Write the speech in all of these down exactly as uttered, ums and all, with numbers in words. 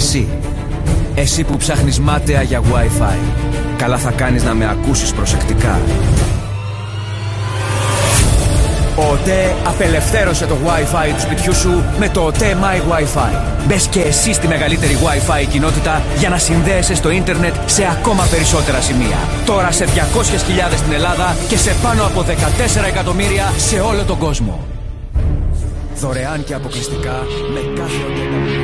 Εσύ, εσύ που ψάχνεις μάταια για Wi-Fi, καλά θα κάνεις να με ακούσεις προσεκτικά. Ο ΟΤΕ απελευθέρωσε το Wi-Fi του σπιτιού σου με το ΟΤΕ My Wi-Fi. Μπες και εσύ στη μεγαλύτερη Wi-Fi κοινότητα για να συνδέεσαι στο ίντερνετ σε ακόμα περισσότερα σημεία. Τώρα σε διακόσιες χιλιάδες στην Ελλάδα και σε πάνω από δεκατέσσερα εκατομμύρια σε όλο τον κόσμο. Δωρεάν και αποκλειστικά με κάθε ΟΤΕ.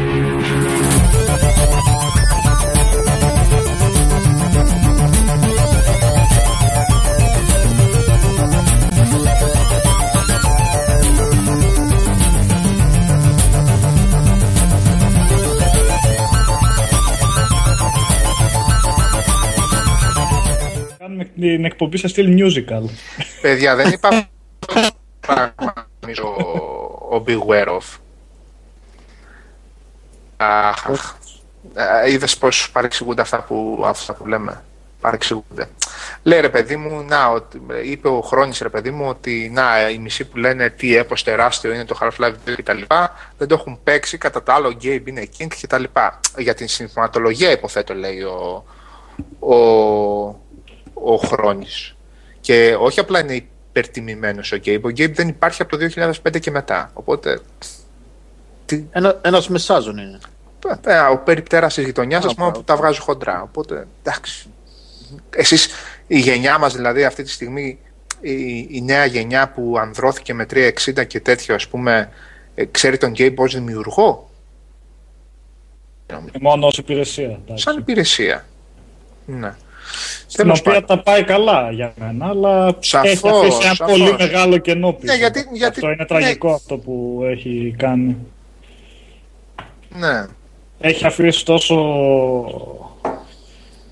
Κάνουμε την εκπομπή σε στυλ musical. Παιδιά, δεν είπα πράγμα, νομίζω, ο Beware of. Αχ, είδες πως παρεξηγούνται αυτά που, αυτά που λέμε. Παρεξηγούνται. Λέει ρε παιδί μου, να, ότι, είπε ο Χρόνης ρε παιδί μου ότι να, οι μισοί που λένε τι έπος τεράστιο είναι το Half-Life κτλ. Δεν το έχουν παίξει, κατά τα άλλα ο Gabe είναι King κτλ. Για την συνθηματολογία υποθέτω λέει ο, ο, ο Χρόνης. Και όχι απλά είναι υπερτιμημένος ο Gabe, ο Gabe δεν υπάρχει από το δύο χιλιάδες πέντε και μετά, οπότε... Τι... Ένα, ένας μεσάζων είναι. Ο περιπτέρας της γειτονιάς σας μόνο που τα βγάζω χοντρά, οπότε εντάξει. Εσείς, η γενιά μας δηλαδή αυτή τη στιγμή, η, η νέα γενιά που ανδρώθηκε με τριακόσια εξήντα και τέτοιο, ας πούμε, ξέρει τον Gabe ως δημιουργό. Μόνο ως υπηρεσία. Εντάξει. Σαν υπηρεσία. Ναι. Στην οποία πάνω. Τα πάει καλά για μένα, αλλά σαφώς, έχει αφήσει ένα σαφώς. Πολύ μεγάλο κενό πίσω. Ναι, γιατί, γιατί, αυτό είναι ναι. Τραγικό αυτό που έχει κάνει. Ναι. Έχει αφήσει τόσο...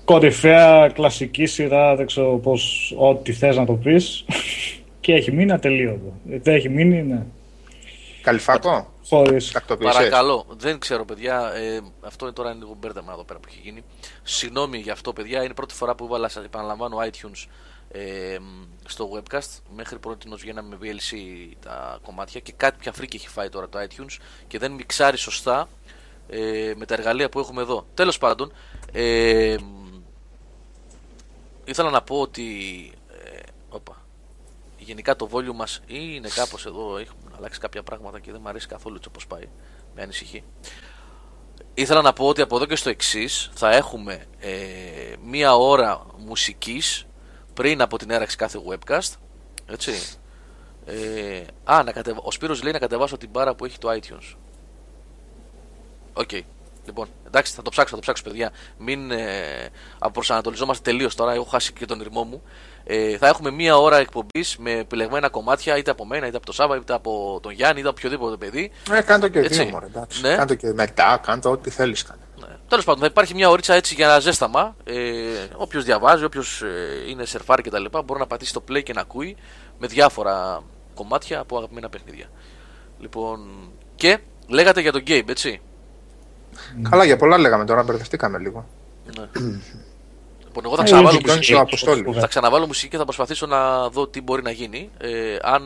κορυφαία, κλασική σειρά, δεν ξέρω πώς, ό,τι θες να το πεις. Και έχει μείνει ατελείωτο. Δεν έχει μείνει, ναι. Καλυφάκο, χωρίς. Παρακαλώ, δεν ξέρω παιδιά, ε, αυτό είναι τώρα είναι λίγο μπέρδεμα εδώ πέρα που έχει γίνει. Συγγνώμη γι' αυτό παιδιά, είναι πρώτη φορά που έβαλα, σας επαναλαμβάνω, iTunes ε, στο webcast. Μέχρι πρώτη νος βγαίναμε με βι ελ σι τα κομμάτια και κάτι πια φρίκη έχει φάει τώρα το iTunes και δεν μιξάρει σωστά ε, με τα εργαλεία που έχουμε εδώ. Τέλος πάντων, ε, ήθελα να πω ότι ε, όπα, γενικά το volume μας είναι κάπως εδώ, έχουμε αλλάξει κάποια πράγματα και δεν μου αρέσει καθόλου έτσι όπως πάει, με ανησυχεί. Ήθελα να πω ότι από εδώ και στο εξής θα έχουμε ε, μία ώρα μουσικής πριν από την έναρξη κάθε webcast, έτσι. Ε, α, να κατεβα... ο Σπύρος λέει να κατεβάσω την μπάρα που έχει το iTunes. Οκ. Okay. Λοιπόν, εντάξει, θα το ψάξω, θα το ψάξω, παιδιά. Μην ε, αποπροσανατολιζόμαστε τελείως τώρα. Έχω χάσει και τον ρυθμό μου. Ε, θα έχουμε μία ώρα εκπομπής με επιλεγμένα κομμάτια, είτε από μένα, είτε από τον Σάββα, είτε από τον Γιάννη, είτε από οποιοδήποτε παιδί. Ναι, κάντο και δύο, μωρέ, εντάξει. Ναι. Κάντο και μετά, κάντο ό,τι θέλεις. Ναι. Τέλος πάντων, θα υπάρχει μία ωρίτσα έτσι για ένα ζέσταμα. Ε, όποιος διαβάζει, όποιος ε, είναι σερφάρι κτλ., μπορεί να πατήσει το play και να ακούει με διάφορα κομμάτια από αγαπημένα παιχνίδια. Λοιπόν, και λέγατε για τον Gabe, έτσι. Καλά, για πολλά λέγαμε τώρα, μπερδευτήκαμε λίγο. Ναι. Λοιπόν, εγώ θα ξαναβάλω, μουσική, θα ξαναβάλω μουσική και θα προσπαθήσω να δω τι μπορεί να γίνει. Ε, αν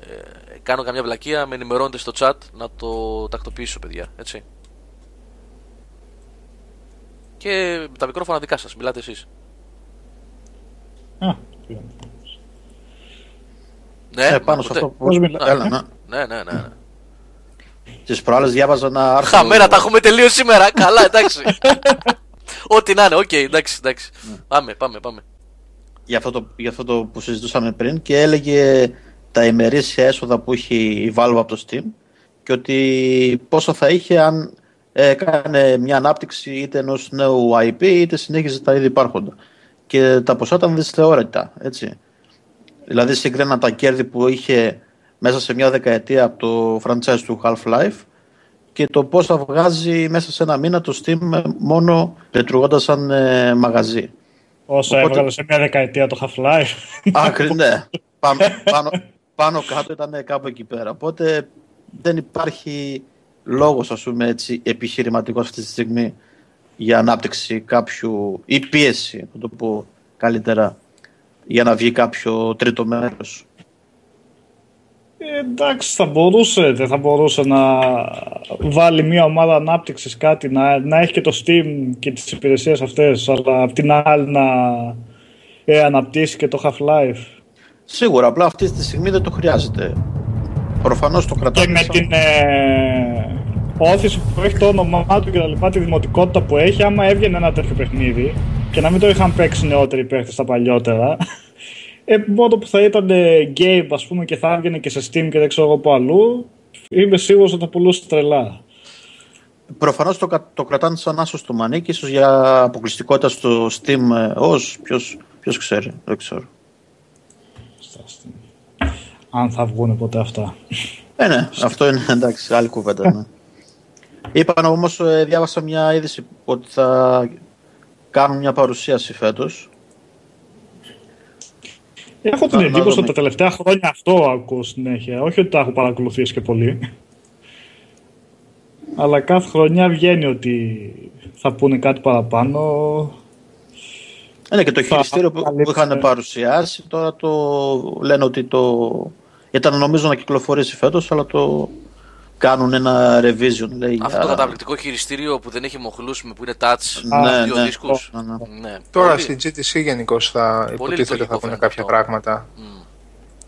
ε, κάνω καμιά βλακεία, με ενημερώνετε στο chat να το τακτοποιήσω, παιδιά. Έτσι. Και τα μικρόφωνα δικά σας, μιλάτε εσείς. Α, ναι, ε, πάνω σε αυτό πώς μιλάτε. Ναι, ναι, ναι. ναι, ναι. Τις προάλλες διάβαζα ένα άρθρο. Χαμένα τα έχουμε τελείως σήμερα. Καλά, εντάξει. Ό,τι να είναι, οκ, okay, εντάξει, εντάξει. Ναι. Πάμε, πάμε, πάμε. Για αυτό, το, για αυτό το που συζητούσαμε πριν και έλεγε τα ημερήσια έσοδα που είχε η Valve από το Steam και ότι πόσο θα είχε αν έκανε μια ανάπτυξη είτε ενός νέου άι πι είτε συνέχιζε τα ήδη υπάρχοντα. Και τα ποσά ήταν δυσθεώρητα, έτσι. Δηλαδή συγκρίναν τα κέρδη που είχε μέσα σε μια δεκαετία από το franchise του Half-Life και το πώς θα βγάζει μέσα σε ένα μήνα το Steam μόνο λειτουργώντας σαν ε, μαγαζί. Όσα οπότε... έβγαλε σε μια δεκαετία το Half-Life. Άκρη, ναι. πάνω, πάνω, πάνω κάτω ήταν κάπου εκεί πέρα. Οπότε δεν υπάρχει λόγος, ας πούμε έτσι, επιχειρηματικός αυτή τη στιγμή για ανάπτυξη κάποιου ή πίεση, να το πω καλύτερα, για να βγει κάποιο τρίτο μέρος. Ε, εντάξει, θα μπορούσε, δεν θα μπορούσε να βάλει μια ομάδα ανάπτυξης κάτι, να, να έχει και το Steam και τις υπηρεσίες αυτές, αλλά απ' την άλλη να ε, αναπτύσσει και το Half-Life. Σίγουρα, απλά αυτή τη στιγμή δεν το χρειάζεται. Προφανώς το κρατάει. Και με σαν... την ε, όθηση που έχει το όνομά του και τα λοιπά, τη δημοτικότητα που έχει, άμα έβγαινε ένα τέτοιο παιχνίδι και να μην το είχαν παίξει νεότεροι παίχτες στα παλιότερα, Ε, μόνο που θα ήταν ε, Gabe, ας πούμε, και θα έβγαινε και σε Steam και δεν ξέρω εγώ που αλλού, είμαι σίγουρος ότι θα πουλούσε τρελά. Προφανώς το, το κρατάνε σαν άσος του μανίκι, ίσως για αποκλειστικότητα στο Steam ως, ποιος, ποιος ξέρει, δεν ξέρω. Αν θα βγουν ποτέ αυτά. Ε, ναι, αυτό είναι, εντάξει, άλλη κουβέντα. Ναι. Είπαν όμως, ε, διάβασα μια είδηση ότι θα κάνουν μια παρουσίαση φέτος. Έχω την εντύπωση ότι τα τελευταία χρόνια αυτό ακούω συνέχεια. Όχι ότι τα έχω παρακολουθήσει και πολύ. Αλλά κάθε χρονιά βγαίνει ότι θα πούνε κάτι παραπάνω. Ναι, και το χειριστήριο που είχαν παρουσιάσει τώρα το λένε ότι το. Ήταν νομίζω να κυκλοφορήσει φέτος, αλλά το κάνουν ένα revision. Λέει, αυτό το καταπληκτικό χειριστήριο που δεν έχει μοχλούς, που είναι touch, ναι, δύο ναι, δίσκους. Ναι, ναι. Ναι. Τώρα πολύ... στην τζι τι σι γενικώς θα υποτίθεται θα πούνε κάποια αυτό. πράγματα, mm.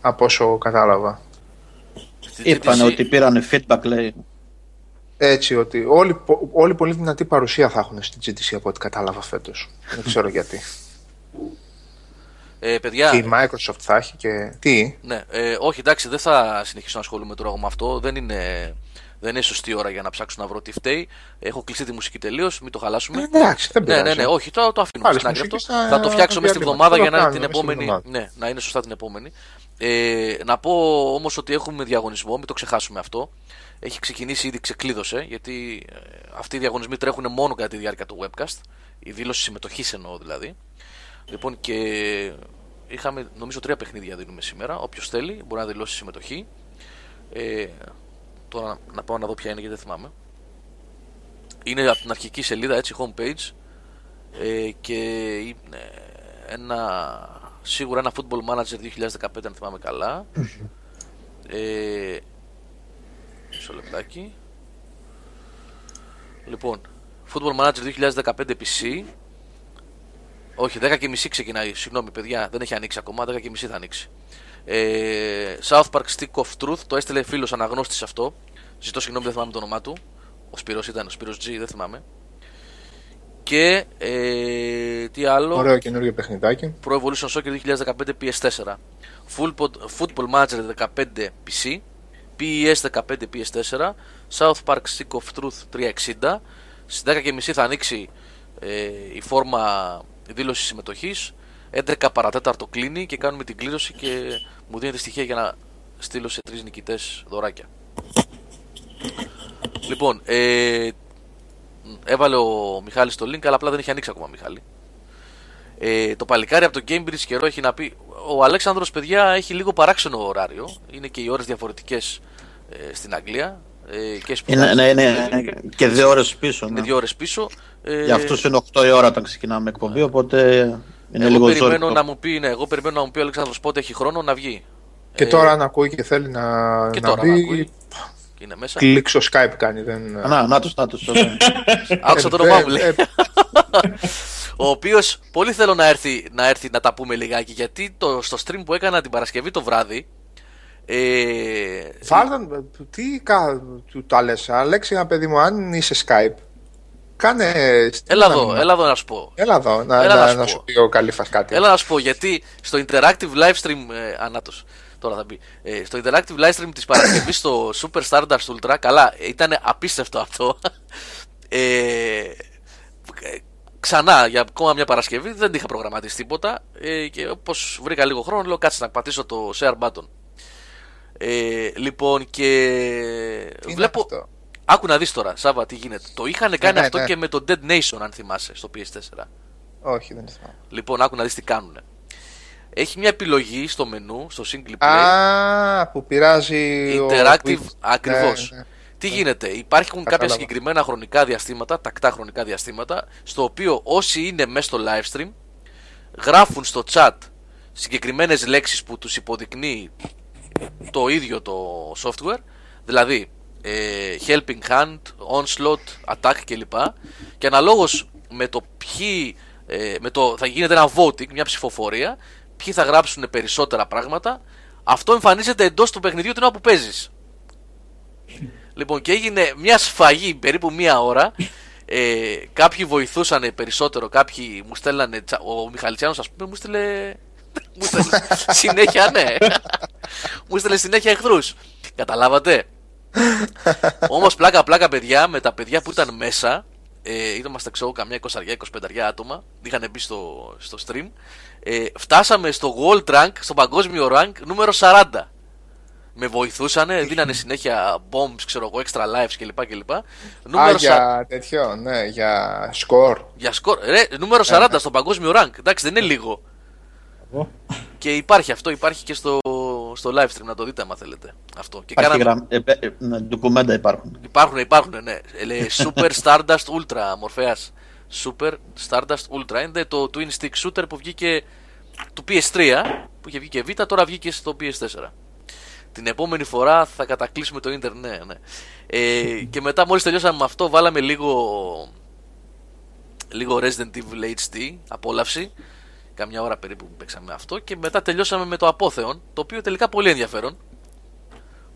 από όσο κατάλαβα. Είπανε τζι τι σι... ότι πήρανε feedback, λέει. Έτσι, ότι όλοι, όλοι πολύ δυνατή παρουσία θα έχουν στην τζι τι σι από ό,τι κατάλαβα φέτος. Δεν ξέρω γιατί. Ε, παιδιά, τι η Microsoft θα έχει και τι. Ναι, ε, όχι, εντάξει, δεν θα συνεχίσω να ασχολούμαι τώρα με αυτό. Δεν είναι, δεν είναι σωστή ώρα για να ψάξω να βρω τι φταίει. Έχω κλειστεί τη μουσική τελείως, μην το χαλάσουμε. Ε, εντάξει, δεν πειράζει. Ναι, ναι, ναι, όχι, το, το αφήνουμε στην άκρη αυτό. Στα... Θα το φτιάξω μέσα στην εβδομάδα για να, κάνω, την επόμενη, ναι, να είναι σωστά την επόμενη. Ε, να πω όμως ότι έχουμε διαγωνισμό, μην το ξεχάσουμε αυτό. Έχει ξεκινήσει ήδη, ξεκλείδωσε, γιατί αυτοί οι διαγωνισμοί τρέχουν μόνο κατά τη διάρκεια του webcast. Η δήλωση συμμετοχής εννοώ δηλαδή. Λοιπόν, και είχαμε νομίζω τρία παιχνίδια δίνουμε σήμερα. Όποιος θέλει μπορεί να δηλώσει συμμετοχή. Ε, τώρα να πάω να δω ποια είναι γιατί δεν θυμάμαι. Είναι από την αρχική σελίδα, έτσι, homepage. Ε, και είναι ένα, σίγουρα ένα Football Manager είκοσι δεκαπέντε, αν θυμάμαι καλά. Ε, μισό λεπτάκι. Λοιπόν, Football Manager είκοσι δεκαπέντε πι σι. Όχι, δέκα και μισή ξεκινάει. Συγγνώμη, παιδιά, δεν έχει ανοίξει ακόμα. δέκα και μισή θα ανοίξει. Ε, South Park Stick of Truth, το έστειλε φίλος αναγνώστης αυτό. Ζητώ συγγνώμη, δεν θυμάμαι το όνομά του. Ο Σπύρος ήταν, ο Σπύρος G, δεν θυμάμαι. Και ε, τι άλλο. Ωραίο καινούργιο παιχνιδάκι. Pro Evolution Soccer είκοσι δεκαπέντε πι ες φορ. Full, Football Manager δεκαπέντε πι σι. πι ες δεκαπέντε πι ες φορ. South Park Stick of Truth τριακόσια εξήντα. Στις δέκα και μισή θα ανοίξει ε, η φόρμα. Η δήλωση συμμετοχής, έντεκα παρά τέταρτο κλείνει και κάνουμε την κλήρωση και μου δίνετε στοιχεία για να στείλω σε τρεις νικητές δωράκια. Λοιπόν, ε, έβαλε ο Μιχάλης το link, αλλά απλά δεν έχει ανοίξει ακόμα, Μιχάλη. Ε, το παλικάρι από το Cambridge καιρό έχει να πει. Ο Αλέξανδρος, παιδιά, έχει λίγο παράξενο ωράριο. Είναι και οι ώρες διαφορετικές ε, στην Αγγλία. Ε, και, είναι, ναι, ναι, ναι, και δύο ώρες πίσω. Ναι. Δύο ώρες πίσω. Ε, για αυτούς είναι οκτώ η ώρα όταν ξεκινάμε εκπομπή, ναι. Οπότε είναι εγώ λίγο περιμένω να μου πει, ναι, εγώ περιμένω να μου πει ο Αλέξανδρος πότε έχει χρόνο να βγει. Και ε, τώρα αν ακούει και θέλει να, και να τώρα μπει, κλικ στο Skype κάνει. Δεν... Να, να τους, να τους. Άκουσα το όνομά μου, λέει. Ο οποίος πολύ θέλω να έρθει, να έρθει να τα πούμε λιγάκι, γιατί το, στο stream που έκανα την Παρασκευή το βράδυ, Ε... Φάλλον, τι του τα λες, Αλέξη, ένα παιδί μου, αν είσαι Skype, κάνε. Έλα εδώ, έλα εδώ να σου πω. Έλα εδώ, να, έλα να, να, σου, να σου πει ο Καλύφας κάτι. Έλα να σου πω, γιατί στο interactive live stream. Ε, Ανάτος, τώρα θα μπει. Ε, στο interactive live stream της Παρασκευής στο Super Stardust Ultra, καλά, ήταν απίστευτο αυτό. Ε, ξανά για ακόμα μια Παρασκευή, δεν είχα προγραμματίσει τίποτα. Ε, και όπως βρήκα λίγο χρόνο, λέω κάτσε να πατήσω το share button. Ε, λοιπόν, και τι βλέπω. Αυτό? Άκου να δεις τώρα, Σάββα, τι γίνεται. Το είχαν κάνει ναι, αυτό ναι. και με το Dead Nation, αν θυμάσαι, στο πι ες φορ. Όχι, δεν θυμάμαι. Λοιπόν, άκου να δεις τι κάνουν. Έχει μια επιλογή στο μενού, στο single play. Α, που πειράζει. Interactive, ο... ακριβώς. Ναι, ναι. Τι ναι. γίνεται, υπάρχουν κάποια συγκεκριμένα χρονικά διαστήματα, τακτά χρονικά διαστήματα, στο οποίο όσοι είναι μέσα στο live stream γράφουν στο chat συγκεκριμένες λέξεις που τους υποδεικνύει το ίδιο το software, δηλαδή ε, helping hand, onslaught, attack κλπ. Και αναλόγως με το ποιοι, ε, με το, θα γίνεται ένα voting, μια ψηφοφορία, ποιοι θα γράψουν περισσότερα πράγματα. Αυτό εμφανίζεται εντός του παιχνιδιού την ώρα που παίζεις. Λοιπόν, και έγινε μια σφαγή περίπου μία ώρα. Ε, κάποιοι βοηθούσαν περισσότερο, κάποιοι μου στέλνανε. Ο Μιχαλητσιάνος, ας πούμε, μου στέλνε. Μου στέλνε συνέχεια, ναι. Μου στέλνε συνέχεια εχθρούς. Καταλάβατε. Όμως πλάκα-πλάκα, παιδιά, με τα παιδιά που ήταν μέσα. Ε, είμαστε, ξέρω, καμιά είκοσι είκοσι πέντε άτομα. Είχαν μπει στο, στο stream. Ε, φτάσαμε στο World Rank, στο παγκόσμιο rank νούμερο σαράντα. Με βοηθούσανε, δίνανε συνέχεια bombs, ξέρω εγώ, extra lives κλπ. κλπ. Α, για σα... τέτοιο, ναι, για score. Για score, ρε, νούμερο σαράντα yeah. στο παγκόσμιο rank, εντάξει, δεν είναι λίγο. Yeah. Και υπάρχει αυτό, υπάρχει και στο, στο live stream, να το δείτε άμα θέλετε. Αυτό. Και κάναμε... γραμ... ε, ε, ναι, ντοκουμέντα υπάρχουν. Υπάρχουν, υπάρχουν, ναι. Super Stardust Ultra, Μορφέας. Super Stardust Ultra, είναι το twin stick shooter που βγήκε του πι ες τρία, που είχε βγει και Vita, τώρα βγήκε στο πι ες φορ. Την επόμενη φορά θα κατακλείσουμε το ίντερνετ, ναι, ναι. Ε, και μετά μόλις τελειώσαμε με αυτό, βάλαμε λίγο λίγο Resident Evil έιτς ντι, απόλαυση. Καμιά ώρα περίπου παίξαμε αυτό και μετά τελειώσαμε με το Απόθεον, το οποίο τελικά πολύ ενδιαφέρον.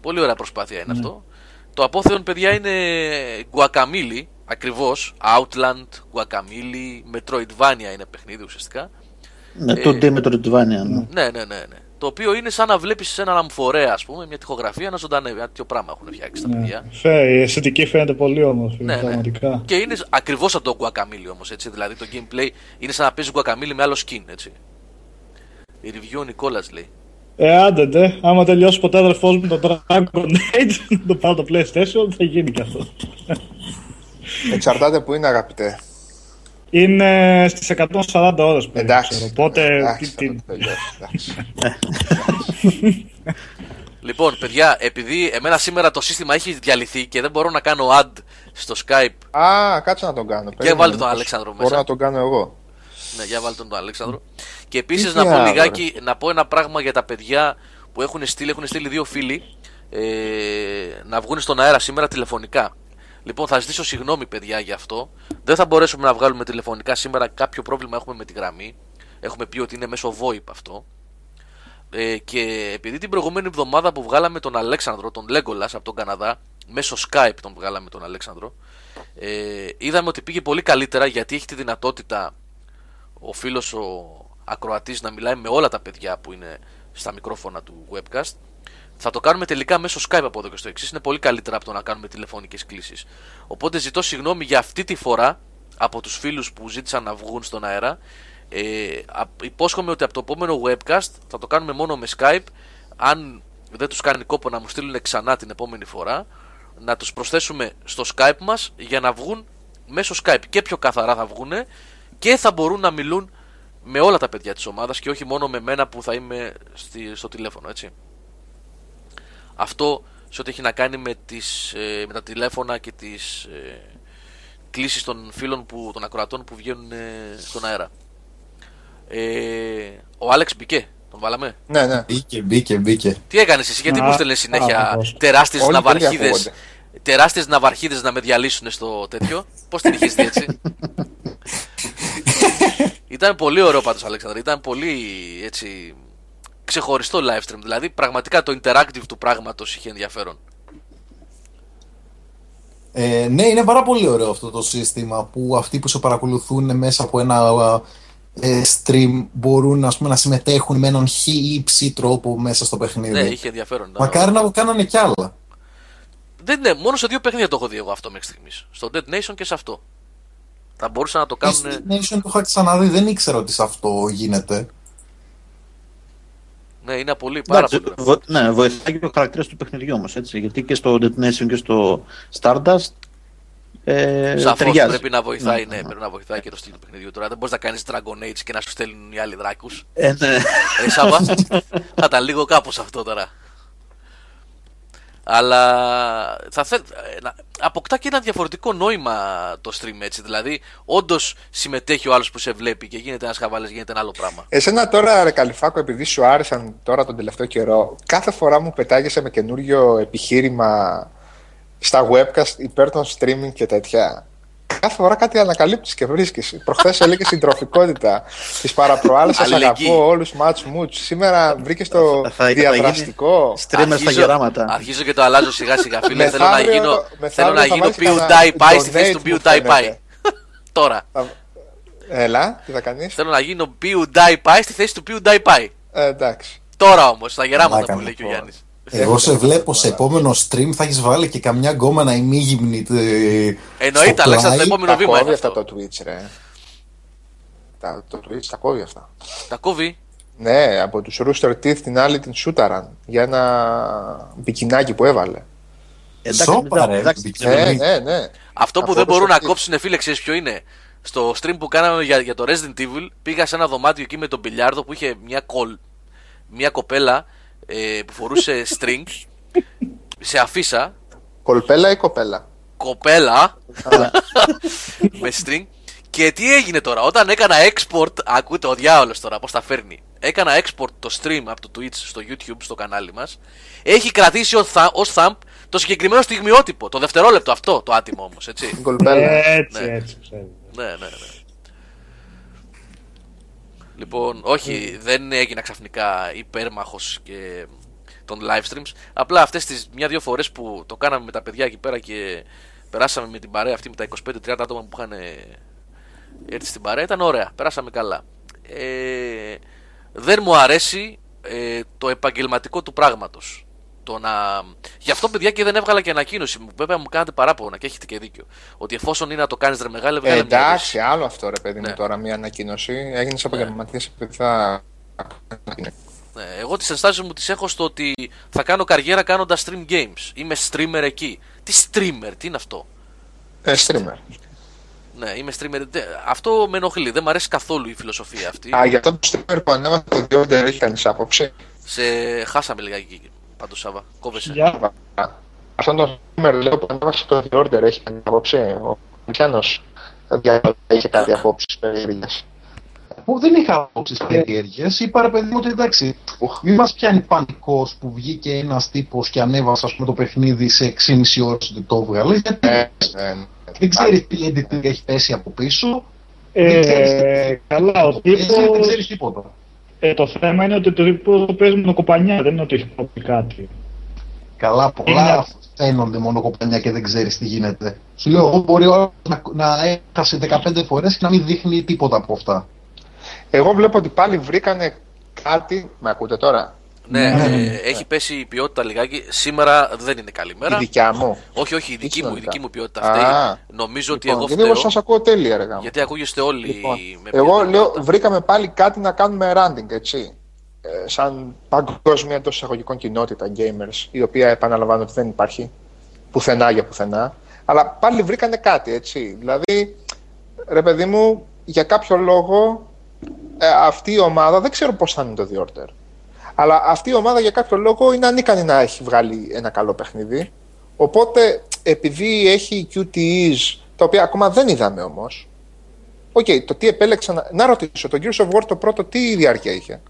Πολύ ωραία προσπάθεια είναι mm. αυτό. Το Απόθεον, παιδιά, είναι Guacamelee, ακριβώς. Outland, Guacamelee, Metroidvania είναι παιχνίδι ουσιαστικά. Ναι, ε, τότε Metroidvania, ναι. Ναι, ναι, ναι, ναι. Το οποίο είναι σαν να βλέπεις έναν αμφορέα, ας πούμε, μια τοιχογραφία να ζωντανεύει. Ένα τέτοιο πράγμα έχουν φτιάξει τα παιδιά. Φε, η αισθητική φαίνεται πολύ όμως. Ναι, ναι. Και είναι ακριβώς σαν το Guacamelee όμως. Έτσι, δηλαδή το gameplay είναι σαν να παίζει Guacamelee με άλλο skin. Έτσι. Η review ο Νικόλας λέει. Ε, άντε, ντε. Άμα τελειώσει ποτέ αδερφός μου το Dragonlance, το πάω το PlayStation, θα γίνει κι αυτό. Εξαρτάται που είναι, αγαπητέ. Είναι στις εκατόν σαράντα ώρες περίπου. Εντάξει. Οπότε. Εντάξει, τι, τι... Λοιπόν, παιδιά, επειδή εμένα σήμερα το σύστημα έχει διαλυθεί και δεν μπορώ να κάνω add στο Skype. Α, κάτσε να τον κάνω. Για βάλτε τον Αλέξανδρο μέσα. Μπορώ να τον κάνω εγώ. Ναι, για βάλτε τον Αλέξανδρο. Και επίσης να πω λιγάκι, να πω ένα πράγμα για τα παιδιά που έχουν στείλει. Έχουν στείλει δύο φίλοι ε, να βγουν στον αέρα σήμερα τηλεφωνικά. Λοιπόν, θα ζητήσω συγγνώμη, παιδιά, γι' αυτό. Δεν θα μπορέσουμε να βγάλουμε τηλεφωνικά σήμερα. Κάποιο πρόβλημα έχουμε με τη γραμμή. Έχουμε πει ότι είναι μέσω VoIP αυτό. Ε, και επειδή την προηγούμενη εβδομάδα που βγάλαμε τον Αλέξανδρο, τον Λέγκολας από τον Καναδά, μέσω Skype τον βγάλαμε τον Αλέξανδρο, ε, είδαμε ότι πήγε πολύ καλύτερα γιατί έχει τη δυνατότητα ο φίλος ο ακροατής να μιλάει με όλα τα παιδιά που είναι στα μικρόφωνα του webcast. Θα το κάνουμε τελικά μέσω Skype από εδώ και στο εξής. Είναι πολύ καλύτερα από το να κάνουμε τηλεφωνικές κλήσεις. Οπότε ζητώ συγγνώμη για αυτή τη φορά από τους φίλους που ζήτησαν να βγουν στον αέρα. Ε, υπόσχομαι ότι από το επόμενο webcast θα το κάνουμε μόνο με Skype. Αν δεν τους κάνει κόπο να μου στείλουν ξανά την επόμενη φορά, να τους προσθέσουμε στο Skype μας για να βγουν μέσω Skype. Και πιο καθαρά θα βγουν και θα μπορούν να μιλούν με όλα τα παιδιά της ομάδας και όχι μόνο με μένα που θα είμαι στη, στο τηλέφωνο, έτσι. Αυτό σε ό,τι έχει να κάνει με, τις, με τα τηλέφωνα και τις ε, κλήσεις των φίλων που, των ακροατών που βγαίνουν ε, στον αέρα. Ε, ο Άλεξ μπήκε, τον βάλαμε. Ναι, ναι. Μπήκε, μπήκε, μπήκε. Τι έκανες εσύ, γιατί μου στέλνε συνέχεια τεράστιες ναυαρχίδες, τεράστιες ναυαρχίδες να με διαλύσουν στο τέτοιο. Πώς την είχες δει έτσι. Ήταν πολύ ωραίο πάντως, Αλέξανδρε, ήταν πολύ έτσι... ξεχωριστό live stream, δηλαδή πραγματικά το interactive του πράγματος είχε ενδιαφέρον. Ε, ναι, είναι πάρα πολύ ωραίο αυτό το σύστημα που αυτοί που σε παρακολουθούν μέσα από ένα ε, stream μπορούν, ας πούμε, να συμμετέχουν με έναν χ ή ψ τρόπο μέσα στο παιχνίδι. Ναι, είχε ενδιαφέρον. Μακάρι να το κάνανε κι άλλα. Δεν, ναι, μόνο σε δύο παιχνίδια το έχω δει εγώ αυτό μέχρι στιγμής. Στο Dead Nation και σε αυτό. Θα μπορούσα να το κάνουν. Στο Dead Nation το είχα ξαναδεί, δεν ήξερα ότι σε αυτό γίνεται. Ναι, είναι πολύ, πάρα πολύ. Βο, ναι, βοηθάει και ο χαρακτήρας του παιχνιδιού όμως, έτσι, γιατί και στο Detonation και στο Stardust ε, σαφώς πρέπει να βοηθάει, ναι, ναι, πρέπει να βοηθάει και το στυλ του παιχνιδιού. Τώρα δεν μπορείς να κάνεις Dragon Age και να σου στέλνουν οι άλλοι δράκους. Ε, ναι. Ε, Σάββα, θα ήταν λίγο κάπως αυτό τώρα. Αλλά θα θέλ... αποκτά και ένα διαφορετικό νόημα το stream, έτσι. Δηλαδή, όντως συμμετέχει ο άλλος που σε βλέπει και γίνεται ένας χαβάλες, γίνεται ένα άλλο πράγμα. Εσένα τώρα, ρε Καλυφάκο, επειδή σου άρεσαν τώρα τον τελευταίο καιρό, κάθε φορά μου πετάγεσαι με καινούριο επιχείρημα στα webcast υπέρ των streaming και τέτοια. Κάθε φορά κάτι ανακαλύπτεις και βρίσκεις. Προχθές έλεγες συντροφικότητα. Τις παραπροάλλες σας αγαπώ όλους, μάτς μουτς. Σήμερα βρήκες το διαδραστικό. Στρίμες στα γεράματα. Αρχίζω και το αλλάζω σιγά σιγά, φίλε. Θέλω να γίνω, θέλω να γίνω PewDiePie στη θέση του PewDiePie. Τώρα. Έλα, τι θα κάνεις. Θέλω να γίνω PewDiePie στη θέση του PewDiePie. Εντάξει. Τώρα όμως, στα γεράματα που λέει και ο Γιάννης. Εγώ σε βλέπω σε επόμενο stream θα έχεις βάλει και καμιά γκόμα να είμαι γυμνή. Εννοείται, Αλέξανδρο, το επόμενο βήμα. Τα κόβει αυτά το Twitch, ρε. Τα, το Twitch τα κόβει αυτά. Τα κόβει. Ναι, από τους Rooster Teeth την άλλη την σούταραν για ένα μπικινάκι που έβαλε. Σόπα, ρε. Ναι, ναι, ναι. Αυτό που από δεν μπορούν να κόψουν, φίλε, ξέρεις ποιο είναι. Στο stream που κάναμε για, για το Resident Evil, πήγα σε ένα δωμάτιο εκεί με τον μπιλιάρδο που είχε μια, κολ, μια κοπέλα. Ε, που φορούσε string σε αφίσα. Κολπέλα ή κοπέλα? Κοπέλα. Με string. Και τι έγινε τώρα? Όταν έκανα export, ακούτε ο διάολος τώρα πως τα φέρνει. Έκανα export το stream από το Twitch στο YouTube, στο κανάλι μας. Έχει κρατήσει ως thumb το συγκεκριμένο στιγμιότυπο, το δευτερόλεπτο αυτό. Το άτιμο όμως, έτσι. Κολπέλα. Έτσι, έτσι. Ναι, ναι, ναι. Λοιπόν, όχι, δεν έγινα ξαφνικά υπέρμαχος και των live streams. Απλά αυτές τις μια-δυο φορές που το κάναμε με τα παιδιά εκεί πέρα και περάσαμε με την παρέα αυτή, με τα είκοσι πέντε τριάντα άτομα που είχαν έρθει στην παρέα, ήταν ωραία, περάσαμε καλά. Ε, δεν μου αρέσει ε, το επαγγελματικό του πράγματος. Το να... Γι' αυτό, παιδιά, και δεν έβγαλα και ανακοίνωση. Βέβαια, μου κάνατε παράπονα και έχετε και δίκιο. Ότι εφόσον είναι να το κάνεις, ρε μεγάλε, βγάλε. Εντάξει, άλλο αυτό, ρε παιδί μου, ναι. Τώρα μια ανακοίνωση. Έγινες επαγγελματίας επειδή θα. Ναι, εγώ τις ενστάσεις μου τις έχω στο ότι θα κάνω καριέρα κάνοντας stream games. Είμαι streamer εκεί. Τι streamer, τι είναι αυτό? Ε, streamer. Ναι, είμαι streamer. Αυτό με ενοχλεί. Δεν μου αρέσει καθόλου η φιλοσοφία αυτή. Α, για τον streamer που ανέβασε το The Order, έχει κανείς άποψη? Σε χάσαμε λιγάκι. Πάντως, Σάβα, κόβεσαι. Yeah. Αυτόν τον streamer, λέω, που ανέβασε το The Order, έχει κάνει απόψη. Ο Μιχάλης είχε κάτι απόψεις περίεργες. Εγώ δεν είχα απόψεις περίεργες. Είπα, ρε παιδί μου, ότι εντάξει, μην μας πιάνει πανικός που βγήκε ένας τύπος και ανέβασε, ας πούμε, το παιχνίδι σε έξι και μισή ώρες ότι το βγάλες. Γιατί δεν ξέρεις τι edit έχει πέσει από πίσω. Καλά, ο τύπος... Δεν ξέρεις τίποτα. Ε, το θέμα είναι ότι το τύπο παίζει μονοκοπανιά, δεν είναι ότι έχει πει κάτι. Καλά, πολλά φαίνονται μονοκοπανιά και δεν ξέρεις τι γίνεται. Σου λέω, εγώ μπορεί να, να έχασε δεκαπέντε φορές και να μην δείχνει τίποτα από αυτά. Εγώ βλέπω ότι πάλι βρήκανε κάτι. Με ακούτε τώρα? Ναι, mm. ε, έχει πέσει η ποιότητα λιγάκι. Σήμερα δεν είναι καλή μέρα. Η δικιά μου. Όχι, όχι, η δική μου, η δική μου ποιότητα αυτή. Νομίζω λοιπόν, ότι εγώ φταίω. Γιατί εγώ σας ακούω τέλεια, ρε γάμο. Γιατί ακούγεστε όλοι λοιπόν, με ποιότητα. Εγώ λέω, βρήκαμε πάλι κάτι να κάνουμε randing, έτσι. Ε, σαν παγκόσμια εντός εισαγωγικών κοινότητα gamers, η οποία επαναλαμβάνω ότι δεν υπάρχει πουθενά για πουθενά. Αλλά πάλι βρήκανε κάτι, έτσι. Δηλαδή, ρε παιδί μου, για κάποιο λόγο ε, αυτή η ομάδα δεν ξέρω πώς θα είναι το The Order. Αλλά αυτή η ομάδα για κάποιο λόγο είναι ανίκανη να έχει βγάλει ένα καλό παιχνίδι. Οπότε, επειδή έχει κιου τι ι ες, τα οποία ακόμα δεν είδαμε όμως. Οκ, okay, το τι επέλεξα να... να ρωτήσω, το Gears of War το πρώτο τι διάρκεια είχε?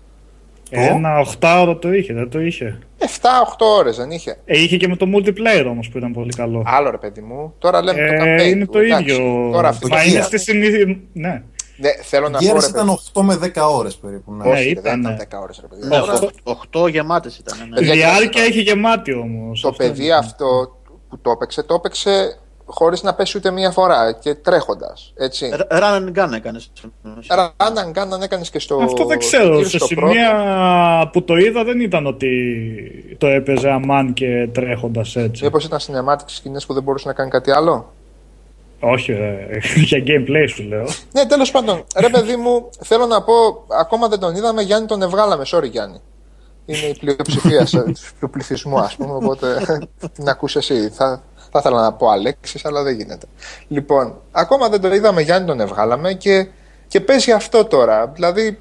Ένα οκτώ ώρο το είχε, δεν το είχε? εφτά οχτώ ώρες δεν είχε? Ε, είχε και με το multiplayer όμως που ήταν πολύ καλό. Άλλο, ρε παιδί μου, τώρα λέμε ε, το campaign. Είναι του, το εντάξει, ίδιο. Τώρα, μα είναι στη συνήθεια, ναι. Ναι, θέλω να πω, ρε, ήταν οκτώ με δέκα ώρες περίπου. Ναι, όχι, ήταν, δεν ήταν δέκα ώρες, ρε παιδί. οκτώ γεμάτες ήταν. Η διάρκεια είχε γεμάτη όμως. Το παιδί αυτό που το έπαιξε, το έπαιξε χωρίς να πέσει ούτε μία φορά και τρέχοντας. Run and gun έκανες. Run and gun έκανες και στο. Αυτό δεν ξέρω. Σε σημεία που το είδα δεν ήταν ότι το έπαιζε αμάν και τρέχοντας έτσι. Μήπως ήταν σινεμάτικες σκηνές που δεν μπορούσε να κάνει κάτι άλλο? Όχι, ρε, για gameplay σου λέω. Ναι, τέλος πάντων, ρε παιδί μου, θέλω να πω, ακόμα δεν τον είδαμε, Γιάννη τον ευγάλαμε, sorry Γιάννη. Είναι η πλειοψηφία του πληθυσμού, ας πούμε, οπότε την ακούς εσύ. Θα, θα ήθελα να πω Αλέξης, αλλά δεν γίνεται. Λοιπόν, ακόμα δεν τον είδαμε, Γιάννη τον ευγάλαμε και, και παίζει αυτό τώρα, δηλαδή...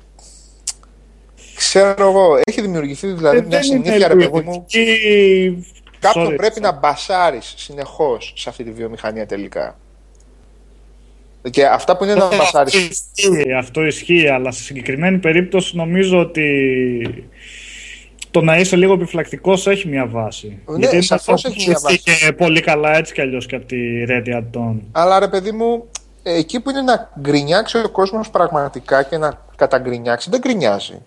Ξέρω εγώ, έχει δημιουργηθεί δηλαδή ε, μια συνήθεια, ρε παιδί μου... Κάποιον Sorry. πρέπει να μπασάρεις συνεχώς σε αυτή τη βιομηχανία τελικά. Και αυτά που είναι να μπασάρεις... Αυτό ισχύει, αλλά σε συγκεκριμένη περίπτωση νομίζω ότι το να είσαι λίγο επιφυλακτικός έχει μια βάση. Ναι, γιατί είναι αυτό που έχει πολύ καλά έτσι κι αλλιώς και από τη Red Hat. Αλλά ρε παιδί μου, εκεί που είναι να γκρινιάξει ο κόσμος πραγματικά και να καταγκρινιάξει, δεν γκρινιάζει.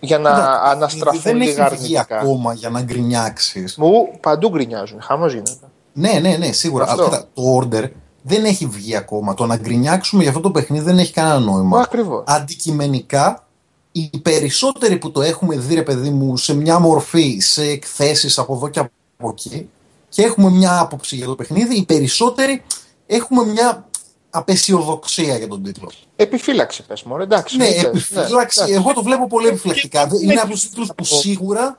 Για να Εντά, αναστραφούν λίγα αρνητικά. Ακόμα για να γκρινιάξεις. Μου παντού γκρινιάζουν, χαμός γίνεται. Ναι, ναι, ναι, σίγουρα. Αυτό. Αυτά, το Order δεν έχει βγει ακόμα. Το να γκρινιάξουμε για αυτό το παιχνίδι δεν έχει κανένα νόημα. Ακριβώς. Αντικειμενικά, οι περισσότεροι που το έχουμε δει, ρε παιδί μου, σε μια μορφή, σε εκθέσεις από εδώ και από εκεί, και έχουμε μια άποψη για το παιχνίδι, οι περισσότεροι έχουμε μια απεσιοδοξία για τον τίτλο. Επιφύλαξη, πες μου, εντάξει. Ναι, πες, επιφύλαξη. Ναι, εγώ το βλέπω πολύ επιφυλακτικά. Είναι από τους τίτλους που σίγουρα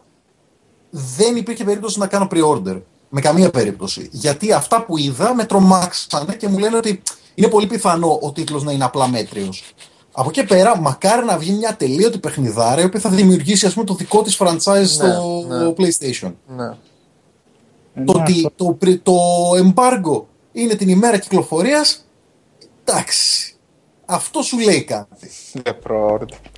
δεν υπήρχε περίπτωση να κάνω pre-order. Με καμία περίπτωση. Γιατί αυτά που είδα με τρομάξανε και μου λένε ότι είναι πολύ πιθανό ο τίτλος να είναι απλά μέτριος. Από εκεί πέρα, μακάρι να βγει μια τελείωτη παιχνιδάρα η οποία θα δημιουργήσει, ας πούμε, το δικό της franchise, ναι, στο ναι. PlayStation. Ναι. Το ότι το, το embargo είναι την ημέρα κυκλοφορίας, εντάξει, αυτό σου λέει κάτι.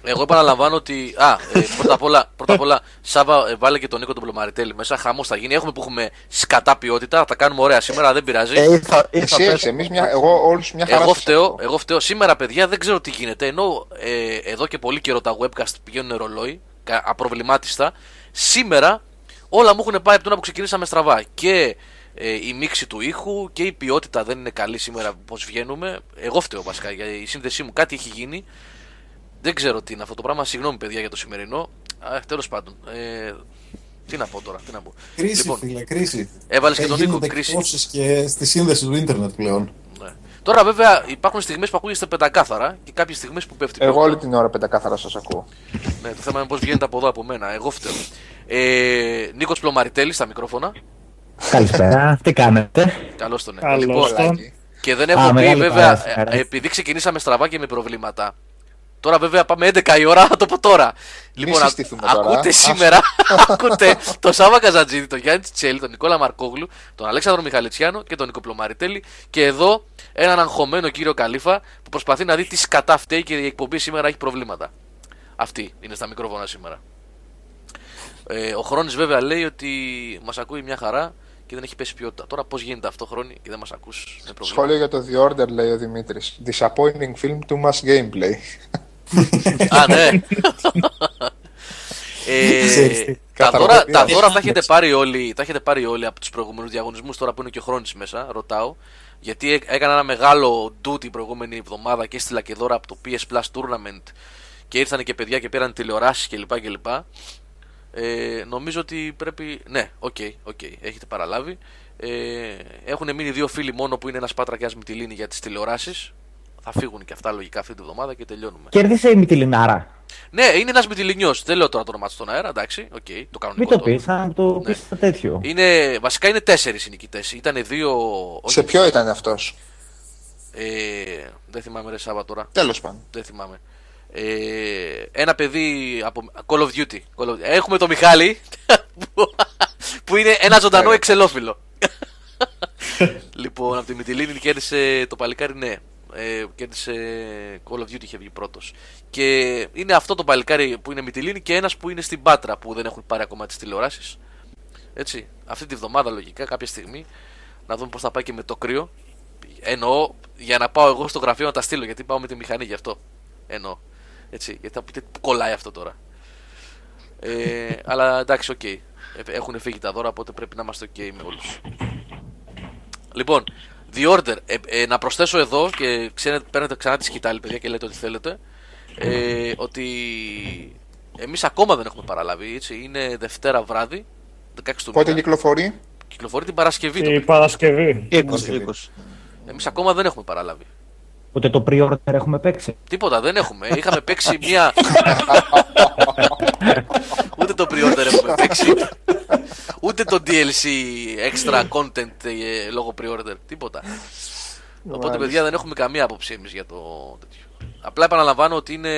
Εγώ επαναλαμβάνω ότι, α, ε, πρώτα απ' όλα, πρώτα απ' όλα Σάβα, ε, βάλε και τον Νίκο τον Πλωμαριτέλη μέσα, χαμός θα γίνει, έχουμε που έχουμε σκατά ποιότητα, θα τα κάνουμε ωραία σήμερα, δεν πειράζει. Ε, θα, ε, εσύ, εσύ, εμείς μια, εγώ όλους μια χαρά. Εγώ φταίω, εγώ φταίω, σήμερα παιδιά δεν ξέρω τι γίνεται, ενώ ε, εδώ και πολύ καιρό τα webcast πηγαίνουν ρολόι, απροβλημάτιστα, σήμερα... Όλα μου έχουν πάει από τώρα που ξεκινήσαμε στραβά. Και ε, η μίξη του ήχου και η ποιότητα δεν είναι καλή σήμερα πώς βγαίνουμε. Εγώ φταίω βασικά για η σύνδεσή μου. Κάτι έχει γίνει. Δεν ξέρω τι είναι αυτό το πράγμα. Συγγνώμη, παιδιά, για το σημερινό. Α, τέλος πάντων. Ε, τι να πω τώρα, τι να πω. Κρίση, λοιπόν, φίλε, κρίση. Έβαλες και τον Νίκο. Κρίση. Και στη σύνδεση του ίντερνετ πλέον. Ναι. Τώρα, βέβαια, υπάρχουν στιγμές που ακούγεστε πεντακάθαρα και κάποιες στιγμές που πέφτει. Εγώ όλη την ώρα πεντακάθαρα σας ακούω. Ναι, το θέμα είναι πώς βγαίνετε από εδώ από μένα. Εγώ φταίω. Ε, Νίκος Πλωμαριτέλης στα μικρόφωνα. Καλησπέρα, τι κάνετε? Καλώς τον ναι. Λοιπόν, και δεν έχω Α, πει βέβαια, ε, επειδή ξεκινήσαμε στραβά και με προβλήματα. Τώρα βέβαια πάμε έντεκα η ώρα, θα το πω τώρα. Λοιπόν, α, τώρα. Ακούτε σήμερα, ακούτε τον Σάββα Καζαντζίδη, τον Γιάννη Τσέλη, τον Νικόλα Μαρκόγλου, τον Αλέξανδρο Μιχαλητσιάνο και τον Νίκο Πλωμαριτέλη. Και εδώ έναν αγχωμένο κύριο Καλήφα που προσπαθεί να δει τι σκατά φταίει και η εκπομπή σήμερα έχει προβλήματα. Αυτή είναι στα μικρόφωνα σήμερα. Ε, ο Χρόνης βέβαια λέει ότι μας ακούει μια χαρά και δεν έχει πέσει ποιότητα. Τώρα πώς γίνεται αυτό, Χρόνη, και δεν μας ακούς? Σχόλιο για το The Order, λέει ο Δημήτρης. Disappointing film, too much gameplay. Α, ναι. ε, τα δώρα τα, δώρα τα, έχετε πάρει όλοι, τα έχετε πάρει όλοι από τους προηγούμενους διαγωνισμούς, τώρα που είναι και ο Χρόνης μέσα, ρωτάω. Γιατί έκανα ένα μεγάλο ντου την προηγούμενη εβδομάδα και έστειλα και δώρα από το πι ες Plus Tournament και ήρθαν και παιδιά και πήραν τηλεοράσεις κλπ. Ε, νομίζω ότι πρέπει. Ναι, οκ, okay, okay, έχετε παραλάβει. Ε, έχουν μείνει δύο φίλοι μόνο που είναι ένας Πάτρα και ένας Μυτιλίνη για τις τηλεοράσεις. Θα φύγουν και αυτά λογικά αυτή τη βδομάδα και τελειώνουμε. Κέρδισε η Μυτιλινάρα. Ναι, είναι ένας Μυτιλινιός. Δεν λέω τώρα το όνομά του στον αέρα, εντάξει, οκ, okay, το κανονικό. Μην το πει, θα το πει ναι. τέτοιο. Είναι, βασικά είναι τέσσερις οι νικητές. Ήτανε δύο. Σε ποιο ήταν αυτός? Ε, δεν θυμάμαι, ρε Σάβα τώρα. Τέλος πάντων. Δεν θυμάμαι. Ε, ένα παιδί από Call of Duty. Call of... Έχουμε το Μιχάλη που είναι ένα ζωντανό εξελόφυλλο. Λοιπόν, από τη Μυτιλίνη κέρδισε το παλικάρι, ναι. Ε, κέρδισε Call of Duty, είχε βγει πρώτος. Και είναι αυτό το παλικάρι που είναι Μυτιλίνη και ένας που είναι στην Πάτρα που δεν έχουν πάρει ακόμα τις τηλεοράσεις. Έτσι, αυτή τη βδομάδα λογικά κάποια στιγμή να δούμε πώς θα πάει και με το κρύο. Εννοώ για να πάω εγώ στο γραφείο να τα στείλω, γιατί πάω με τη μηχανή γι' αυτό. Εννοώ. Έτσι, γιατί θα πείτε που κολλάει αυτό τώρα. Ε, αλλά εντάξει, οκ. Okay. Έχουν φύγει τα δώρα, οπότε πρέπει να είμαστε ok με όλους. Λοιπόν, The Order. Ε, ε, να προσθέσω εδώ και ξέρετε, παίρνετε ξανά τη σκητάλη, παιδιά, και λέτε ό,τι θέλετε. Ε, ότι εμείς ακόμα δεν έχουμε παραλάβει. Έτσι. Είναι Δευτέρα βράδυ, δεκαέξι του μήνα. Πότε κυκλοφορεί? Κυκλοφορεί την Παρασκευή. Η Παρασκευή. είκοσι. Εμείς ακόμα δεν έχουμε παραλάβει. Ούτε το pre-order έχουμε παίξει. Τίποτα δεν έχουμε. Είχαμε παίξει μία. Ούτε το pre-order έχουμε παίξει. Ούτε το ντι ελ σι extra content ε, λόγω pre-order. Τίποτα. Οπότε παιδιά δεν έχουμε καμία άποψη εμείς για το τέτοιο. Απλά επαναλαμβάνω ότι είναι...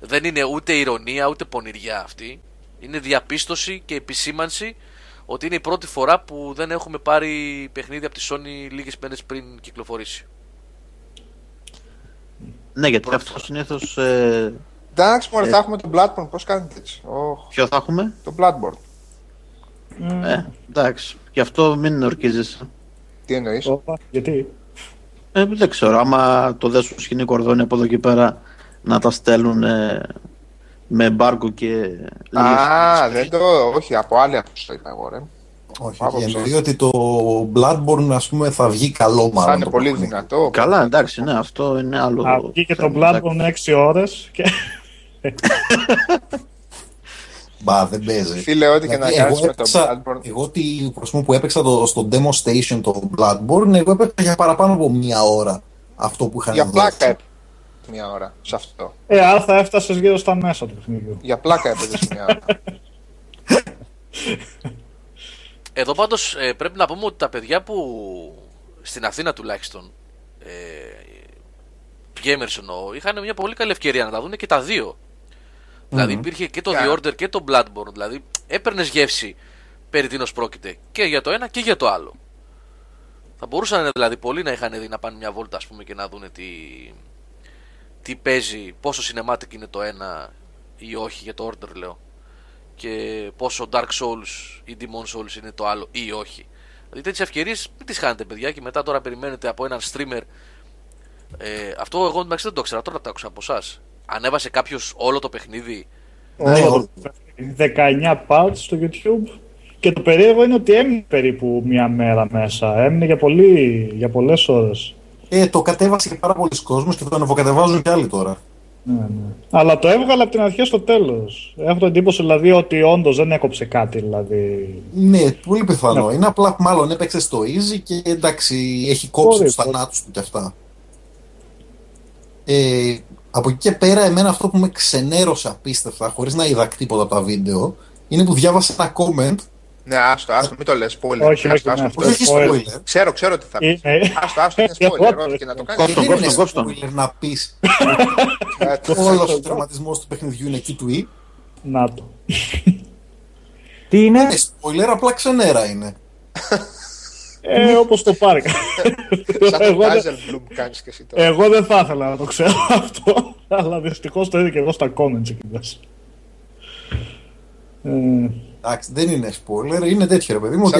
δεν είναι ούτε ηρωνία ούτε πονηριά αυτή. είναι διαπίστωση και επισήμανση ότι είναι η πρώτη φορά που δεν έχουμε πάρει παιχνίδι από τη Sony λίγες μέρες πριν κυκλοφορήσει. Ναι, γιατί πρώτη αυτό συνήθως... Ε... Εντάξει, μωρέ, ε... θα έχουμε τον Bloodborne, πώς κάνετε έτσι. Oh. Ποιο θα έχουμε? Το Bloodborne. Mm. Ε, εντάξει, γι' αυτό μην ορκίζεσαι. Τι εννοείς? Oh, γιατί? Ε, δεν ξέρω, άμα το δέσουν σκηνή κορδόνι από εδώ και πέρα να τα στέλνουν ε, με μπάρκο και... Α, δεν το... όχι, από άλλη αυτούς το είπα εγώ, ρε. Όχι, εννοεί ότι το Bloodborne, ας πούμε, θα βγει καλό μάλλον. Θα είναι πολύ πράγμα. Δυνατό. Καλά, εντάξει, ναι, αυτό είναι άλλο... Θα βγει και το Bloodborne έξι ώρες και... Μπα, δεν παίζει. Φίλε, ό,τι και να κάνεις με το Bloodborne. Εγώ που έπαιξα το, στο demo station το Bloodborne, εγώ έπαιξα για παραπάνω από μία ώρα αυτό που είχαν δώσει. Για πλάκα έπαιξα μία ώρα σε αυτό. Ε, άρα θα έφτασες γύρω στα μέσα του παιχνιδιού. Για πλάκα έπαιξες μία ώρα. Εδώ πάντως ε, πρέπει να πούμε ότι τα παιδιά που στην Αθήνα τουλάχιστον ε, gamers εννοώ, είχαν μια πολύ καλή ευκαιρία να τα δουν και τα δύο. Δηλαδή υπήρχε και το yeah. The Order και το Bloodborne. Δηλαδή έπαιρνες γεύση περί τίνος πρόκειται και για το ένα και για το άλλο. Θα μπορούσαν δηλαδή πολλοί να είχαν δει να πάνε μια βόλτα, ας πούμε, και να δουν τι, τι παίζει, πόσο cinematic είναι το ένα ή όχι, για το Order λέω, και πόσο Dark Souls ή Demon Souls είναι το άλλο ή όχι. Δηλαδή τέτοιες ευκαιρίες μην τις χάνετε, παιδιά, και μετά τώρα περιμένετε από έναν streamer. ε, Αυτό εγώ εντάξει δεν το ξέρω, τώρα το άκουσα από εσάς. Ανέβασε κάποιος όλο το παιχνίδι? Ναι, δεκαεννιά parts στο YouTube. Και το περίεργο είναι ότι έμεινε περίπου μια μέρα μέσα. Έμεινε για, πολύ, για πολλές ώρες. Ε, το κατέβασε και πάρα πολλοί κόσμος και το ανεβοκατεβάζουν και άλλοι τώρα. Ναι, ναι. Αλλά το έβγαλε από την αρχή στο τέλος. Έχω την εντύπωση δηλαδή ότι όντως δεν έκοψε κάτι. Δηλαδή... Ναι, πολύ πιθανό. Ναι. Είναι απλά μάλλον έπαιξε στο easy και εντάξει, έχει κόψει τους θανάτους του κι αυτά. Ε, από εκεί και πέρα, εμένα αυτό που με ξενέρωσε απίστευτα, χωρίς να είδα τίποτα από τα βίντεο, είναι που διάβασα ένα comment. Ναι, άστο, άστο, μην το λες spoiler. Όχι, άστο, άστο, άστο, όχι spoiler. Ξέρω, ξέρω τι θα πεις. Άστο, άστο, είναι spoiler, και να το κάνεις. Δεν είναι spoiler να πεις όλος ο τραυματισμός του παιχνιδιού είναι εκεί του E. Να το. Τι είναι? Spoiler, απλά ξενέρα είναι. Ε, όπως το πάρκα. Εγώ δεν θα ήθελα να το ξέρω αυτό, αλλά δυστυχώς το είδα και εγώ στα comments εκεί μέσα. Εντάξει, δεν είναι spoiler, είναι τέτοιο, ρε παιδί μου.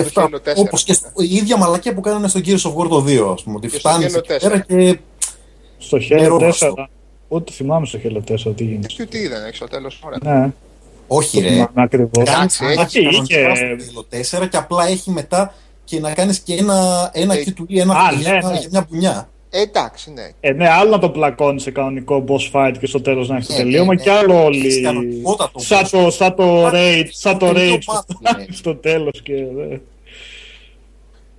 Όπως και η ίδια μαλακία που κάνανε στο Gears of War το δύο, ας πούμε. Ότι φτάνει εκεί πέρα και... Στο Halo τέσσερα, ό,τι θυμάμαι στο Halo τέσσερα, τι γίνεται. Και τι είδανε, έξω τέλος ώρα. Όχι ρε, κάνει στο Halo τέσσερα και απλά έχει μετά... και να κάνεις και ένα, ένα ε, κιου τού ι, ένα α, ναι, ναι. Για μια πουνιά. Ε, εντάξει, ναι. Ε, ναι, άλλο να το πλακώνεις σε κανονικό boss fight και στο τέλος να έχεις το τελείωμα, ε, ναι, ναι, και άλλο όλοι. Σαν το, σαν το rage, σαν το rage στο τέλος και... Δε.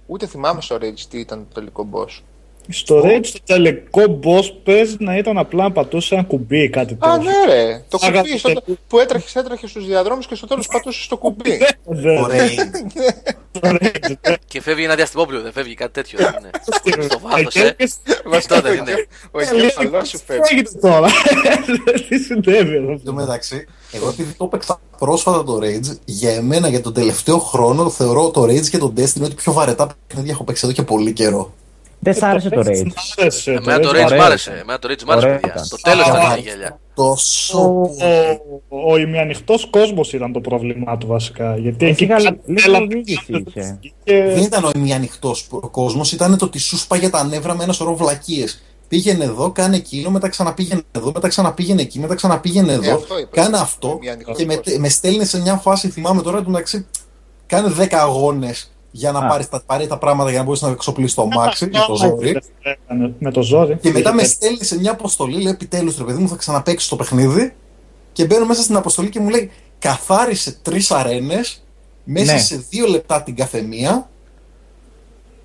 Ούτε θυμάμαι στο rage τι ήταν το τελικό boss. Στο oh. rage το τελικό boss παίζει να ήταν απλά να πατούσε ένα κουμπί ή κάτι τέτοιο. Α, ναι, ρε. Το κουμπί στο... που έτρεχε, έτρεχε στους διαδρόμους και στο τέλος πατούσε το κουμπί. Ωραία. Και φεύγει ένα διαστημόπλιο, δεν φεύγει κάτι τέτοιο. Στο βάθος, ε. Βαστό δεν είναι. Ο εγκέφαλός σου φεύγει. Τι έγινε τώρα? Τι συνέβη εδώ? Εν τω μεταξύ, εγώ επειδή το έπαιξα πρόσφατα το Rage, για εμένα για τον τελευταίο χρόνο θεωρώ το Rage και τον Destiny ότι πιο βαρετά παιχνίδια έχω παίξει εδώ και πολύ καιρό. Δεν σ' άρεσε το Rage. Εμένα το Rage μ' άρεσε. Εμένα το Rage μ' άρεσε, παιδιά. Το τέλος ήταν μια γέλια. Ο ημιανοιχτός κόσμος ήταν το πρόβλημά του βασικά. Γιατί εκεί είχε. Δεν ήταν ο ημιανοιχτός κόσμος, ήταν το ότι σου σπάγε τα νεύρα με ένα σωρό βλακίες. Πήγαινε εδώ, κάνε εκείνο, μετά ξαναπήγαινε εδώ, μετά ξαναπήγαινε εκεί, μετά ξαναπήγαινε εδώ. Κάνε αυτό και με στέλνει σε μια φάση, θυμάμαι τώρα, εντάξει, κάνε δέκα αγώνες. Για να πάρει τα απαραίτητα πράγματα για να μπορεί να εξοπλίσει το μάξι με το ζόρι. Με το ζόρι. Και μετά με στέλνει σε μια αποστολή, λέει: επιτέλους, ρε παιδί μου, θα ξαναπαίξει το παιχνίδι. Και μπαίνω μέσα στην αποστολή και μου λέει: καθάρισε τρεις αρένες μέσα ναι. σε δύο λεπτά την καθεμία.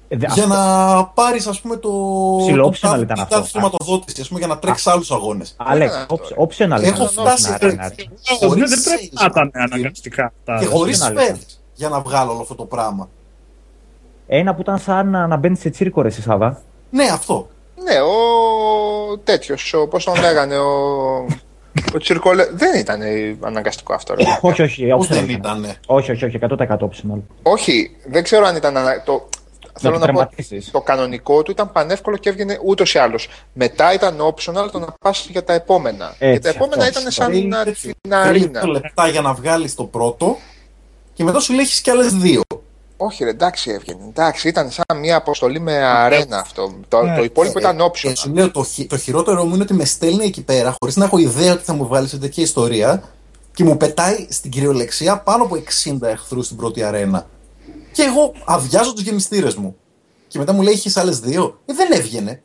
Ε, για αυτό... να πάρει, ας πούμε, το. Ψιλόψιμα ήταν αυτό. Την χρηματοδότηση, ας πούμε, για να τρέξει άλλου αγώνε. Αλέξ, όψιον. Έχω φτάσει. Δεν πρέπει να ήταν αναγκαστικά. Και χωρί φέρει για να βγάλω όλο αυτό το πράγμα. Ένα που ήταν σαν να, να μπαίνει σε τσίρκο, ρε εσύ, Σάβα. Ναι, αυτό. Ναι, ο τέτοιος, ο... πώς τον λέγανε, ο... Ο τσιρκολέ... Δεν ήταν αναγκαστικό αυτό. Ρε. όχι, όχι, όχι, δεν ήταν. όχι, όχι, όχι, εκατό τοις εκατό ψινόλ. Όχι, δεν ξέρω αν ήταν ανα... το... Θέλω να πω, το κανονικό του ήταν πανεύκολο και έβγαινε ούτως ή άλλως. Μετά ήταν optional το να πας για τα επόμενα. Έτσι, και τα επόμενα ήταν σαν την αρίνα. τρία λεπτά για να βγάλεις το πρώτο και μετά σου λέει έχεις κι άλλες δύο. Όχι ρε, εντάξει έβγαινε. Εντάξει, ήταν σαν μια αποστολή με αρένα αυτό. Το, το υπόλοιπο ήταν optional. Σου λέω, το, χει, το χειρότερο μου είναι ότι με στέλνει εκεί πέρα χωρίς να έχω ιδέα ότι θα μου βγάλει σε τέτοια ιστορία και μου πετάει στην κυριολεξία πάνω από εξήντα εχθρούς στην πρώτη αρένα. Και εγώ αδειάζω τους γεμιστήρες μου. Και μετά μου λέει: έχεις άλλες δύο. Ε, δεν έβγαινε.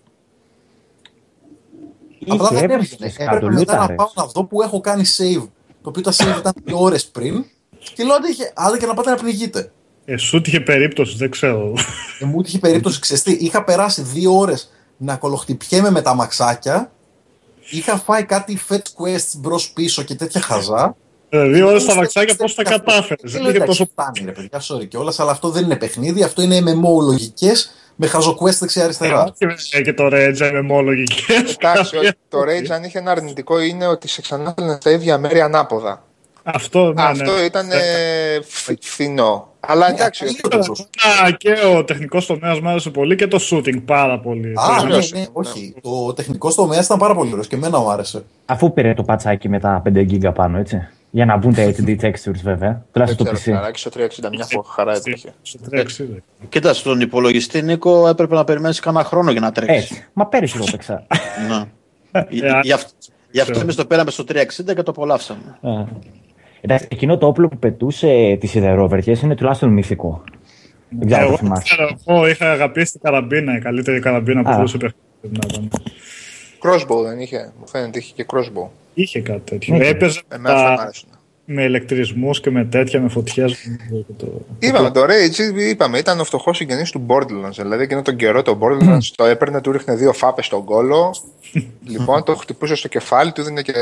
Απλά δεν έβγαινε. Έπρεπε μετά να πάω να δω που έχω κάνει save. Το οποίο τα save ήταν δύο ώρες πριν. Και λέω: άντε και να πάτε να πνιγείτε. Ε, σου τύχε περίπτωση, δεν ξέρω. Ε, μου τύχε περίπτωση, ξεστή. Είχα περάσει δύο ώρες να κολοχτυπιέμαι με τα μαξάκια. Είχα φάει κάτι fat quests μπρος πίσω και τέτοια χαζά. Δύο ώρες στα μαξάκια πώς τα κατάφερες. Δεν είναι τόσο πάνη, ρε παιδιά, sorry κιόλας, αλλά αυτό δεν είναι παιχνίδι, αυτό είναι εμ εμ ο λογικές με χαζοκουέστ δεξιά-αριστερά. Και το Rage εμ εμ ο λογικές. Εντάξει, το Rage αν είχε ένα αρνητικό είναι ότι σε ξανάθελνε στα ίδια μέρη ανάποδα. Αυτό ήταν φθηνό. Αλλά εντάξει. Και ο τεχνικός τομέας μου άρεσε πολύ και το shooting πάρα πολύ. Α, ναι, όχι. Το τεχνικός τομέας ήταν πάρα πολύ ωραίος και εμένα μου άρεσε. Αφού πήρε το πατσάκι με τα πέντε γίγκα πάνω, έτσι. Για να μπουν τα έιτς ντι textures βέβαια. Τουλάχιστον το πι σι. Στο τριακόσια εξήντα μια χαρά έτυχε. Κοίτα, στον υπολογιστή Νίκο έπρεπε να περιμένεις κανένα χρόνο για να τρέξει. Μα πέρυσι το έπαιξα. Γι' αυτό εμείς το πέραμε στο τριακόσια εξήντα και το απολαύσαμε. Εντάξει, εκείνο το όπλο που πετούσε τις σιδερόβερχες είναι τουλάχιστον μυθικό. Δεν ξέρω αν θυμάστε. Εγώ είχα αγαπήσει την καραμπίνα, η καλύτερη καραμπίνα που μπορούσε να ήταν. Crossbow δεν είχε, μου φαίνεται είχε και crossbow. Είχε κάτι τέτοιο. Ναι, έπαιζε τα... με ηλεκτρισμούς και με τέτοια, με φωτιές. Είπαμε το Rage, είπαμε, ήταν ο φτωχός συγγενής του Borderlands. Δηλαδή εκείνο τον καιρό το Borderlands το έπαιρνε, του ρίχνε δύο φάπες στον κόλο. Λοιπόν, το χτυπούσε στο κεφάλι, του δίνε και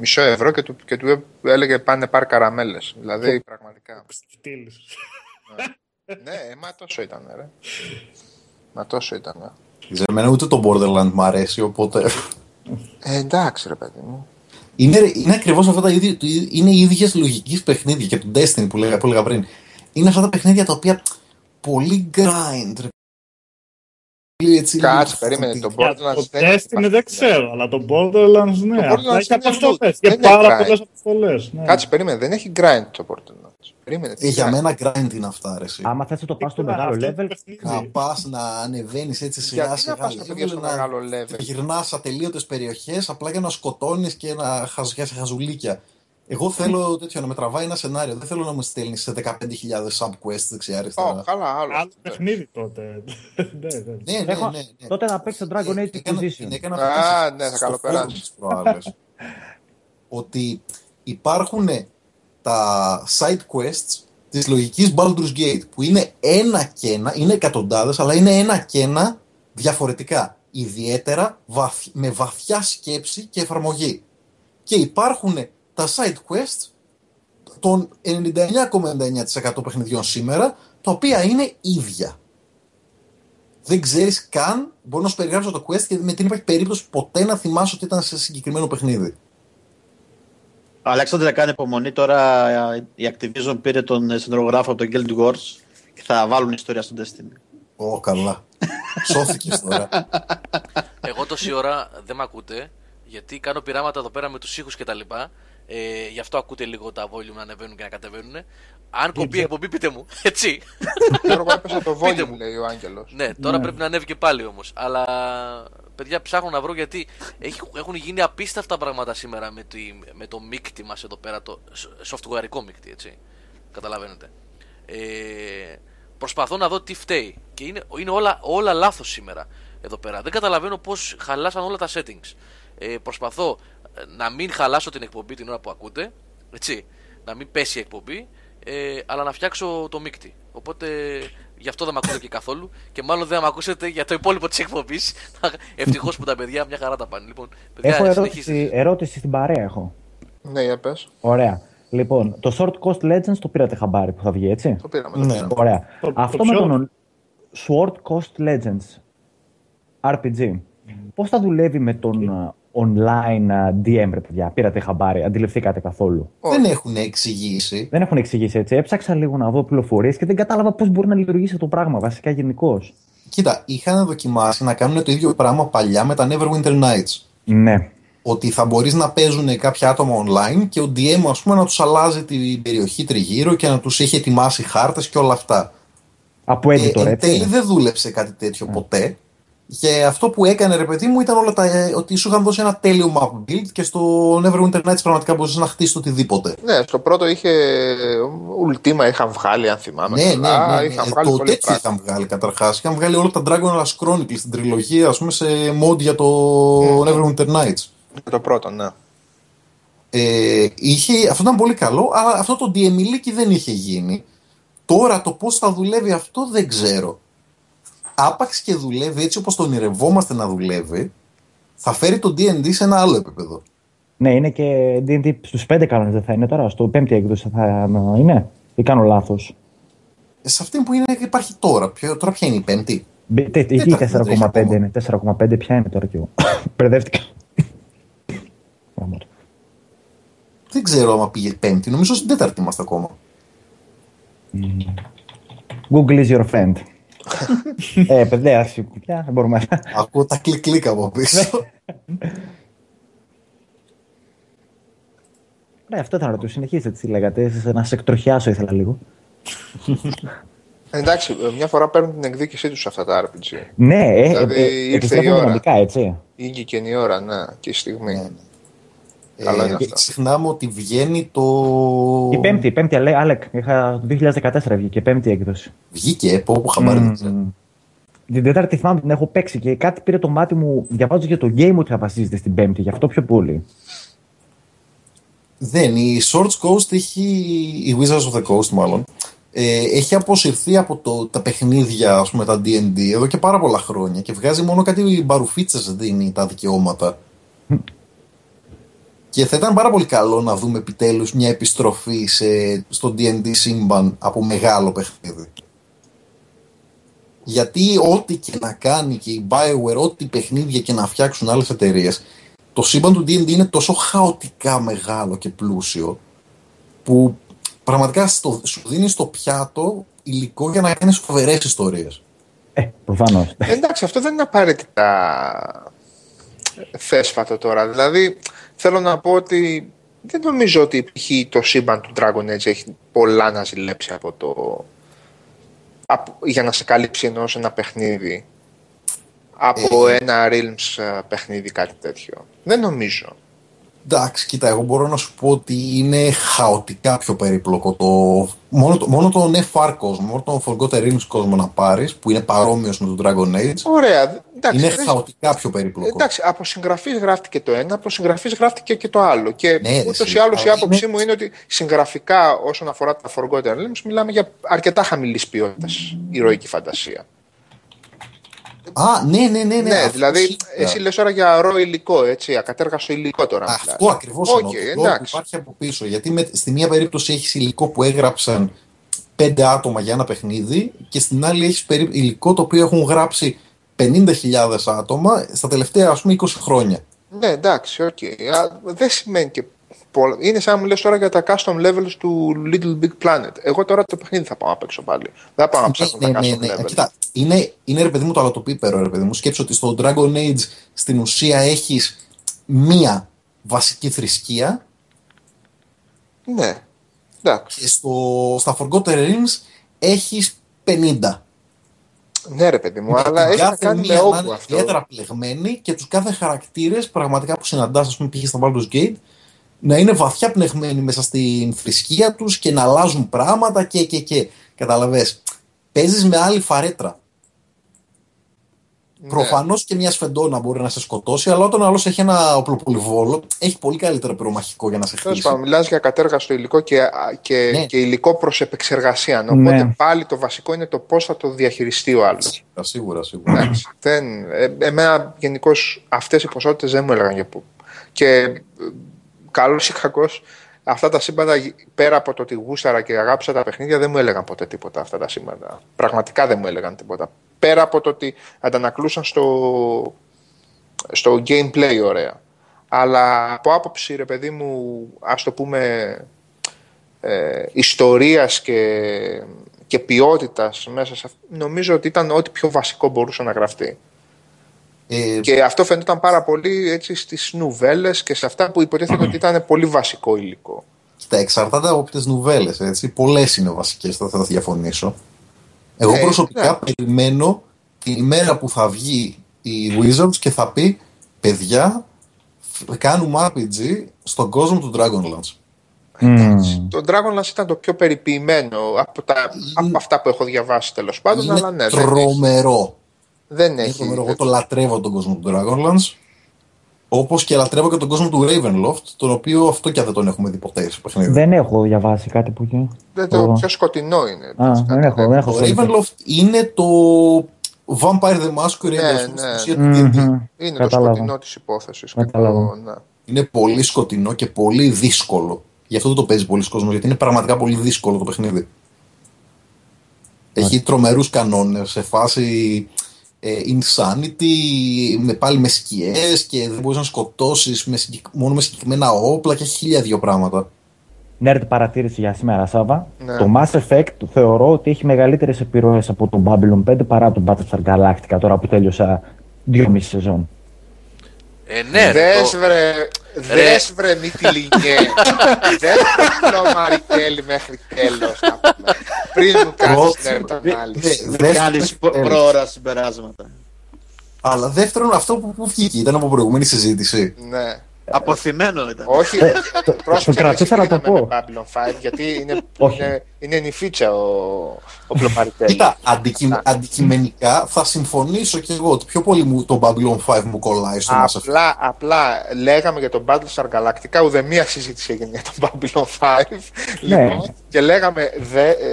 μισό ευρώ και του, και του έλεγε πάνε πάρ' καραμέλες. Δηλαδή πραγματικά. ναι. ναι, μα τόσο ήταν, ρε. Μα τόσο ήταν. Εμένα ούτε το Borderlands μου αρέσει, οπότε. Ε, εντάξει, ρε παιδί μου. Είναι, είναι ακριβώς αυτά τα ίδια. Είναι οι ίδιες λογικές παιχνίδια και του Destiny που λέγα, που λέγα πριν. Είναι αυτά τα παιχνίδια τα οποία πολύ grind. Κάτσε, περίμενε. Το Borderlands δεν είναι. Το Destiny δεν ξέρω, αλλά το Borderlands ναι. Έχει αποστολές. Και πάρα πολλές αποστολές. Κάτσε, περίμενε. Δεν έχει grind το Borderlands. Ε, για μένα grind είναι αυτά, ρε. Άμα θες να το πας στο μεγάλο level, να πας να ανεβαίνεις έτσι σιγά σιγά. Να πας στο μεγάλο level. Γυρνάς ατελείωτες περιοχές απλά για να σκοτώνεις και να χαζιάς χαζουλίκια. Εγώ θέλω τέτοιο, να με τραβάει ένα σενάριο. Δεν θέλω να μου στέλνει σε δεκαπέντε χιλιάδες subquests δεξιά-αριστερά. Καλά, άλλο. Άλλο παιχνίδι τότε. Ναι, ναι, ναι. Τότε να παίξει το Dragon Age Inquisition. Α, ναι, θα καλοπεράσεις. Ότι υπάρχουν τα side quests της λογικής Baldur's Gate που είναι ένα και ένα, είναι εκατοντάδες, αλλά είναι ένα και ένα διαφορετικά. Ιδιαίτερα με βαθιά σκέψη και εφαρμογή. Και υπάρχουν τα side quests των ενενήντα εννιά κόμμα ενενήντα εννιά τοις εκατό παιχνιδιών σήμερα, τα οποία είναι ίδια. Δεν ξέρεις καν, μπορώ να σου περιγράψω το quest και με την υπάρχει περίπτωση ποτέ να θυμάσαι ότι ήταν σε συγκεκριμένο παιχνίδι. Αλέξανδρε, κάνει υπομονή τώρα. Η Activision πήρε τον σενεργογράφο από το Guild Wars και θα βάλουν ιστορία στον Destiny. Ω, oh, καλά. Σώθηκες τώρα. Εγώ τόση ώρα δεν με ακούτε, γιατί κάνω πειράματα εδώ πέρα με τους ήχους και τα λοιπά. Ε, γι' αυτό ακούτε λίγο τα volume να ανεβαίνουν και να κατεβαίνουν. Αν κοπεί η εκπομπή, πείτε μου. Έτσι. Τώρα έπεσε το volume, λέει ο Άγγελος. Ναι, τώρα πρέπει να ανέβει και πάλι όμως. Αλλά παιδιά, ψάχνω να βρω γιατί έχουν γίνει απίστευτα πράγματα σήμερα με, τη, με το μίκτη μας εδώ πέρα. Το softwareικό μίκτη, έτσι. Καταλαβαίνετε. Ε, προσπαθώ να δω τι φταίει. Και είναι, είναι όλα, όλα λάθος σήμερα εδώ πέρα. Δεν καταλαβαίνω πώς χαλάσαν όλα τα settings. Ε, προσπαθώ να μην χαλάσω την εκπομπή την ώρα που ακούτε, έτσι, να μην πέσει η εκπομπή, ε, αλλά να φτιάξω το μίκτη. Οπότε γι' αυτό δεν με ακούτε και καθόλου και μάλλον δεν με ακούσετε για το υπόλοιπο της εκπομπής. Ευτυχώς που τα παιδιά μια χαρά τα πάνε. Λοιπόν, παιδιά, έχω ερώτηση, ερώτηση στην παρέα έχω. Ναι, για πες. Ωραία. Λοιπόν, το Short Coast Legends το πήρατε χαμπάρι που θα βγει, έτσι. Το πήραμε. Το πήραμε. Ωραία. Το, αυτό το με τον Short Coast Legends αρ πι τζι, πώς θα δουλεύει με τον online ντι εμ, ρε παιδιά. Πήρατε χαμπάρι, αντιληφθήκατε καθόλου? Δεν έχουν εξηγήσει. Δεν έχουν εξηγήσει έτσι. Έψαξα λίγο να δω πληροφορίες και δεν κατάλαβα πώς μπορεί να λειτουργήσει το πράγμα, βασικά γενικώς. Κοίτα, είχαν δοκιμάσει να κάνουν το ίδιο πράγμα παλιά με τα Neverwinter Nights. Ναι. Ότι θα μπορείς να παίζουν κάποια άτομα online και ο ντι εμ, ας πούμε, να τους αλλάζει την περιοχή τριγύρω και να τους έχει ετοιμάσει χάρτες και όλα αυτά. Από έτσι τώρα. Εν τέλει δεν δούλεψε κάτι τέτοιο yeah. ποτέ. Και αυτό που έκανε, ρε παιδί μου, ήταν όλα τα, ότι σου είχαν δώσει ένα τέλειο map build και στο Neverwinter Nights πραγματικά μπορούσε να χτίσει οτιδήποτε. Ναι, στο πρώτο είχε. Ultima είχαν βγάλει, αν θυμάμαι. Ναι, καλά, ναι, ναι, ναι. Είχαν βγάλει. Το τέτοιο είχαν βγάλει καταρχάς. Είχαν βγάλει όλα τα Dragonlance Chronicles στην τριλογία, ας πούμε, σε mod για το mm. Neverwinter Nights. Το πρώτο, ναι. Ε, είχε, αυτό ήταν πολύ καλό, αλλά αυτό το DMLiki δεν είχε γίνει. Τώρα το πώς θα δουλεύει αυτό δεν ξέρω. Άπαξ και δουλεύει έτσι όπως το ονειρευόμαστε να δουλεύει, θα φέρει το ντι εντ ντι σε ένα άλλο επίπεδο. Ναι, είναι και ντι εντ ντι στους πέντε κανόνες δεν θα είναι τώρα, στο πέμπτη έκδοση θα είναι, ή κάνω λάθος? Σε αυτή που είναι, υπάρχει τώρα, ποιο, τώρα ποια είναι η πέμπτη? Εκεί τέσσερα κόμμα πέντε είναι, τέσσερα κόμμα πέντε ποια είναι τώρα κι εγώ, μπερδεύτηκα. Δεν ξέρω άμα πήγε πέμπτη, νομίζω στην τέταρτη είμαστε ακόμα. Google is your friend. ε, παιδιά, πια, δεν μπορούμε. Ακούω τα κλικ-κλικ από πίσω. Ρε, αυτό ήταν να το συνεχίσετε, τι λέγατε, να σε εκτροχιάσω ήθελα λίγο. Εντάξει, μια φορά παίρνουν την εκδίκησή τους αυτά τα αρ πι τζι. Ναι, δηλαδή, ήρθε η ώρα. Ήγηκε και η ώρα, ναι, και η στιγμή. Καλά είναι αυτό. Ξεχνάμε ότι βγαίνει το... Η πέμπτη, η πέμπτη, Αλέκ, είχα, το δύο χιλιάδες δεκατέσσερα βγήκε η πέμπτη έκδοση. Βγήκε, πω, που χαμπάρι. Mm. Την τέταρτη θυμάμαι την έχω παίξει και κάτι πήρε το μάτι μου, διαβάζω για το game ότι θα βασίζεται στην πέμπτη, γι' αυτό πιο πολύ. Δεν, η Swords Coast έχει, η Wizards of the Coast μάλλον, ε, έχει αποσυρθεί από το, τα παιχνίδια, ας πούμε τα ντι εντ ντι, εδώ και πάρα πολλά χρόνια και βγάζει μόνο κάτι μπαρουφίτσες, δίνει τα δικαιώματα. Και θα ήταν πάρα πολύ καλό να δούμε επιτέλους μια επιστροφή σε, στο ντι εντ ντι σύμπαν από μεγάλο παιχνίδι. Γιατί ό,τι και να κάνει και η BioWare, ό,τι παιχνίδια και να φτιάξουν άλλες εταιρείες, το σύμπαν του ντι εντ ντι είναι τόσο χαοτικά μεγάλο και πλούσιο που πραγματικά στο, σου δίνει στο πιάτο υλικό για να κάνεις φοβερές ιστορίες. Ε, προφανώς. Εντάξει, αυτό δεν είναι απαραίτητα θέσφατο τώρα, δηλαδή... Θέλω να πω ότι δεν νομίζω ότι π.χ. το σύμπαν του Dragon Age έχει πολλά να ζηλέψει από το... από... για να σε καλύψει ενός ένα παιχνίδι. Από ε... ένα Realms παιχνίδι, κάτι τέτοιο. Δεν νομίζω. Εντάξει, κοίτα, εγώ μπορώ να σου πω ότι είναι χαοτικά πιο περίπλοκο. Το... Μόνο, το... μόνο τον εφ αρ κόσμο, μόνο τον Forgotten Realms κόσμο να πάρεις, που είναι παρόμοιος με τον Dragon Age. Ωραία. Εντάξει, είναι χαοτικά πιο περίπλοκο. Εντάξει, από συγγραφής γράφτηκε το ένα, από συγγραφής γράφτηκε και το άλλο. Και ναι, ούτως ή άλλως η άποψή μου είναι ότι συγγραφικά όσον αφορά τα Forgotten Realms μιλάμε για αρκετά χαμηλής ποιότητας ηρωική φαντασία. Α, ναι, ναι, ναι. ναι, ναι δηλαδή, σύγχρονα. Εσύ λες τώρα για ρο υλικό, έτσι, ακατέργαστο υλικό τώρα. Α, αυτό ακριβώς okay, εννοώ. Αυτό υπάρχει από πίσω. Γιατί με, στη μία περίπτωση έχεις υλικό που έγραψαν πέντε άτομα για ένα παιχνίδι και στην άλλη έχεις περί, υλικό το οποίο έχουν γράψει πενήντα χιλιάδες άτομα στα τελευταία, ας πούμε, είκοσι χρόνια. Ναι, εντάξει, οκ. Okay. Δεν σημαίνει και πολλά. Είναι σαν να μου λες τώρα για τα custom levels του Little Big Planet. Εγώ τώρα το παιχνίδι θα πάω να παίξω πάλι. Δεν θα πάω να ψάξω ναι, τα ναι, custom ναι, ναι. levels. Κοίτα, είναι, είναι ρε παιδί μου το αλατοπίπερο, ρε παιδί μου. Σκέψου ότι στο Dragon Age στην ουσία έχεις μία βασική θρησκεία. Ναι, εντάξει. Και στο, στα Forgotten Realms έχεις πενήντα. Ναι, ρε παιδί μου, ναι, αλλά έχει να κάνει με όπου αυτό. Ιδιαίτερα πλεγμένοι και τους κάθε χαρακτήρες πραγματικά που συναντάς, ας πούμε, πήγε στα Baldur's Gate, να είναι βαθιά πνεγμένοι μέσα στην θρησκεία τους και να αλλάζουν πράγματα και και και. Καταλαβες, παίζεις με άλλη φαρέτρα. Ναι. Προφανώς και μια σφεντόνα μπορεί να σε σκοτώσει, αλλά όταν ο άλλος έχει ένα οπλοπολιβόλο, έχει πολύ καλύτερο πυρομαχικό για να σε χτίσει. Μιλάς για κατέργαστο υλικό και, και, ναι. και υλικό προς επεξεργασία. Ναι. Οπότε πάλι το βασικό είναι το πώς θα το διαχειριστεί ο άλλος. Σίγουρα, σίγουρα. Ναι, δεν, ε, εμένα γενικώς αυτές οι ποσότητες δεν μου έλεγαν για πού. Και καλώς ή κακώς, αυτά τα σύμπαντα πέρα από το ότι γούσταρα και αγάπησα τα παιχνίδια δεν μου έλεγαν ποτέ τίποτα αυτά τα σύμπαντα. Πραγματικά δεν μου έλεγαν τίποτα. Πέρα από το ότι αντανακλούσαν στο, στο gameplay ωραία. Αλλά από άποψη, ρε παιδί μου, ας το πούμε, ε, ιστορίας και, και ποιότητας μέσα σε αυτό, νομίζω ότι ήταν ό,τι πιο βασικό μπορούσε να γραφτεί. Ε, και αυτό φαινόταν πάρα πολύ έτσι στις νουβέλες και σε αυτά που υποτίθεται ότι ήταν πολύ βασικό υλικό. Κοίτα, εξαρτάται από τις νουβέλες, έτσι. Πολλές είναι βασικές, θα, θα διαφωνήσω. Εγώ ε, προσωπικά ναι. περιμένω τη μέρα που θα βγει η Wizards και θα πει, παιδιά, κάνουμε αρ πι τζι στον κόσμο του Dragonlance. Mm. Το Dragonlance ήταν το πιο περιποιημένο από, τα, από αυτά που έχω διαβάσει, τέλος πάντων. Είναι αλλά, ναι, τρομερό. Δεν έχει. Εγώ δεν... το λατρεύω τον κόσμο του Dragonlance. Όπως και λατρεύω και τον κόσμο του Ravenloft, τον οποίο αυτό και αν δεν τον έχουμε δει ποτέ. Δεν έχω διαβάσει κάτι που εκεί. Δεν το πιο σκοτεινό είναι. Α, δεν έχω, δεν έχω το Ravenloft είναι το Vampire the Masquerade. Ναι, ναι. Mm-hmm. Είναι Καταλάβω. το σκοτεινό της υπόθεσης. Το... Ναι. Είναι πολύ σκοτεινό και πολύ δύσκολο. Γι' αυτό το παίζει πολλοί κόσμος, γιατί είναι πραγματικά πολύ δύσκολο το παιχνίδι. Έχει τρομερούς κανόνες σε φάση... insanity, με, πάλι με σκιές και δεν μπορείς να σκοτώσεις με συγκεκ... μόνο με συγκεκριμένα όπλα και χίλια δυο πράγματα. Nerd παρατήρηση για σήμερα, Σάβα. Ναι. Το Mass Effect θεωρώ ότι έχει μεγαλύτερες επιρροές από το Babylon πέντε παρά το Battlestar Galactica, τώρα που τέλειωσα δυόμιση σεζόν. Ε, ναι, δες το... βρε, δες βρε μη τη λιγέ. Δες βρε Μαρικέλη μέχρι τέλος. Πριν μου κάνεις την ανάλυση. Μην κάνεις προώρα συμπεράσματα. Αλλά δεύτερον αυτό που βγήκε ήταν από προηγούμενη συζήτηση. Ναι. Αποθυμένο ήταν. Όχι, πρόσφατα δεν πω Babylon πέντε γιατί είναι νηφίτσα ο Πλωμαριτέλης. Κοίτα, αντικειμενικά θα συμφωνήσω και εγώ ότι πιο πολύ μου το Babylon πέντε μου κολλάει στο Mass Effect. Απλά λέγαμε για τον Battlestar Galactica, ουδέμια συζήτηση έγινε για τον Babylon πέντε και λέγαμε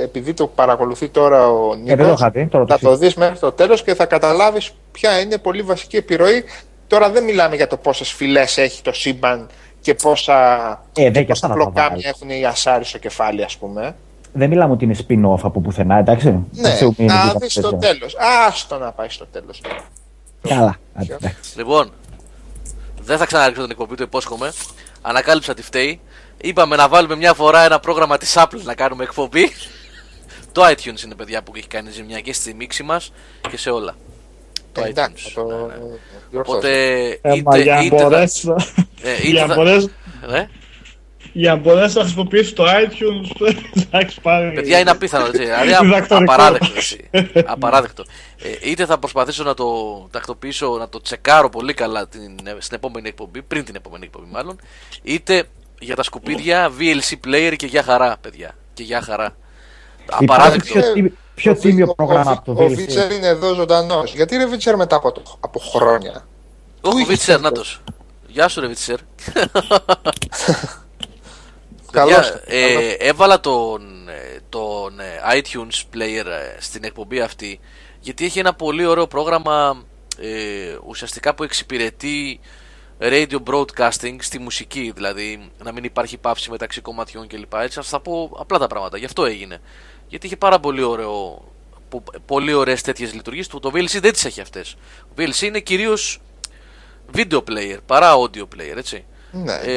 επειδή το παρακολουθεί τώρα ο Νίκος θα το δεις μέχρι το τέλος και θα καταλάβεις ποια είναι πολύ βασική επιρροή. Τώρα δεν μιλάμε για το πόσες φυλές έχει το σύμπαν και πόσα, ε, και πόσα πλοκάμια έχουν οι ασάρι στο κεφάλι, ας πούμε. Δεν μιλάμε ότι είναι spin-off από πουθενά, εντάξει. Ναι, ναι να δεις στο τέλος. Άστο να πάει στο τέλος. Καλά. Λοιπόν, δεν θα ξαναρίξω την εκπομπή, το υπόσχομαι. Ανακάλυψα τι φταίει. Είπαμε να βάλουμε μια φορά ένα πρόγραμμα της Apple να κάνουμε εκπομπή. Το iTunes είναι, παιδιά, που έχει κάνει ζημιά και στη μίξη μας και σε όλα. Το iTunes. Εντάξει, το... Ναι, ναι. Οπότε, ε, είτε, για να μπορέσω να μπορέσω να χρησιμοποιήσω το iTunes, εντάξει, πάλι. Παιδιά, είναι απίθανο, έτσι. Απαράδεκτο, έτσι. Απαράδεκτο. Ε, είτε θα προσπαθήσω να το τακτοποιήσω, να το τσεκάρω πολύ καλά την, στην επόμενη εκπομπή, πριν την επόμενη εκπομπή μάλλον, είτε για τα σκουπίδια, βι ελ σι player και για χαρά, παιδιά. Και για χαρά. Απαράδεκτο. Πιο τίμιο πρόγραμμα από το βι ελ σι. Ο Βίτσερ είναι εδώ ζωντανός. Γιατί ρε Βίτσερ μετά από, το, από χρόνια. Όχι ο Βίτσερ, να τος. Γεια σου ρε Βίτσερ. Καλώς. ε, έβαλα τον, τον iTunes Player στην εκπομπή αυτή γιατί έχει ένα πολύ ωραίο πρόγραμμα ε, ουσιαστικά που εξυπηρετεί radio broadcasting στη μουσική. Δηλαδή να μην υπάρχει πάυση μεταξύ κομματιών κλπ. Έτσι, θα πω απλά τα πράγματα. Γι' αυτό έγινε. Γιατί είχε πάρα πολύ, ωραίο, πολύ ωραίες τέτοιες λειτουργίες που το βι ελ σι δεν τις έχει αυτές. Το βι ελ σι είναι κυρίως video player παρά audio player, έτσι. Ναι, ε,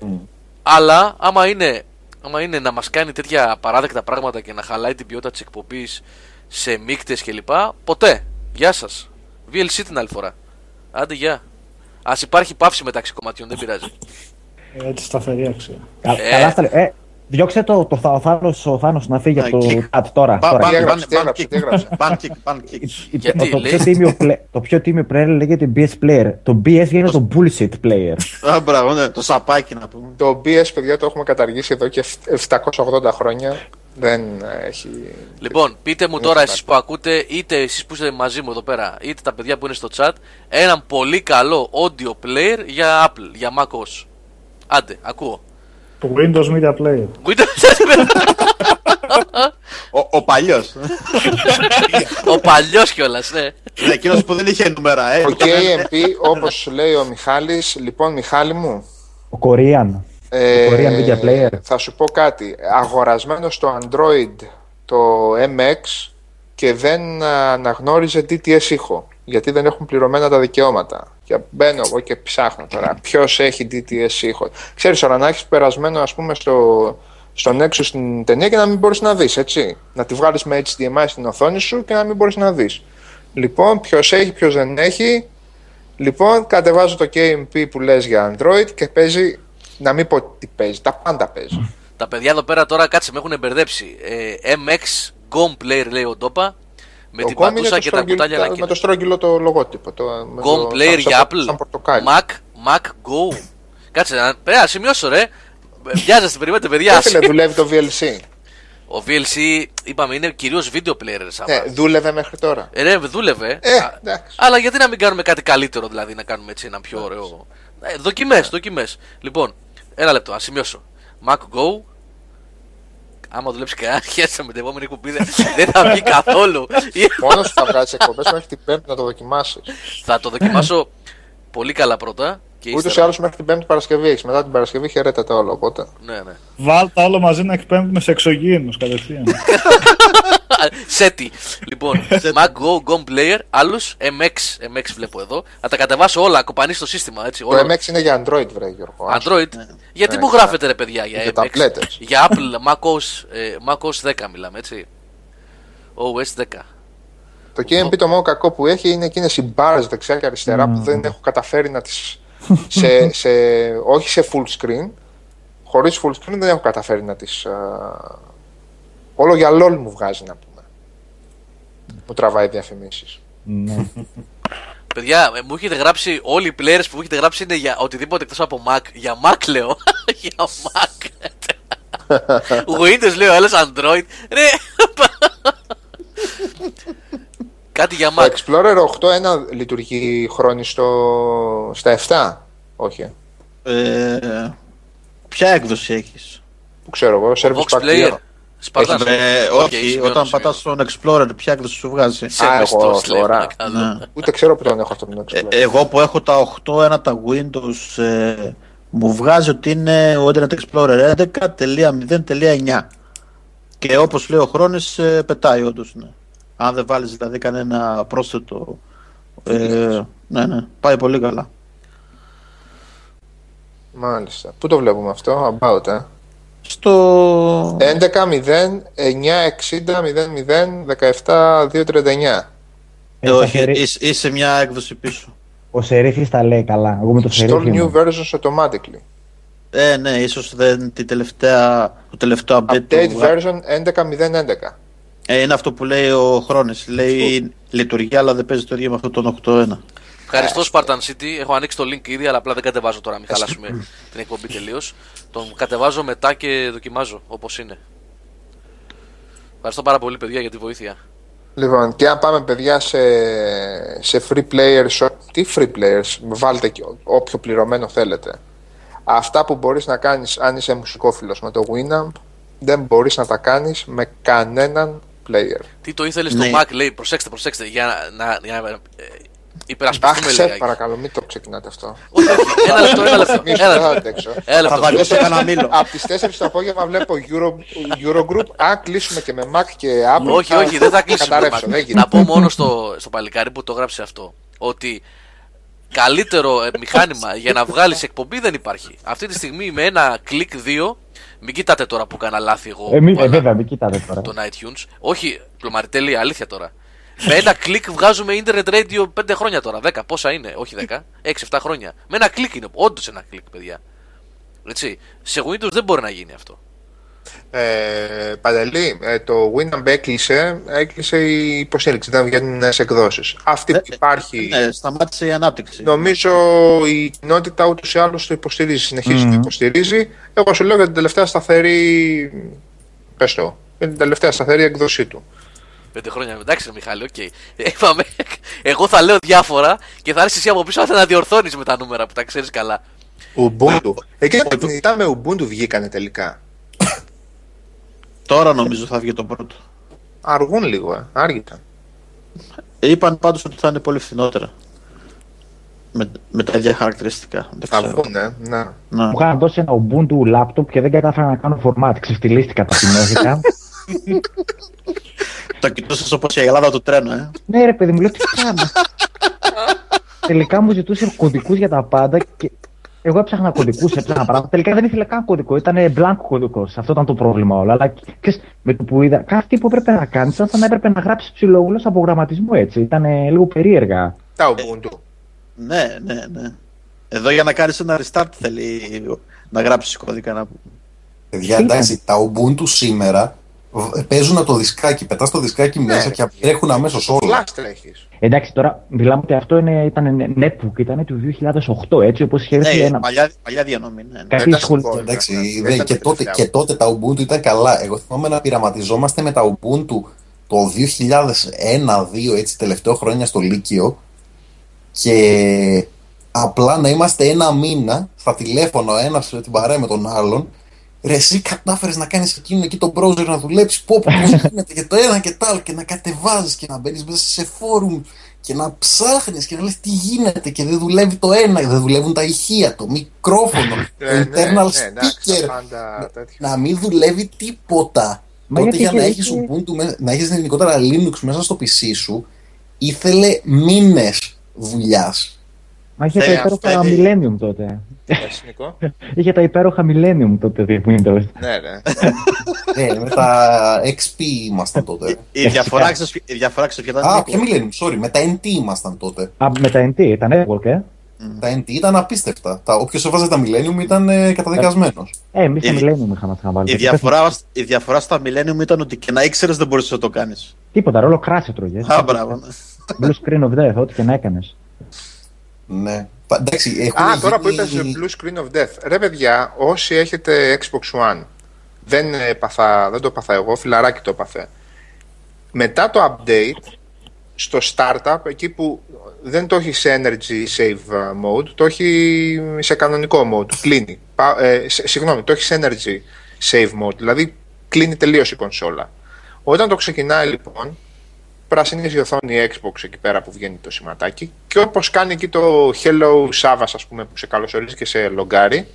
ναι. Αλλά άμα είναι, άμα είναι να μας κάνει τέτοια απαράδεκτα πράγματα και να χαλάει την ποιότητα της εκπομπής σε μίκτες κλπ, ποτέ. Γεια σας. βι ελ σι την άλλη φορά. Άντε γεια. Ας υπάρχει παύση μεταξύ κομματιών, δεν πειράζει. Έτσι τα φέρει αξία. Καλά τα λέει. Διώξε το, το, το, ο Θάνος να φύγει από το chat τώρα. Το πιο τίμιο player λέγεται μπι ες player. Το μπι ες γίνεται το bullshit player. Μπράβο, ναι, το σαπάκι να πούμε. Το μπι ες, παιδιά, το έχουμε καταργήσει εδώ και επτακόσια ογδόντα χρόνια. Δεν έχει... Λοιπόν, πείτε μου τώρα εσείς που ακούτε, είτε εσείς που είστε μαζί μου εδώ πέρα, είτε τα παιδιά που είναι στο chat, έναν πολύ καλό audio player για Apple, για macOS. Άντε, ακούω. Το Windows Media Player. ο, ο παλιός. ο παλιός κιόλας, ναι. Εκείνος που δεν είχε νούμερα, ε. Ο κέι εμ πι, όπως λέει ο Μιχάλης, λοιπόν, Μιχάλη μου. Ο Korean. Ε, ο Korean Media Player. Θα σου πω κάτι. Αγορασμένο στο Android το εμ εξ και δεν αναγνώριζε ντι τι ες ήχο. Γιατί δεν έχουν πληρωμένα τα δικαιώματα. Και μπαίνω εγώ και ψάχνω τώρα ποιος έχει ντι τι ες ήχο. Ξέρεις ώρα να έχεις περασμένο ας πούμε στο, στον έξω στην ταινία και να μην μπορείς να δεις, έτσι. Να τη βγάλεις με έιτς ντι εμ άι στην οθόνη σου και να μην μπορείς να δεις. Λοιπόν, ποιος έχει, ποιος δεν έχει. Λοιπόν, κατεβάζω το κέι εμ πι που λες για Android και παίζει, να μην πω τι παίζει, τα πάντα παίζει. Τα παιδιά εδώ πέρα τώρα κάτσε με έχουν μπερδέψει. Ε, εμ εξ Go Player λέει ο Ντόπα. Με την πατούσα και τα κουτάλια λακκίνου. Με το στρόγγυλο το λογότυπο. Go Player για Apple. Mac, Mac Go. Κάτσε, πρέπει να σημειώσω ρε. Βιάζεστε, περιμένετε παιδιά. Έφυλε, δουλεύει το βι ελ σι. Ο βι ελ σι, είπαμε, είναι κυρίως video player. Ναι, δούλευε μέχρι τώρα. Ε, ρε, δούλευε. Ε, αλλά γιατί να μην κάνουμε κάτι καλύτερο, δηλαδή να κάνουμε έτσι ένα πιο ωραίο. Ε, δοκιμές, δοκιμές. Λοιπόν, ένα λεπτό, να σημειώσω. Mac Go. Άμα δουλέψει κανένα, χαίρεσαι με την επόμενη κουμπίδα. Δεν θα βγει καθόλου. Μόνο σου θα βγάλει εκπομπές μέχρι την Πέμπτη να το δοκιμάσει. Θα το δοκιμάσω πολύ καλά πρώτα. Ούτως ή άλλως μέχρι την Πέμπτη Παρασκευή έχεις. Μετά την Παρασκευή χαιρέτα τα όλα. Οπότε. Ναι, ναι. Βάλτε όλο μαζί να εκπέμπουμε σε εξωγήινους κατευθείαν. Σέτι. Λοιπόν, Mac Go, Go Player, άλλου εμ εξ. εμ εξ βλέπω εδώ. Θα τα κατεβάσω όλα, κοπανεί στο σύστημα. Έτσι, το εμ εξ είναι για Android, βρε Γιώργο. Android. Γιατί μου γράφετε ρε παιδιά για εμ εξ. Για Apple, macOS δέκα μιλάμε, έτσι. ο ες δέκα. Το κέι εμ πι το μόνο κακό που έχει είναι εκείνες οι μπάρες δεξιά και αριστερά που δεν έχω καταφέρει να τις. σε, σε, όχι σε full screen. Χωρίς full screen δεν έχω καταφέρει να τις α, όλο για LOL μου βγάζει να πούμε. Μου τραβάει διαφημίσεις. Παιδιά, μου έχετε γράψει όλοι οι players που μου έχετε γράψει είναι για οτιδήποτε εκτός από Mac. Για Mac λέω. Για Mac. Windows λέει ο άλλος Android. Ρε. Κάτι για Mac. Το Explorer οκτώ ένα λειτουργεί Χρόνη στο... στα εφτά, όχι. Ε, ποια έκδοση έχεις? Που ξέρω εγώ, Service Pack δύο. Σπαρτάς. Όχι, όταν πατάς στον Explorer, ποια έκδοση σου βγάζει? Α, εγώ τώρα. Ούτε ξέρω που τον έχω αυτό τον Explorer. Εγώ που έχω τα οκτώ ένα τα Windows, μου βγάζει ότι είναι ο Internet Explorer έντεκα τελεία μηδέν τελεία εννιά. Και όπως λέει ο Χρόνης, πετάει όντως, ναι. Αν δεν βάλεις δηλαδή κανένα πρόσθετο, ε, ναι, ναι, πάει πολύ καλά. Μάλιστα. Πού το βλέπουμε αυτό, about, ε? Στο... έντεκα μηδέν εννιακόσια εξήντα μηδέν μηδέν δεκαεπτά διακόσια τριάντα εννιά. Ε, όχι, είσαι μια έκδοση πίσω. Ο Σερίφης τα λέει καλά, εγώ με το Σερίφη μου. Install new versions automatically. Ε, ναι, ίσως δεν την τελευταία, το τελευταίο update. Update του... version έντεκα μηδέν έντεκα. Είναι αυτό που λέει ο Χρόνης. Λέει λειτουργία, αλλά δεν παίζει το ίδιο με αυτό τον οκτώ ένα. Ευχαριστώ Spartan City. Έχω ανοίξει το link ήδη, αλλά απλά δεν κατεβάζω τώρα. Μην χαλάσουμε την εκπομπή τελείως. Τον κατεβάζω μετά και δοκιμάζω όπως είναι. Ευχαριστώ πάρα πολύ, παιδιά, για τη βοήθεια. Λοιπόν, και αν πάμε, παιδιά, σε, σε free players. Τι free players, βάλτε και όποιο πληρωμένο θέλετε. Αυτά που μπορείς να κάνεις αν είσαι μουσικόφιλος με το Winamp, δεν μπορείς να τα κάνεις με κανέναν player. Τι το ήθελε στο Mac, λέει, προσέξτε, προσέξτε, για να, για να ε, υπερασπιστούμε. Αχ, σε παρακαλώ, μην το ξεκινάτε αυτό. Όχι, όχι, ένα λεπτό, ένα λεπτό. Ένα λεπτό. Από τις τέσσερις το απόγευμα βλέπω Eurogroup, αν κλείσουμε και με Mac και Apple. Όχι, όχι, δεν θα κλείσουμε. Να πω μόνο στο, στο παλικάρι που το γράψε αυτό, ότι καλύτερο μηχάνημα για να βγάλεις εκπομπή δεν υπάρχει. Αυτή τη στιγμή με ένα κλικ δύο. Μην κοιτάτε τώρα που έκανα λάθη εγώ. Ε, μη, ε, βέβαια, μην κοιτάτε τώρα. Τον iTunes. Όχι, πλωμαριτέλη, αλήθεια τώρα. Με ένα κλικ βγάζουμε Internet Radio πέντε χρόνια τώρα. δέκα, πόσα είναι, όχι δέκα. έξι εφτά χρόνια. Με ένα κλικ είναι. Όντως ένα κλικ, παιδιά. Έτσι. Σε Windows δεν μπορεί να γίνει αυτό. Ε, Παντελή, ε, το Winamp έκλεισε, έκλεισε η υποστήριξη. Δεν βγαίνουν νέες εκδόσεις. Αυτή που υπάρχει. Ναι, ε, σταμάτησε η ανάπτυξη. Νομίζω η κοινότητα ούτως ή άλλως το υποστηρίζει, συνεχίζει mm. το υποστηρίζει. Εγώ σου λέω για την τελευταία σταθερή. Πες το. Για την τελευταία σταθερή εκδόσή του. Πέντε χρόνια, εντάξει, Μιχάλη, οκ. Okay. Είπαμε, εγώ θα λέω διάφορα και θα έρθει εσύ από πίσω αν θα να διορθώνεις με τα νούμερα που τα ξέρεις καλά. Ubuntu. Εκείνα τα κινητά με Ubuntu βγήκανε τελικά. Τώρα νομίζω θα βγει το πρώτο. Αργούν λίγο, ε. Άργητα. Είπαν πάντως ότι θα είναι πολύ φθηνότερα. Με, με τα ίδια χαρακτηριστικά. Θα βγουν, ε. Ναι. Ναι. Μου είχαν δώσει ένα Ubuntu laptop και δεν κατάφερα να κάνω format. Ξεφτυλίστηκα τα θυμήθηκα. Το κοιτούσες όπως η Ελλάδα του τρένου, ε. Ναι, ρε παιδί μου, λέω τι κάνω. Τελικά μου ζητούσε κωδικούς για τα πάντα και εγώ έψαχνα κωδικούς, έψαχνα πράγματα. Τελικά δεν ήθελε καν κωδικό, ήταν blank κωδικός. Αυτό ήταν το πρόβλημα όλο. Αλλά ξέρεις, με το που είδα, κάτι που έπρεπε να κάνεις, σαν να έπρεπε να γράψεις ψιλόγουλος από γραμματισμό έτσι. Ήταν λίγο περίεργα. Τα Ubuntu. Ναι, ναι, ναι. Εδώ για να κάνεις ένα restart θέλει να γράψεις κώδικα να πούμε. Εντάξει, τα Ubuntu σήμερα παίζουν το δισκάκι, πετάς το δισκάκι μέσα και τρέχουν αμέσως όλα. Εντάξει, τώρα μιλάμε ότι αυτό είναι, ήταν netbook, ήταν του δύο χιλιάδες οκτώ, έτσι όπως είχε έρθει ένα... παλιά, παλιά διανομή, ναι. Κάτι σχολείο. Εντάξει, και τότε, και τότε τα Ubuntu ήταν καλά. Εγώ θυμάμαι να πειραματιζόμαστε με τα Ubuntu το δύο χιλιάδες ένα δύο, έτσι, τελευταίο χρόνια στο Λύκειο και... απλά να είμαστε ένα μήνα στα τηλέφωνο, ένας την παρέα με τον άλλον. Ρε, εσύ κατάφερες να κάνεις εκείνο εκεί τον browser να δουλέψει. Πω, πώς γίνεται και το ένα και το άλλο. Και να κατεβάζεις και να μπαίνεις μέσα σε φόρουμ και να ψάχνεις και να λες τι γίνεται. Και δεν δουλεύει το ένα, δεν δουλεύουν τα ηχεία, το μικρόφωνο, το internal speaker. Να μην δουλεύει τίποτα. Τότε για να έχεις Ubuntu, να έχεις γενικότερα Linux μέσα στο πι σι σου, ήθελε μήνες δουλειάς. Μα είχε τα υπέροχα Millennium τότε. Είχε τα υπέροχα Millennium τότε του Windows. Ναι, ναι. Ναι, με τα Εξ Πι ήμασταν τότε. Η διαφορά ξέρω ποια ήταν. Α, ποια Millennium, sorry, με τα Εν Τι ήμασταν τότε. Α, με τα Εν Τι, ήταν network, ε. Τα Εν Τι ήταν απίστευτα. Όποιος έβαζε τα Millennium ήταν καταδικασμένος. Ε, εμείς τα Millennium είχαμε βάλει. Η διαφορά στα Millennium ήταν ότι και να ήξερες δεν μπορούσες να το κάνεις. Τίποτα, ρόλο crash έτρωγες. Α, μπράβο. Blue screen of death, ό,τι και να έκανες. Ναι. Εντάξει, α, γίνει... τώρα που είπες Blue Screen of Death. Ρε παιδιά, όσοι έχετε Xbox One, δεν, παθα, δεν το παθα εγώ, φιλαράκι το παθα. Μετά το update, στο startup, εκεί που δεν το έχει σε energy save mode, το έχει σε κανονικό mode, κλείνει. Ε, συγγνώμη, το έχει σε energy save mode, δηλαδή κλείνει τελείως η κονσόλα. Όταν το ξεκινάει λοιπόν, πρασινίζει η οθόνη Xbox εκεί πέρα που βγαίνει το σηματάκι και όπως κάνει εκεί το Hello Σάββας, ας πούμε, που σε καλωσορίζει και σε λογκάρει,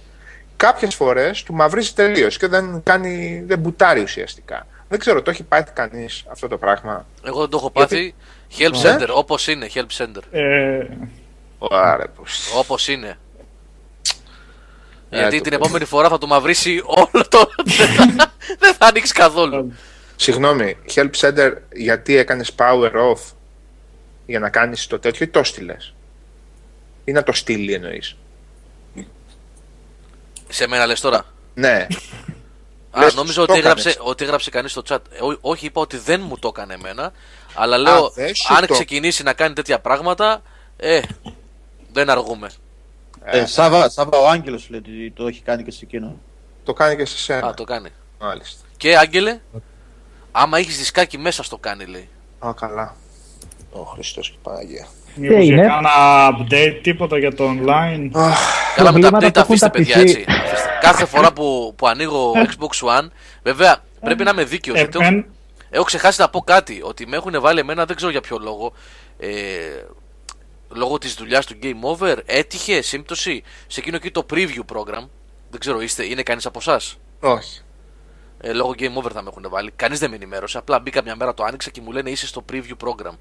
κάποιες φορές του μαυρίζει τελείως και δεν κάνει, δεν μπουτάρει ουσιαστικά. Δεν ξέρω, το έχει πάθει κανείς αυτό το πράγμα? Εγώ δεν το έχω πάθει. Γιατί... Help Center, ε? Όπως είναι, Help Center. Ε... Άρα, πώς... Όπως είναι. Ε, Γιατί το... την επόμενη φορά θα του μαυρίσει όλο το... δεν θα ανοίξει καθόλου. Συγγνώμη, Help Center, γιατί έκανες power off για να κάνεις το τέτοιο ή το στείλες? Ή να το στείλει εννοείς? Σε μένα λες τώρα? Ναι. Α, λες, νομίζω ότι έγραψε, ότι έγραψε κανείς στο chat. Ό, όχι, είπα ότι δεν μου το έκανε εμένα. Αλλά λέω, α, αν το... ξεκινήσει να κάνει τέτοια πράγματα, ε, δεν αργούμε. Ε, ε, Σάβα, Σάβα, ο Άγγελος λέει ότι το έχει κάνει και σε εκείνο. Το κάνει και σε σένα. Α, το κάνει. Μάλιστα. Και Άγγελε, άμα έχεις δισκάκι μέσα στο κάνει, λέει. Α, καλά. Ο Χριστός και Παναγία. Μήπως για κάνα update, τίποτα για το online? Καλά, με τα update αφήστε, παιδιά, έτσι. Κάθε φορά που, που ανοίγω Xbox One, βέβαια, πρέπει να είμαι δίκαιος. Γιατί έχω ξεχάσει να πω κάτι, ότι με έχουν βάλει εμένα, δεν ξέρω για ποιο λόγο, ε, λόγω της δουλειάς του Game Over, έτυχε σύμπτωση σε εκείνο εκεί το Preview Program. Δεν ξέρω, είστε, είναι κανείς από εσάς? Όχι. Ε, λόγω Game Over θα με έχουν βάλει. Κανείς δεν με ενημέρωσε. Απλά μπήκα μια μέρα, το άνοιξα και μου λένε είσαι στο Preview Program.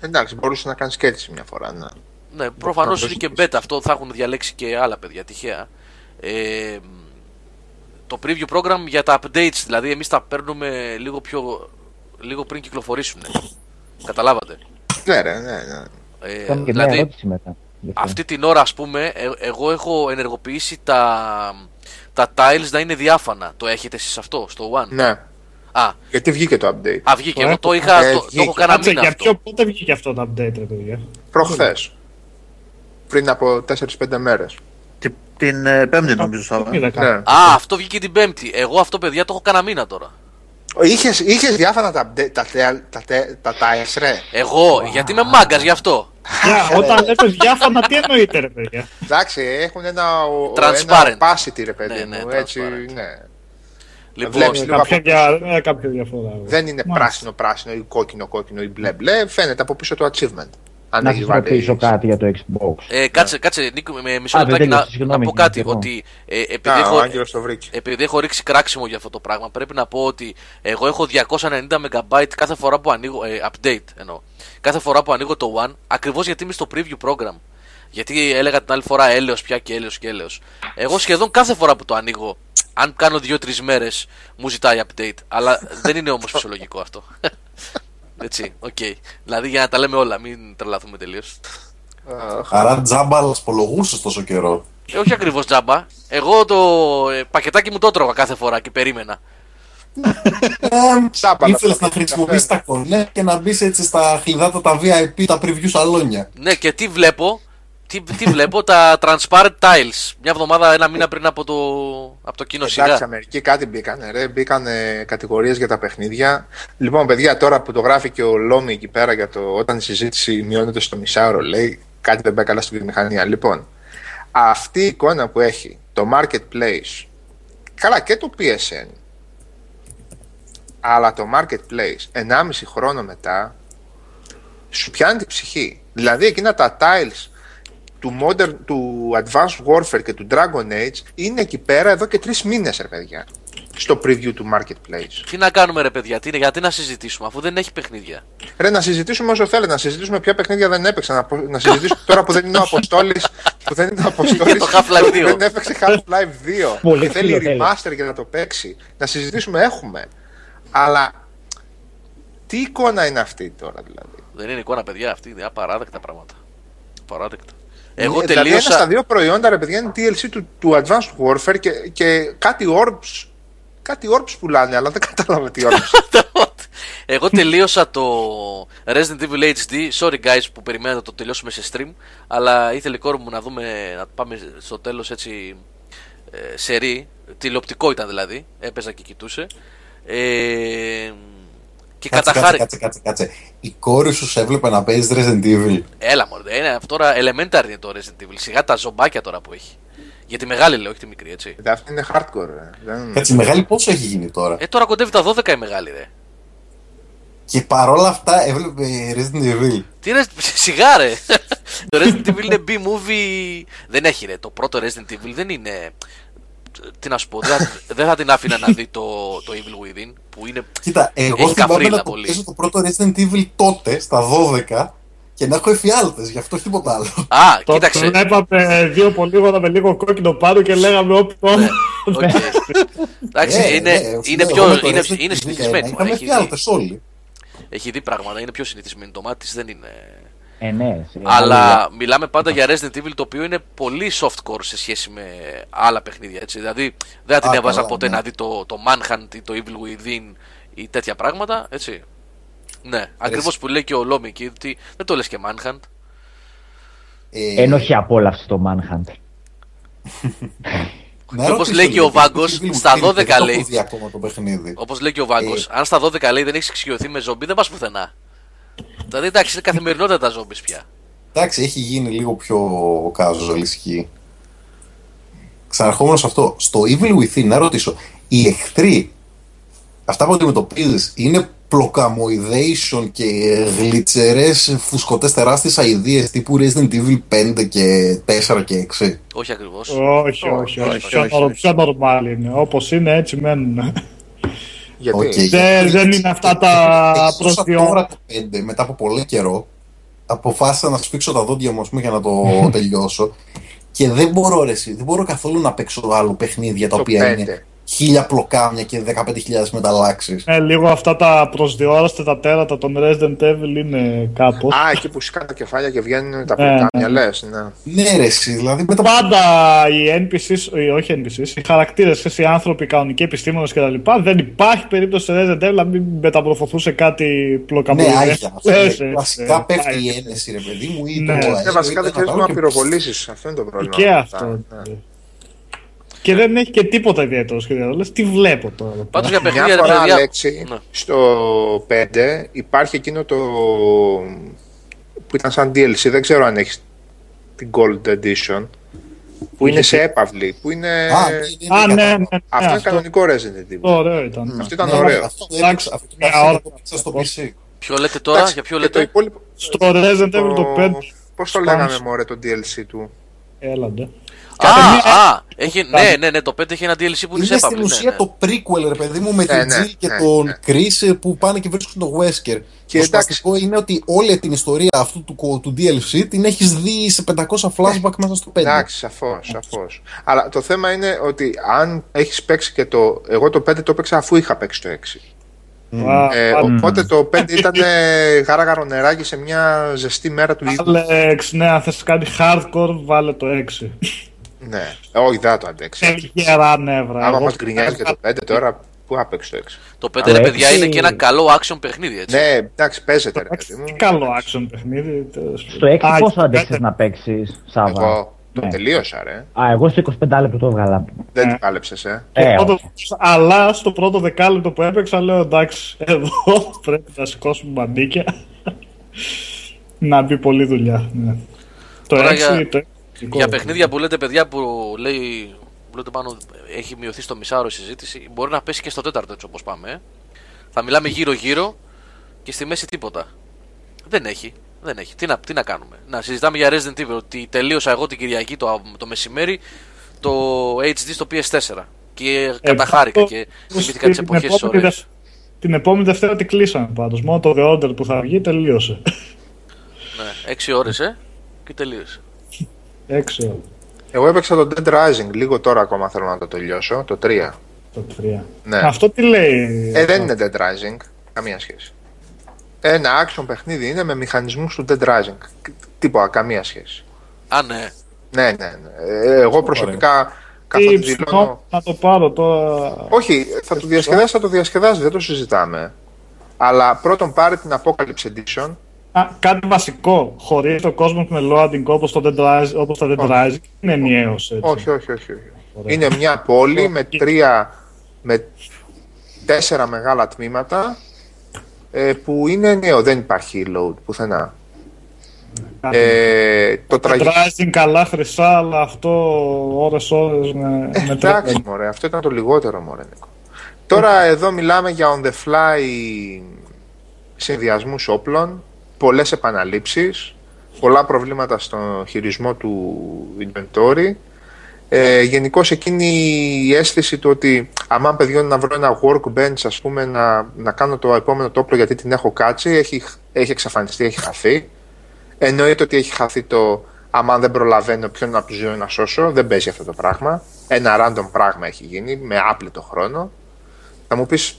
Εντάξει, μπορούσε να κάνεις και έτσι μια φορά. Να... ναι, προφανώς είναι και beta αυτό. Θα έχουν διαλέξει και άλλα παιδιά τυχαία. Ε, το Preview Program για τα updates, δηλαδή εμείς τα παίρνουμε λίγο, πιο, λίγο πριν κυκλοφορήσουν. Καταλάβατε? Ναι, ρε, ναι, ναι. Ε, δηλαδή, μετά, αυτή την ώρα, ας πούμε, ε, εγώ έχω ενεργοποιήσει τα. Τα tiles να είναι διάφανα. Το έχετε εσείς αυτό στο One? Ναι. Α. Γιατί βγήκε το update. Α, βγήκε. Εγώ το είχα. Ε, το, το έχω κανένα μήνα. Για ποιο, πότε βγήκε αυτό το update, ρε παιδιά? Προχθές. Πριν από τέσσερις πέντε μέρες. Την, την ε, Πέμπτη, νομίζω, Σάββα. Ναι. Α, αυτό βγήκε την Πέμπτη. Εγώ αυτό, παιδιά, το έχω κανένα μήνα τώρα. Είχες, είχες διάφανα τα, τα, τα, τα tiles, ρε. Εγώ, wow. Γιατί είμαι μάγκας γι' αυτό. Yeah, όταν έπαιζε διάφανα, τι εννοείται, ρε παιδιά? Εντάξει, έχουν ένα opacity, ρε παιδί μου. Έτσι, ναι. Λοιπόν, κάποια διαφορά. Δεν είναι πράσινο-πράσινο ή κόκκινο-κόκκινο ή μπλε-μπλε. Φαίνεται από πίσω το achievement. Αν να σας ρωτήσω κάτι για το Xbox. Ε, κάτσε, yeah. κάτσε Νίκο, με μισό λεπτάκι να, να πω κάτι. Συγγνώμη. Ότι, ε, επειδή, yeah, έχω, επειδή έχω ρίξει κράξιμο για αυτό το πράγμα, πρέπει να πω ότι εγώ έχω διακόσια ενενήντα μεγαμπάιτ κάθε φορά που ανοίγω. Ε, update εννοώ. Κάθε φορά που ανοίγω το One, ακριβώς γιατί είμαι στο preview program. Γιατί έλεγα την άλλη φορά έλεος πια και έλεος και έλεος. Εγώ σχεδόν κάθε φορά που το ανοίγω, αν κάνω δύο τρεις μέρες, μου ζητάει update. Αλλά δεν είναι όμως φυσιολογικό αυτό. Έτσι, οκ. Okay. Δηλαδή για να τα λέμε όλα, μην τρελαθούμε τελείως. Άρα τζάμπα λασπολογούσες τόσο καιρό. Ε, όχι ακριβώς τζάμπα. Εγώ το ε, πακετάκι μου το έτρωγα κάθε φορά και περίμενα. Ήθελες να χρησιμοποιήσεις τα κονέ και να μπεις έτσι στα χλιδάτα τα βι άι πι, τα preview σαλόνια. Ναι, και τι βλέπω. Τι, τι βλέπω, τα transparent tiles. Μια εβδομάδα, ένα μήνα πριν από το, από το κοινό σιγά. Εντάξει, Αμερική κάτι μπήκανε, ρε. Μπήκανε κατηγορίες για τα παιχνίδια. Λοιπόν, παιδιά, τώρα που το γράφει και ο Λόμι εκεί πέρα, για το, όταν η συζήτηση μειώνεται στο μισάωρο, λέει κάτι δεν πάει καλά στην βιομηχανία. Λοιπόν, αυτή η εικόνα που έχει το marketplace, καλά και το πι ες εν, αλλά το marketplace ενάμιση χρόνο μετά, σου πιάνει την ψυχή. Δηλαδή εκείνα τα tiles του Modern, του Advanced Warfare και του Dragon Age είναι εκεί πέρα εδώ και τρεις μήνες, ρε παιδιά, στο preview του Marketplace. Τι να κάνουμε, ρε παιδιά, τι, γιατί να συζητήσουμε, αφού δεν έχει παιχνίδια. Ρε, να συζητήσουμε όσο θέλετε, να συζητήσουμε ποια παιχνίδια δεν έπαιξαν, να, να συζητήσουμε τώρα που δεν είναι ο Αποστόλης, που δεν είναι ο Αποστόλης, που δεν έπαιξε Half-Life δύο, και θέλει remaster για να το παίξει. Να συζητήσουμε, έχουμε. Αλλά τι εικόνα είναι αυτή τώρα, δηλαδή. Δεν είναι εικόνα, παιδιά, αυτή είναι απαράδεκτα πράγματα. Απαράδεκτα. Εγώ δηλαδή τελείωσα... ένα στα δύο προϊόντα, ρε παιδιά, είναι τι ελ σι του, του Advanced Warfare και, και κάτι orbs. Κάτι orbs πουλάνε, αλλά δεν κατάλαβα τι orbs. Εγώ τελείωσα το Resident Evil έιτς ντι. Sorry guys που περιμένατε να το τελειώσουμε σε stream, αλλά ήθελε η κόρη μου να δούμε, να πάμε στο τέλος έτσι ε, σερί. Τηλεοπτικό ήταν δηλαδή, έπαιζα και κοιτούσε. Ε, Και κάτσε, καταχάρη... κάτσε, κάτσε, κάτσε. Η κόρη σου σε έβλεπε να παίζει Resident Evil. Έλα, μωρέ. Είναι αυτό τώρα elementary είναι το Resident Evil. Σιγά τα ζωμπάκια τώρα που έχει. Για τη μεγάλη, λέω, όχι τη μικρή, έτσι. Ε, αυτή είναι hardcore, ρε. Δεν... Κάτσε, η μεγάλη πόσο έχει γίνει τώρα. Ε, τώρα κοντεύει τα δώδεκα η μεγάλη, ρε. Και παρόλα αυτά έβλεπε Resident Evil. Τι είναι, σιγά, ρε. Το Resident Evil είναι B-movie. Δεν έχει, ρε. Το πρώτο Resident Evil δεν είναι. Τι να σου πω, δεν δε θα την άφηνα να δει το, το Evil Within που είναι. Κοίτα, εγώ θυμάμαι να το πέσω το πρώτο Resident Evil τότε, στα δώδεκα, και να έχω εφιάλτες, γι' αυτό τίποτα άλλο. Α, το, κοίταξε. Τον έπαμε δύο πολύγωνα με λίγο κόκκινο πάνω και λέγαμε όπι όμω. Εντάξει, είναι συνηθισμένο. Είχαμε εφιάλτες όλοι. Έχει δει πράγματα, είναι πιο συνηθισμένο. Το μάτι δεν είναι... Ε, ναι, αλλά ναι. Μιλάμε πάντα για Resident Evil, το οποίο είναι πολύ softcore σε σχέση με άλλα παιχνίδια. Έτσι. Δηλαδή δεν την έβαζα ποτέ ναι. να δει το, το Manhunt ή το Evil Within ή τέτοια πράγματα. Έτσι. Ναι, ακριβώς που λέει και ο Λόμι εκεί, ότι δεν το λες και Manhunt. Ε... Ένοχη απόλαυση το Manhunt. Και όπως λέει και ο Βάγκος, στα δώδεκα λέει. Όπως λέει και ο Βάγκος, αν στα δώδεκα λέει δεν έχεις εξοικειωθεί με ζόμπι, δεν πας πουθενά. Δηλαδή εντάξει, είναι καθημερινότητα τα ζόμπις πια. Εντάξει, έχει γίνει λίγο πιο καζουαλιστική. Ξαναρχόμενο σε αυτό, στο Evil Within, να ρωτήσω, οι εχθροί, αυτά που αντιμετωπίζεις, είναι πλοκαμοειδation και γλιτσερές φουσκωτές τεράστιες αηδίες τύπου Resident Evil πέντε και τέσσερα και έξι? Όχι ακριβώς. Όχι, όχι, όχι. Πιο normal είναι. Όπως είναι, έτσι μένουν. Okay, okay, δεν, δεν είναι αυτά τα προσδιορισμένα. Μετά από πολύ καιρό, αποφάσισα να σφίξω τα δόντια μου για να το τελειώσω. Και δεν μπορώ, ρε, δεν μπορώ καθόλου να παίξω άλλο παιχνίδια τα οποία πέντε. Είναι χίλια πλοκάμια και δεκαπέντε χιλιάδες μεταλλάξεις. Ε, λίγο αυτά τα προσδιορισμένα τα τέρατα των Resident Evil είναι κάπως. Α, εκεί που σκάνε τα κεφάλια και βγαίνουν τα πλοκάμια, λες. Ναι, ναι ρε, εσύ, δηλαδή. Μετά... Πάντα οι εν πι σις, όχι εν πι σις, οι χαρακτήρες, οι άνθρωποι, οι κανονικοί επιστήμονες κτλ. Δεν υπάρχει περίπτωση σε Resident Evil να μην μεταμορφωθούσε κάτι πλοκαμμένο. Ναι, άγια. Βασικά πέφτει η ένεση, ρε παιδί μου, ή το. Ναι, βασικά δεν θέλεις να πυροβολήσεις. Αυτό είναι το πρόβλημα. Και αυτό. Και δεν έχει και τίποτα ιδιαίτερο σχεδιασμό. Λες, τι βλέπω τώρα. Πάντως για παιχνίδια, μια φορά, Αλέξη, ναι. Στο πέντε υπάρχει εκείνο το που ήταν σαν ντι ελ σι, δεν ξέρω αν έχει την Gold Edition, που είναι σε έπαυλη, που είναι... Α, Α ναι, ναι, ναι, ναι, αυτό είναι αυτό. Κανονικό Resident Evil. Ωραίο ήταν. Mm. Αυτό ήταν ωραίο. Αυτό ήταν στο πι σι. Ποιο λέτε τώρα, εντάξει, για ποιο λέτε. Το υπόλοιπο... Στο Resident Evil το πέντε. Πώς το λέγαμε μωρέ το ντι ελ σι του. Έλαντε. Α, α, α έχει, ναι, ναι, ναι, το πέντε έχει ένα ντι ελ σι που είναι σε στην ουσία ναι, ναι. το prequel, ρε παιδί μου, με ναι, την Jill ναι, και ναι, τον ναι. Chris που πάνε και βρίσκουν τον Wesker. Και το σημαντικό είναι ότι όλη την ιστορία αυτού του, του ντι ελ σι την έχεις δει σε πεντακόσια flashback μέσα στο πέντε. Εντάξει, σαφώς, σαφώς. Αλλά το θέμα είναι ότι αν έχεις παίξει και το... Εγώ το πέντε το παίξα αφού είχα παίξει το έξι. Mm. Ε, mm. Οπότε το πέντε ήταν γάργαρο νεράκι σε μια ζεστή μέρα του ίδιου. Άλεξ, ναι, αν θες κάνει hardcore, βάλε το έξι. Ναι, όχι, δεν θα το αντέξει. Έχει γερά νεύρα. Άμα μας γκρινιάζει και το πέντε τώρα, πού θα παίξει το έξι. Το πέντε, ρε παιδιά, είναι και ένα καλό action παιχνίδι, έτσι. Ναι, εντάξει, παίζεται, ρε παιδί μου. Καλό action παιχνίδι. Στο έξι πόσο αντέξεις να παίξεις, Σάββα? Το τελείωσα, ρε. Α, εγώ στο είκοσι πέντε λεπτό το έβγαλα. Δεν το κάλεψες, ε. Αλλά στο πρώτο δεκάλεπτο που έπαιξα, λέω εντάξει, εδώ πρέπει να σηκώσουμε μπαντίκια. Να μπει πολλή δουλειά. Το έξι. Για παιχνίδια που λέτε, παιδιά, που λέει, που λέτε πάνω, έχει μειωθεί στο μισάωρο η συζήτηση, μπορεί να πέσει και στο τέταρτο έτσι όπως πάμε. Ε. Θα μιλάμε γύρω-γύρω και στη μέση τίποτα. Δεν έχει. Δεν έχει. Τι να, τι να κάνουμε. Να συζητάμε για Resident Evil. Ότι τελείωσα εγώ την Κυριακή το, το μεσημέρι το έιτς ντι στο πι ες φορ. Και καταχάρηκα και θυμήθηκα τις εποχές ώρες. Την επόμενη Δευτέρα την κλείσαμε πάντως. Μόνο το The Order που θα βγει τελείωσε. Ναι, έξι ώρες, ε, και τελείωσε. έξι. Εγώ έπαιξα το Dead Rising λίγο τώρα ακόμα, θέλω να το τελειώσω, το τρία. Το τρία. Ναι. Αυτό τι λέει? Ε, δεν είναι Dead Rising, καμία σχέση. Ένα action παιχνίδι είναι με μηχανισμούς του Dead Rising, τίποτα, καμία σχέση. Α, ναι. Ναι, ναι, ναι. Εγώ προσωπικά καθοδηλώνω... Θα το πάρω τώρα... Όχι, θα το διασκεδάσει, θα το διασκεδάσει, δεν το συζητάμε. Αλλά πρώτον πάρε την Apocalypse Edition. Α, κάτι βασικό, χωρίς το κόσμο με loading όπως το Dead Rising, είναι ενιαίος έτσι. Όχι, όχι, όχι. όχι. Είναι μια πόλη με, τρία, με τέσσερα μεγάλα τμήματα ε, που είναι ενιαίο, δεν υπάρχει load πουθενά. Ε, το Dead Rising καλά χρυσά, αλλά αυτό ώρες ώρες με... Ε, με εντάξει μωρέ, αυτό ήταν το λιγότερο μωρέ Νίκο. Τώρα εδώ μιλάμε για on the fly συνδυασμούς όπλων, πολλές επαναλήψεις, πολλά προβλήματα στον χειρισμό του inventory. Ε, γενικώς εκείνη η αίσθηση του ότι αμάν παιδιών να βρω ένα workbench, ας πούμε, να, να κάνω το επόμενο το όπλο γιατί την έχω κάτσει, έχει, έχει εξαφανιστεί, έχει χαθεί. Εννοείται ότι έχει χαθεί το αμάν δεν προλαβαίνω ποιον από τους δύο να σώσω, δεν παίζει αυτό το πράγμα. Ένα random πράγμα έχει γίνει με άπλητο χρόνο. Θα μου πεις...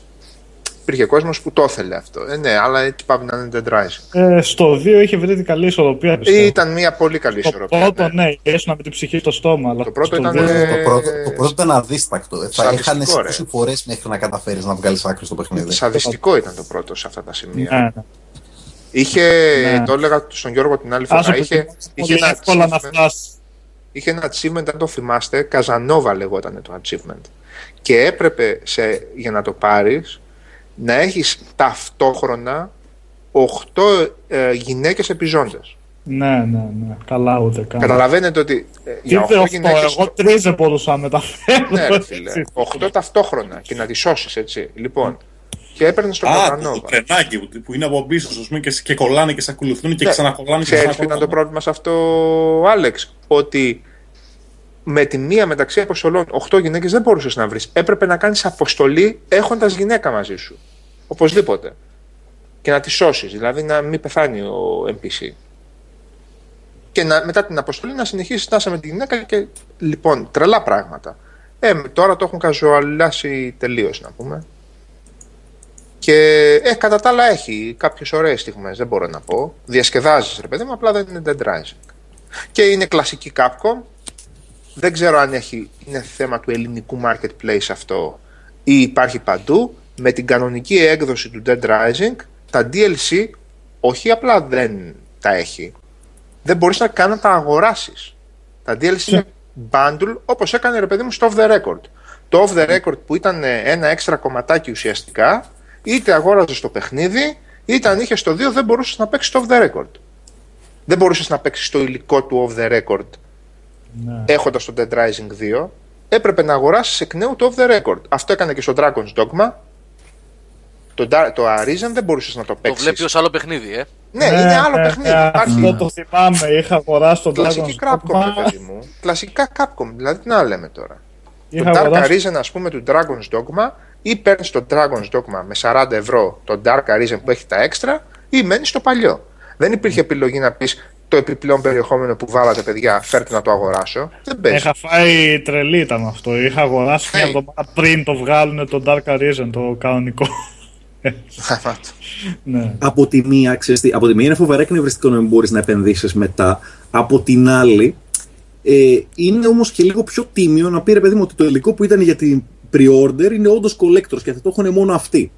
Υπήρχε κόσμος που το ήθελε αυτό. Ε, ναι, αλλά έτσι πάβει να είναι Dead Rising. Ε, στο δύο είχε βρει την καλή ισορροπία. Πιστεύω. Ήταν μια πολύ καλή ισορροπία. Το πρώτο, ναι, ήσουν με την ψυχή στο στόμα. Αλλά το πρώτο ήταν. Δύο... Το, πρώτο, το πρώτο ήταν αδίστακτο. Θα έχανε είκοσι φορές μέχρι να καταφέρεις να βγάλεις άκρη στο παιχνίδι. Σαδιστικό ήταν το πρώτο σε αυτά τα σημεία. Ναι. Είχε, ναι. Το έλεγα στον Γιώργο την άλλη φορά. Άσο, είχε, είχε, ένα achievement, να είχε ένα achievement, αν το θυμάστε, Καζανόβα λεγόταν το achievement. Και έπρεπε σε, για να το πάρεις. Να έχεις ταυτόχρονα οκτώ ε, γυναίκες επιζώντες. Ναι, ναι, ναι. Καλά, ούτε καν. Καταλαβαίνετε ότι. Ε, για οκτώ γυναίκες. Εγώ τρεις δεν μπορούσα να μεταφέρω. Ναι, ρε φίλε. οκτώ ταυτόχρονα και να τις σώσεις, έτσι. Λοιπόν. Και έπαιρνες το Καζανόβα. Το τρενάκι που είναι από πίσω, α πούμε, και, και κολλάνε και σε ακολουθούν και, ναι, και ξανακολλάνε. Ξέρεις ποιο ήταν το πρόβλημα σε αυτό, Άλεξ? Ότι με τη μία μεταξύ αποστολών οκτώ γυναίκες δεν μπορούσες να βρεις. Έπρεπε να κάνεις αποστολή έχοντας γυναίκα μαζί σου. Οπωσδήποτε. Και να τη σώσεις, δηλαδή να μην πεθάνει ο εμ πι σι. Και να, μετά την αποστολή να συνεχίσεις να είσαι με τη γυναίκα και λοιπόν, τρελά πράγματα. Ε, τώρα το έχουν καζουαλάσει τελείως, να πούμε. Και ε, κατά τα άλλα έχει κάποιες ωραίες στιγμές, δεν μπορώ να πω. Διασκεδάζεις, ρε παιδί μου, απλά δεν είναι Dead Rising. Και είναι κλασική Capcom. Δεν ξέρω αν έχει, είναι θέμα του ελληνικού marketplace αυτό ή υπάρχει παντού. Με την κανονική έκδοση του Dead Rising, τα ντι ελ σι όχι απλά δεν τα έχει. Δεν μπορείς να καν να τα αγοράσεις. Τα ντι ελ σι yeah. είναι bundle, όπως έκανε ρε παιδί μου στο Off The Record. Το Off The Record που ήταν ένα έξτρα κομματάκι ουσιαστικά, είτε αγόραζες το παιχνίδι, είτε αν είχες το δύο δεν μπορούσες να παίξεις το Off The Record. Δεν μπορούσες να παίξεις το υλικό του Off The Record. Ναι. Έχοντας το Dead Rising δύο, έπρεπε να αγοράσεις εκ νέου το Off The Record. Αυτό έκανε και στο Dragon's Dogma. Το, το Arisen δεν μπορούσες να το παίξεις. Το βλέπει ως άλλο παιχνίδι, ε. Ναι, ναι, είναι άλλο παιχνίδι. Ε, Υπάρχει... Δεν το θυμάμαι, είχα αγοράσει τον Dragon's Dogma. Κλασικά Capcom, δηλαδή τι να λέμε τώρα. Είχα το Dark Arisen, ας πούμε, του Dragon's Dogma, ή παίρνεις το Dragon's Dogma με σαράντα ευρώ το Dark Arisen που έχει τα έξτρα, ή μένεις στο παλιό. Δεν υπήρχε επιλογή να πεις το επιπλέον περιεχόμενο που βάλατε, παιδιά, φέρτε να το αγοράσω. Δεν παίζει. Έχα φάει τρελή ήταν αυτό. Είχα αγοράσει hey. μια εβδομάδα πριν το βγάλουν το Dark Arisen, το κανονικό. ναι. Από τη μία, ξέρεις, από τη μία είναι φοβερά εκνευριστικό να μην μπορείς να επενδύσεις μετά. Από την άλλη, ε, είναι όμως και λίγο πιο τίμιο να πει, ρε παιδί μου, ότι το υλικό που ήταν για την pre-order είναι όντως collectors και θα το έχουν μόνο αυτοί.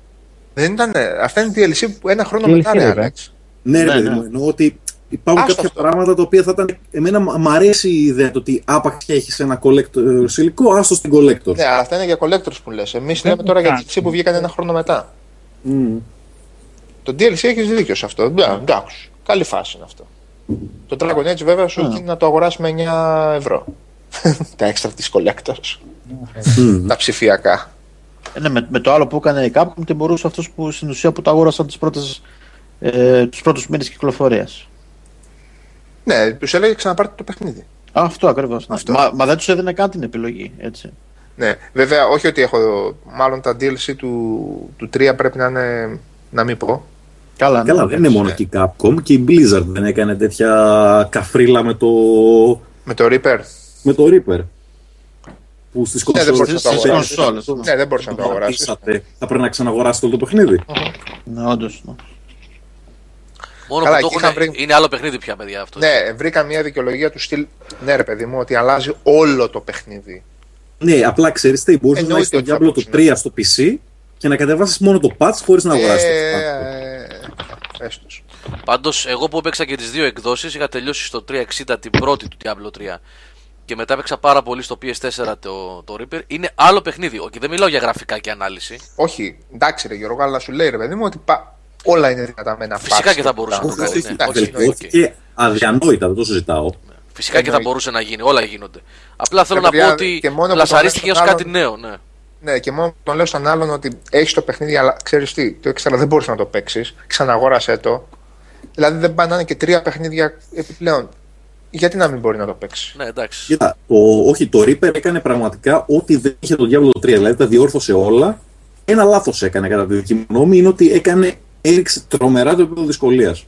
Δεν ήταν, αυτά είναι ντι ελ σι που ένα χρόνο μετά, ρε Άλεξ. Ναι, ρε παιδί μου, εννοώ ότι υπάρχουν Άς κάποια αυτό. πράγματα τα οποία θα ήταν. Εμένα μου αρέσει η ιδέα το ότι άπαξ και έχει ένα collector υλικό, άστο στην collector. Ναι, αυτά είναι για collectors που λες. Εμείς λέμε τώρα για τι που βγήκαν ένα χρόνο μετά. Mm. Το ντι ελ σι έχεις δίκιο σε αυτό. Ναι, εντάξει. Καλή φάση είναι αυτό. Το Dragon Age βέβαια σου yeah. να το αγοράσει με εννιά ευρώ. τα έξτρα της collectors. Mm. τα ψηφιακά. Ε, ναι, με, με το άλλο που έκανε η Capcom και μπορούσε αυτούς που στην ουσία που τα αγόρασαν τις πρώτες, ε, τους πρώτους μήνες κυκλοφορίας. Ναι, τους έλεγε ξαναπάρτε το παιχνίδι. Α, αυτό ακριβώς. Ναι. Αυτό. Μα, μα δεν τους έδινε καν την επιλογή, έτσι. Ναι, βέβαια, όχι ότι έχω. Μάλλον τα ντι ελ σι του, του τρία πρέπει να είναι. Να μην πω. Καλά, ναι. Καλά, δεν είναι μόνο και η Capcom, και η Blizzard δεν έκανε τέτοια καφρίλα με το. Με το Reaper. Με το Reaper. Που στις κονσόλες. Ναι, δεν μπορούσε να το αγοράσει. Θα πρέπει να ξαναγοράσει όλο το παιχνίδι. Ναι, όντως. Μόνο καλά, που το έχουν, βρει... είναι άλλο παιχνίδι πια, παιδιά αυτό. Ναι, βρήκα μια δικαιολογία του στυλ. Ναι, ρε παιδί μου, ότι αλλάζει όλο το παιχνίδι. Ναι, απλά ξέρεις τι, μπορείς να έχεις το Diablo του τρία στο πι σι και να κατεβάσεις μόνο το patch χωρίς να αγοράσεις το patch. Πάντως, εγώ που έπαιξα και τις δύο εκδόσεις, είχα τελειώσει στο τριακόσια εξήντα την πρώτη του Diablo τρία και μετά έπαιξα πάρα πολύ στο πι ες φορ το, το Reaper. Είναι άλλο παιχνίδι, και δεν μιλάω για γραφικά και ανάλυση. Όχι, εντάξει ρε Γιώργο, αλλά σου λέει ρε παιδί μου ότι πα... όλα είναι δυνατά με ένα patch. Φυσικά και θα μπορούσε να το κάνει. Και αδιανόητα, δεν το συζητάω. Φυσικά και θα μπορούσε να γίνει, όλα γίνονται. Απλά θέλω να πω ότι πλασαρίστηκε ως κάτι νέο, ναι. Ναι, και μόνο τον λέω στον άλλον ότι έχεις το παιχνίδι, αλλά ξέρεις τι, το έξτρα δεν μπορείς να το παίξεις, ξαναγόρασέ το. Δηλαδή δεν πάνε να είναι και τρία παιχνίδια επιπλέον. Γιατί να μην μπορεί να το παίξει. Ναι, εντάξει. Κοίτα, όχι, το Reaper έκανε πραγματικά ό,τι δεν είχε το Diablo τρία, δηλαδή τα διόρθωσε όλα. Ένα λάθος έκανε κατά τη δική μου γνώμη, είναι ότι έκανε, έριξε τρομερά το επίπεδο δυσκολίας.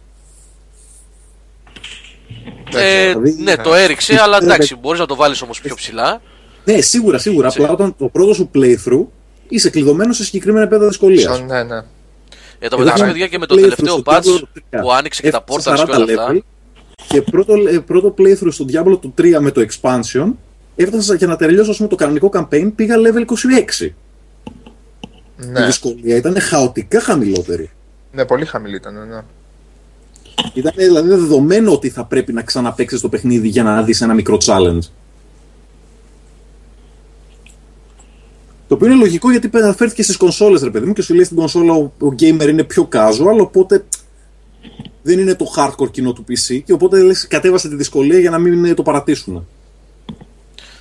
Ε, ναι, το έριξε, αλλά εντάξει, μπορείς να το βάλεις όμως πιο ψηλά. Ναι, σίγουρα, σίγουρα. Απλά όταν το πρώτο σου playthrough είσαι κλειδωμένο σε συγκεκριμένα επίπεδα δυσκολίας. Ναι, ναι. Εν τω μεταξύ, παιδιά, και με το τελευταίο patch που άνοιξε και τα πόρτα και όλα αυτά. Και πρώτο, πρώτο playthrough στο Diablo του τρία με το expansion, έφτασα για να τελειώσω, ας πούμε, το κανονικό campaign, πήγα level είκοσι έξι. Ναι. Η δυσκολία ήταν χαοτικά χαμηλότερη. Ναι, πολύ χαμηλή ήταν, ναι. Ήταν δηλαδή δεδομένο ότι θα πρέπει να ξαναπαίξεις το παιχνίδι για να δεις ένα μικρό challenge. Το οποίο είναι λογικό γιατί αναφέρθηκε στις κονσόλες, ρε παιδί μου, και σου λέει στην κονσόλα ο, ο gamer είναι πιο casual, οπότε δεν είναι το hardcore κοινό του πι σι και οπότε λες, κατέβασε τη δυσκολία για να μην το παρατήσουν.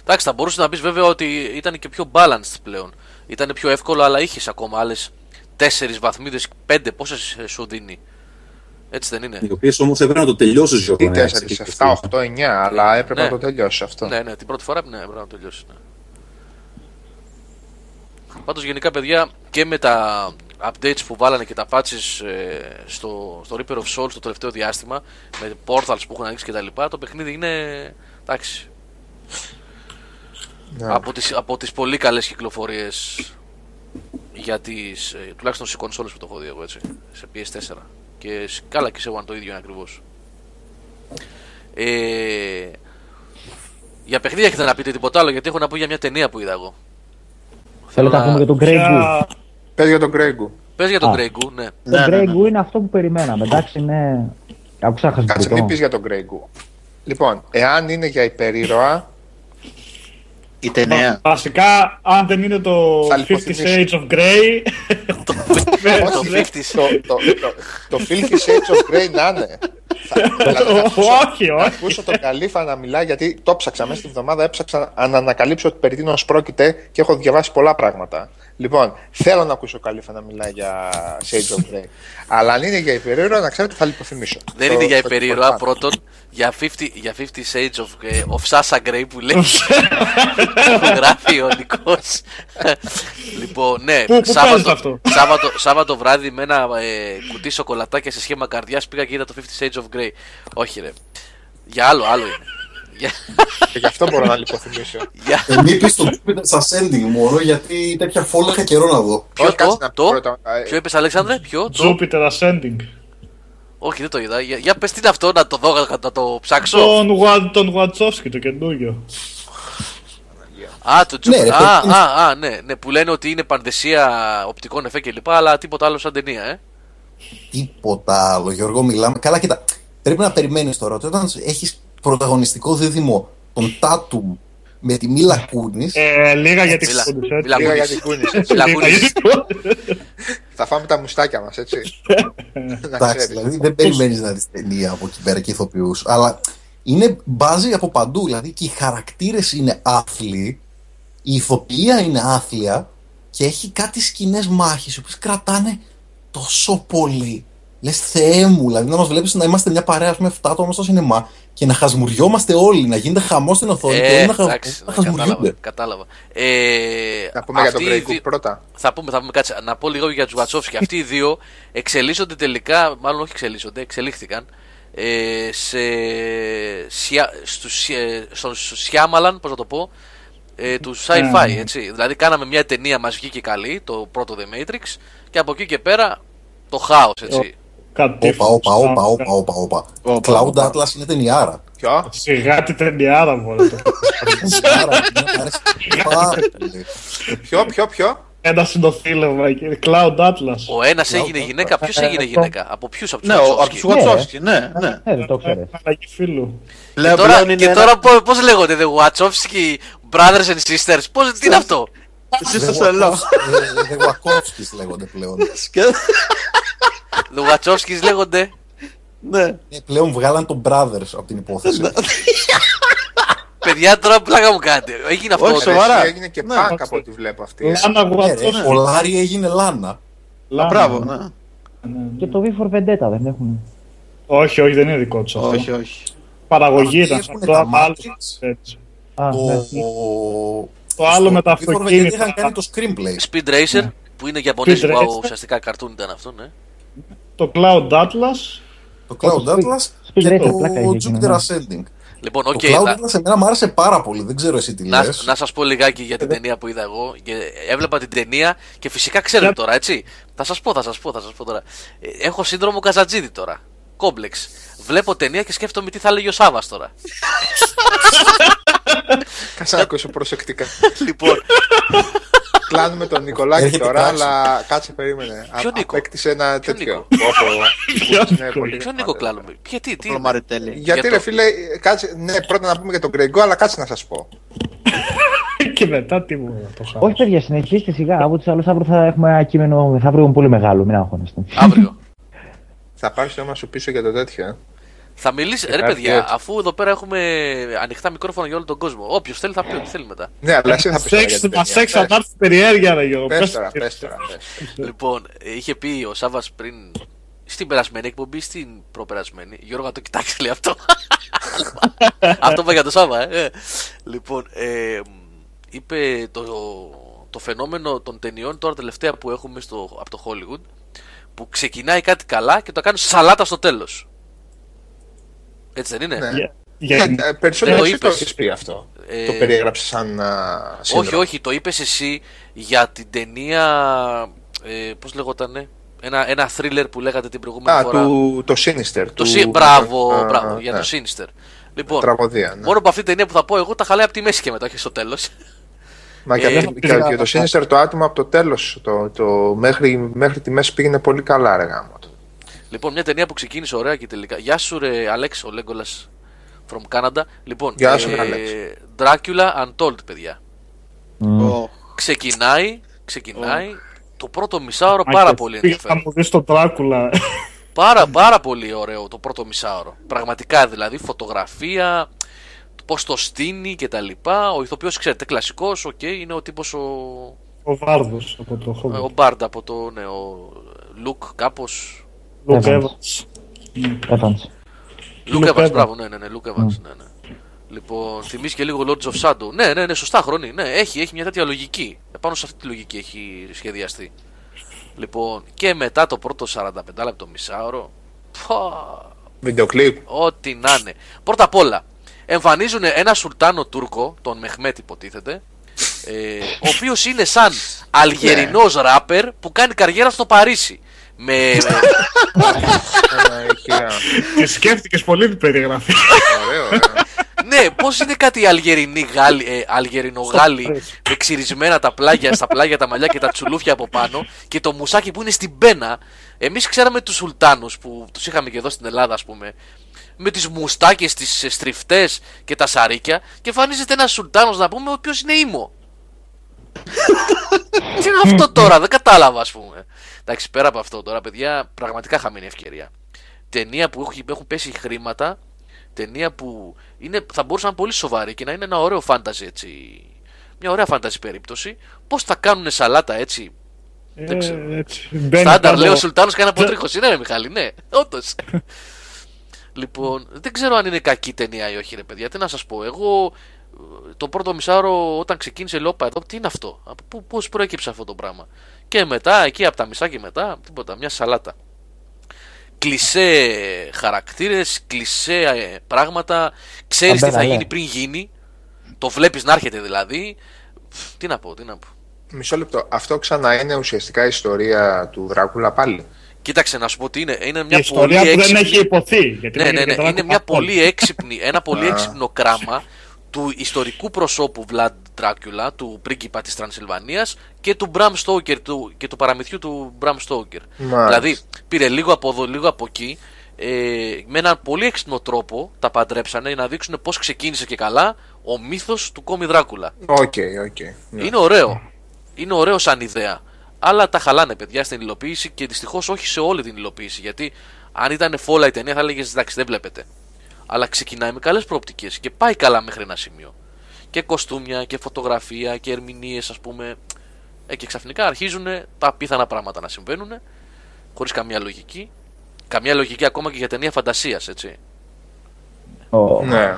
Εντάξει, θα μπορούσε να πεις βέβαια ότι ήταν και πιο balanced πλέον. Ήταν πιο εύκολο, αλλά είχες ακόμα άλλες τέσσερις βαθμίδες, πέντε, πόσες σου δίνει. Έτσι δεν είναι. Οι οποίες όμως έπρεπε να το τελειώσεις, Γιώργο. τέσσερα, εφτά, οκτώ, εννιά, αλλά έπρεπε ναι. να το τελειώσεις αυτό. Ναι, ναι, την πρώτη φορά ναι, έπρεπε να το τελειώσεις. Ναι. Πάντως γενικά, παιδιά, και με τα updates που βάλανε και τα patches ε, στο, στο Reaper of Souls το τελευταίο διάστημα, με portals που έχουν ανοίξει κτλ., το παιχνίδι είναι. Εντάξει. Ναι. Από, τις, από τις πολύ καλές κυκλοφορίες για τις. Ε, τουλάχιστον στις κονσόλες που το έχω δει εγώ, έτσι. Σε πι ες φορ. Και καλά και σε One το ίδιο είναι ακριβώς. Ε, για παιχνίδια έχετε να πείτε τίποτα άλλο, γιατί έχω να πω για μια ταινία που είδα εγώ. Θέλω να πούμε για τον Grey Goo. Πες για τον Grey Goo. Πες για τον Grey Goo, ναι. Το Grey Goo είναι αυτό που περιμέναμε, εντάξει, είναι... Κάτσε, μην πεις για τον Grey Goo. Λοιπόν, εάν είναι για υπερήρωα... Η ταινία. Βασικά, αν δεν είναι το Fifty Shades of Grey. Το Fifty Shades of Grey να είναι. Όχι, όχι. Ακούσω τον Καλήφα να μιλάει, γιατί το ψάξα μέσα στην εβδομάδα. Έψαξα να ανακαλύψω περί τίνος πρόκειται και έχω διαβάσει πολλά πράγματα. Λοιπόν, θέλω να ακούσω Καλύφα να μιλάει για Shades of Grey. Αλλά αν είναι για υπερήρωα, να ξέρετε, θα λιποθυμίσω. Δεν το, είναι για υπερήρωα, πρώτον. Για πενήντα, για πενήντα Shades of, of Sasha Grey που λέει. Που γράφει ο Νικός. Λοιπόν, ναι, πού, πού Σάββατο, αυτό? Σάββατο, Σάββατο βράδυ με ένα ε, κουτί σοκολατάκια σε σχήμα καρδιάς πήγα και είδα το πενήντα Shades of Grey. Όχι, ρε. Για άλλο, άλλο είναι. Και γι' αυτό μπορώ να λιποθυμίσω. Εμείς στο Jupiter Ascending μωρό, γιατί τέτοια φόλα είχα καιρό να δω. Ποιο το, ποιο είπες Αλέξανδρε, ποιο το Jupiter Ascending. Όχι, δεν το είδα, για πες τι είναι αυτό, να το δω, να το ψάξω. Τον Γουατσόφσκι, το καινούργιο. Α, το Jupiter, α, ναι, που λένε ότι είναι πανδεσία οπτικών εφέ και λοιπά, αλλά τίποτα άλλο σαν ταινία, ε. Τίποτα άλλο, Γιώργο, μιλάμε. Καλά, κοίτα, πρέπει να περιμένεις τώρα, όταν έχεις πρωταγωνιστικό δίδυμο τον Τάτουμ με τη Μίλα Κούνης. Ε, λίγα για την Κούνης. Λίγα για την Κούνης. Θα φάμε τα μουστάκια μας, έτσι. Εντάξει, δηλαδή δεν περιμένεις να δεις ταινία από εκεί πέρα και ηθοποιούς. Αλλά είναι μπάζει από παντού. Δηλαδή και οι χαρακτήρες είναι άθλοι, η ηθοποιία είναι άθλια και έχει κάτι σκηνές μάχης οι οποίες κρατάνε τόσο πολύ. Λες Θεέ μου, δηλαδή να μας βλέπεις να είμαστε μια παρέα, ας πούμε, εφτά άτομα στο σινεμά και να χασμουριόμαστε όλοι, να γίνεται χαμό στην οθόνη. Ε, και να, εντάξει, χα... ναι, να κατάλαβα. κατάλαβα. Ε, να πούμε για τον Γκρέικου δι... πρώτα. Θα πούμε, θα πούμε κάτσε, να πω λίγο για Τζουατσόφσκι. Αυτοί οι δύο εξελίσσονται τελικά, μάλλον όχι εξελίσσονται, εξελίχθηκαν ε, σε, σια, στους, ε, στον Σιάμαλαν, πώς να το πω, ε, του sci-fi, mm. έτσι. Δηλαδή κάναμε μια ταινία, μας βγήκε καλή, το πρώτο The Matrix, και από εκεί και πέρα το χάος, έτσι. Όπα, όπα, όπα, όπα, όπα, όπα. Cloud Atlas είναι ταινιάρα. Ποια? Σιγά την ταινιάρα μου. Ποιο, ποιο, ποιο? Ένα συνοθήλευμα, Cloud Atlas. Ο ένας έγινε γυναίκα, ποιος έγινε γυναίκα? Από ποιους, από τους Γουατσόφσκι? Ναι, ναι. Ναι, το ξέρετε. Και τώρα πώς λέγονται, The Wachowski Brothers and Sisters, πώς, τι είναι αυτό? The Wachowskis λέγονται πλέον. Λουγατσόφσκις λέγονται. Ναι. Πλέον βγάλαν τον Brothers από την υπόθεση. Παιδιά, τώρα πλάκα μου κάνετε. Έγινε αυτό. Όχι, σοβαρά. Έγινε και πάνκα από ό,τι βλέπω αυτή. Ο Λάρι έγινε Λάνα. Μπράβο, ναι. Και το V for Vendetta δεν έχουν? Όχι, όχι, δεν είναι δικό τους. Όχι, όχι. Παραγωγή ήταν αυτό. Το άλλο με τα αυτοκίνητα. Είχαν κάνει το screenplay. Speed Racer, που είναι γιαπωνέζικο ουσιαστικά καρτούν ήταν αυτό, ναι. Το Cloud Atlas. Το Cloud Atlas και το Jupiter Ascending. Λοιπόν, okay, το Cloud Atlas εμένα μου άρεσε πάρα πολύ. Δεν ξέρω εσύ τι λες. Να σας πω λιγάκι για την ταινία που είδα εγώ. Έβλεπα την ταινία και φυσικά ξέρω τώρα, έτσι. Θα σας πω, θα σας πω, θα σας πω τώρα. Έχω σύνδρομο Καζατζίδη τώρα. Κόμπλεξ. Βλέπω ταινία και σκέφτομαι τι θα λέγει ο Σάββας τώρα. Κάτσε να ακούσω προσεκτικά. Λοιπόν. Κλάνουμε τον Νικολάκη τώρα, αλλά κάτσε περίμενε. Ποιο Νίκο? Απέκτησε ένα τέτοιο. Ποιο Νίκο κλάνουμε? Γιατί, τι? Γιατί ρε φίλε, κάτσε, ναι, πρώτα να πούμε για τον Γκρέγκο, αλλά κάτσε να σας πω. Και μετά τι μου το χάω. Όχι παιδιά, συνεχίστε σιγά, από τους άλλους αύριο θα έχουμε ένα κείμενο μεθαύριο πολύ μεγάλο, μην αγχώνεστε. Αύριο. Θα πάρεις όμως σου πίσω για το τέτοιο. Θα μιλήσει, ρε παιδιά, έτσι. Αφού εδώ πέρα έχουμε ανοιχτά μικρόφωνα για όλο τον κόσμο. Όποιος θέλει θα πει ό,τι θέλει μετά. Ναι, αλλά εσύ θα πει. Μα σεξ, θα πάρει περιέργεια, ρε Γιώργο. Πες τώρα, πες τώρα. Λοιπόν, είχε πει ο Σάββας πριν στην περασμένη εκπομπή, στην προπερασμένη. Γιώργο, να το κοιτάξει, λέει αυτό. Αυτό είπα για τον Σάββα, ε. Λοιπόν, ε, είπε το, το φαινόμενο των ταινιών τώρα τελευταία που έχουμε στο, από το Hollywood, που ξεκινάει κάτι καλά και το κάνει σαλάτα στο τέλος. Έτσι δεν είναι? Ναι. Για... Ναι, περισσότερο δεν το έχεις πει αυτό. Ε... Το περιέγραψες σαν α, σύνδρο. Όχι, όχι, το είπες εσύ για την ταινία. Ε, πώς λεγότανε? Ένα, ένα thriller που λέγατε την προηγούμενη α, φορά. Του, το Sinister. Το του... Μπράβο, α, μπράβο α, για ναι. Το Sinister. Λοιπόν, τραγωδία, ναι. Μόνο από αυτή την ταινία που θα πω εγώ τα χαλάει από τη μέση και μετά, όχι στο τέλος. Μα και, ε, και, και, και το Sinister το άτομο από το τέλος το, το, μέχρι, μέχρι τη μέση πήγαινε πολύ καλά, αργά. Λοιπόν, μια ταινία που ξεκίνησε ωραία και τελικά. Γεια σου ρε Αλέξ, ο Λέγκολας from Canada. Λοιπόν, Γεια σου, ε, ε, Dracula Untold, παιδιά. Mm. Oh. Ξεκινάει, ξεκινάει oh. το πρώτο μισάωρο oh. πάρα oh. πολύ ενδιαφέρον. Θα μου δεις το Dracula. Πάρα πάρα πολύ ωραίο το πρώτο μισάωρο. Πραγματικά δηλαδή, φωτογραφία, πώς το στείνει και τα λοιπά. Ο ηθοποιός, ξέρετε, κλασικός, οκ, okay, είναι ο τύπος ο... Ο Βάρδος από το Χόγκο. Ο Μπάρντ από το, ναι, ο Λουκ κάπως. Λουκ Έβανς. Λουκ Έβανς, μπράβο, ναι, ναι, ναι, Λουκ Έβανς, ναι, ναι. Λοιπόν, θυμίζει και λίγο Lords of Shadow. Ναι, ναι, ναι, σωστά, Χρόνη. Ναι, έχει, έχει μια τέτοια λογική. Επάνω σε αυτή τη λογική έχει σχεδιαστεί. Λοιπόν, και μετά το πρώτο σαράντα πέντε λεπτό μισάωρο. Βιντεοκλίπ. Ό,τι να είναι. Πρώτα απ' όλα, εμφανίζουν ένα σουλτάνο Τούρκο, τον Μεχμέτ, υποτίθεται, ε, ο οποίος είναι σαν αλγερινός ράπερ που κάνει καριέρα στο Παρίσι. Με. Και σκέφτηκες πολύ την περιγραφή. Ναι, πώς είναι κάτι αλγερινοί Γάλλοι, ε, αλγερινογάλλοι με ξυρισμένα τα πλάγια, στα πλάγια τα μαλλιά και τα τσουλούφια από πάνω και το μουσάκι που είναι στην πένα. Εμείς ξέραμε τους σουλτάνους που τους είχαμε και εδώ στην Ελλάδα, ας πούμε, με τις μουστάκες, τις στριφτές και τα σαρίκια, και εμφανίζεται ένας σουλτάνος, να πούμε, ο οποίος είναι ήμο. Τι είναι αυτό τώρα, δεν κατάλαβα, ας πούμε. Εντάξει, πέρα από αυτό τώρα, παιδιά, πραγματικά χαμένη ευκαιρία. Ταινία που έχουν πέσει χρήματα. Ταινία που είναι, θα μπορούσε να είναι πολύ σοβαρή και να είναι ένα ωραίο φάνταζι, έτσι. Μια ωραία φάνταζι περίπτωση. Πώς θα κάνουνε σαλάτα, έτσι. Ε, δεν ξέρω. Έτσι, στάνταρ, λέει ο Σουλτάνος, κάνει αποτρίχωση. Ναι, ρε Μιχάλη, ναι, όντως. Λοιπόν, δεν ξέρω αν είναι κακή ταινία ή όχι, ρε παιδιά. Τι να σας πω. Εγώ το πρώτο μισάωρο όταν ξεκίνησε, λέω εδώ, τι είναι αυτό. Πώς προέκυψε αυτό το πράγμα. Και μετά, εκεί από τα μισά και μετά, τίποτα, μια σαλάτα. Κλισέ χαρακτήρες, κλισέ πράγματα. Ξέρεις τι θα γίνει πριν γίνει. Το βλέπεις να έρχεται, δηλαδή. Τι να πω, τι να πω. Μισό λεπτό. Αυτό ξανά είναι ουσιαστικά η ιστορία του Δράκουλα πάλι. Κοίταξε να σου πω τι είναι. Είναι μια η ιστορία πολύ που έξυπνη... δεν έχει υποθεί. Γιατί ναι, ναι, ναι, ναι, ναι. Είναι μια πολύ έξυπνη, ένα πολύ έξυπνο κράμα του ιστορικού προσώπου Vlad Dracula, του πρίγκιπα της Τρανσιλβανίας, και του Bram Stoker, του, και του παραμυθιού του Bram Stoker. Μάλιστα. Δηλαδή πήρε λίγο από εδώ, λίγο από εκεί, ε, με έναν πολύ έξυπνο τρόπο τα παντρέψανε για να δείξουν πώς ξεκίνησε και καλά ο μύθος του Κόμι Δράκουλα. Okay, okay. Yeah. Είναι ωραίο. Είναι ωραίο σαν ιδέα. Αλλά τα χαλάνε, παιδιά, στην υλοποίηση, και δυστυχώς όχι σε όλη την υλοποίηση. Γιατί αν ήταν φόλα η ταινία θα έλεγες εντάξει, δεν βλέπετε. Αλλά ξεκινάει με καλές προοπτικές και πάει καλά μέχρι ένα σημείο. Και κοστούμια και φωτογραφία και ερμηνείες, ας πούμε. Ε, και ξαφνικά αρχίζουν τα απίθανα πράγματα να συμβαίνουν χωρίς καμία λογική. Καμία λογική ακόμα και για ταινία φαντασίας, έτσι. Oh. Ναι. Ναι.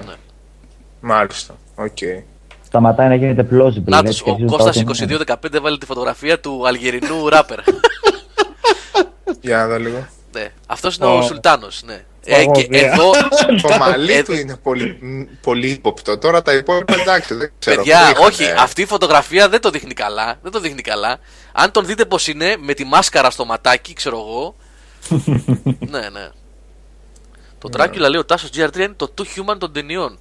Μάλιστα. Οκ. Okay. Σταματάει να γίνεται plausible. Λάτος, ο Κώστας είκοσι δύο δεκαπέντε βάλει τη φωτογραφία του αλγερινού ράπερ. Για να δω λίγο. Ναι. Αυτός είναι oh. ο Σουλτάνος, ναι. Ε, και εδώ... Το μαλλί του είναι πολύ, πολύ ύποπτο. Τώρα τα υπόλοιπα εντάξει, δεν ξέρω. Παιδιά, είχαν, όχι, ε. αυτή η φωτογραφία δεν το δείχνει καλά. Δεν το δείχνει καλά. Αν τον δείτε πως είναι, με τη μάσκαρα στο ματάκι, ξέρω εγώ. Ναι, ναι. Το Dracula, λέει ο Τάσος τζι αρ τρία, είναι το Too Human των ταινιών.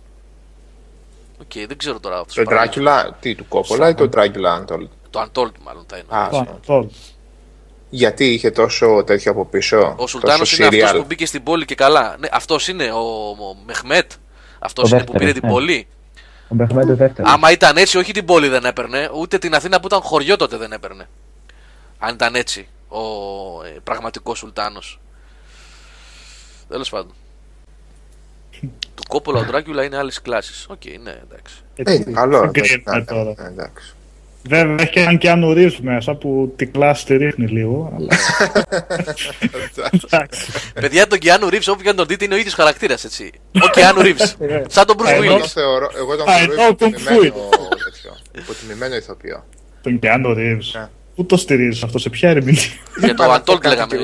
Οκ, okay, δεν ξέρω τώρα αυτό. Το Dracula, τι, του Κόπολα ή το Dracula Untold. Το Untold μάλλον θα είναι. Ah, γιατί είχε τόσο τέτοιο από πίσω. Ο Σουλτάνος είναι αυτός που μπήκε στην πόλη και καλά. Ναι, αυτός είναι ο, ο Μεχμέτ. Αυτός ο είναι δεύτερο, που πήρε ναι. την πόλη. Ο Μεχμέτ ο δεύτερος. Άμα ήταν έτσι, όχι την πόλη δεν έπαιρνε, ούτε την Αθήνα που ήταν χωριό τότε δεν έπαιρνε. Αν ήταν έτσι ο ε, πραγματικός Σουλτάνος. Τέλος πάντων. Του Κόπολα ο Ντράκιουλα είναι άλλες κλάσεις. Οκ, okay, ναι, εντάξει. Ε, καλό, εντάξει. εντάξει. Βέβαια έχει και έναν Κιάνου Ρίβς μέσα που την κλάση τη ρίχνει λίγο, αλλά... Παιδιά, τον Κιάνου Ρίβς όπου και αν τον δείτε είναι ο ίδιος χαρακτήρας, έτσι. Ο Κιάνου Ρίβς. Σαν τον Bruce Willis. Εγώ τον θεωρώ υποτιμημένο ηθοποιό. Τον Κιάνου Ρίβς. Πού το στηρίζεις αυτό, σε ποια ερμηνεία? Για το Αντόλκ λέγαμε.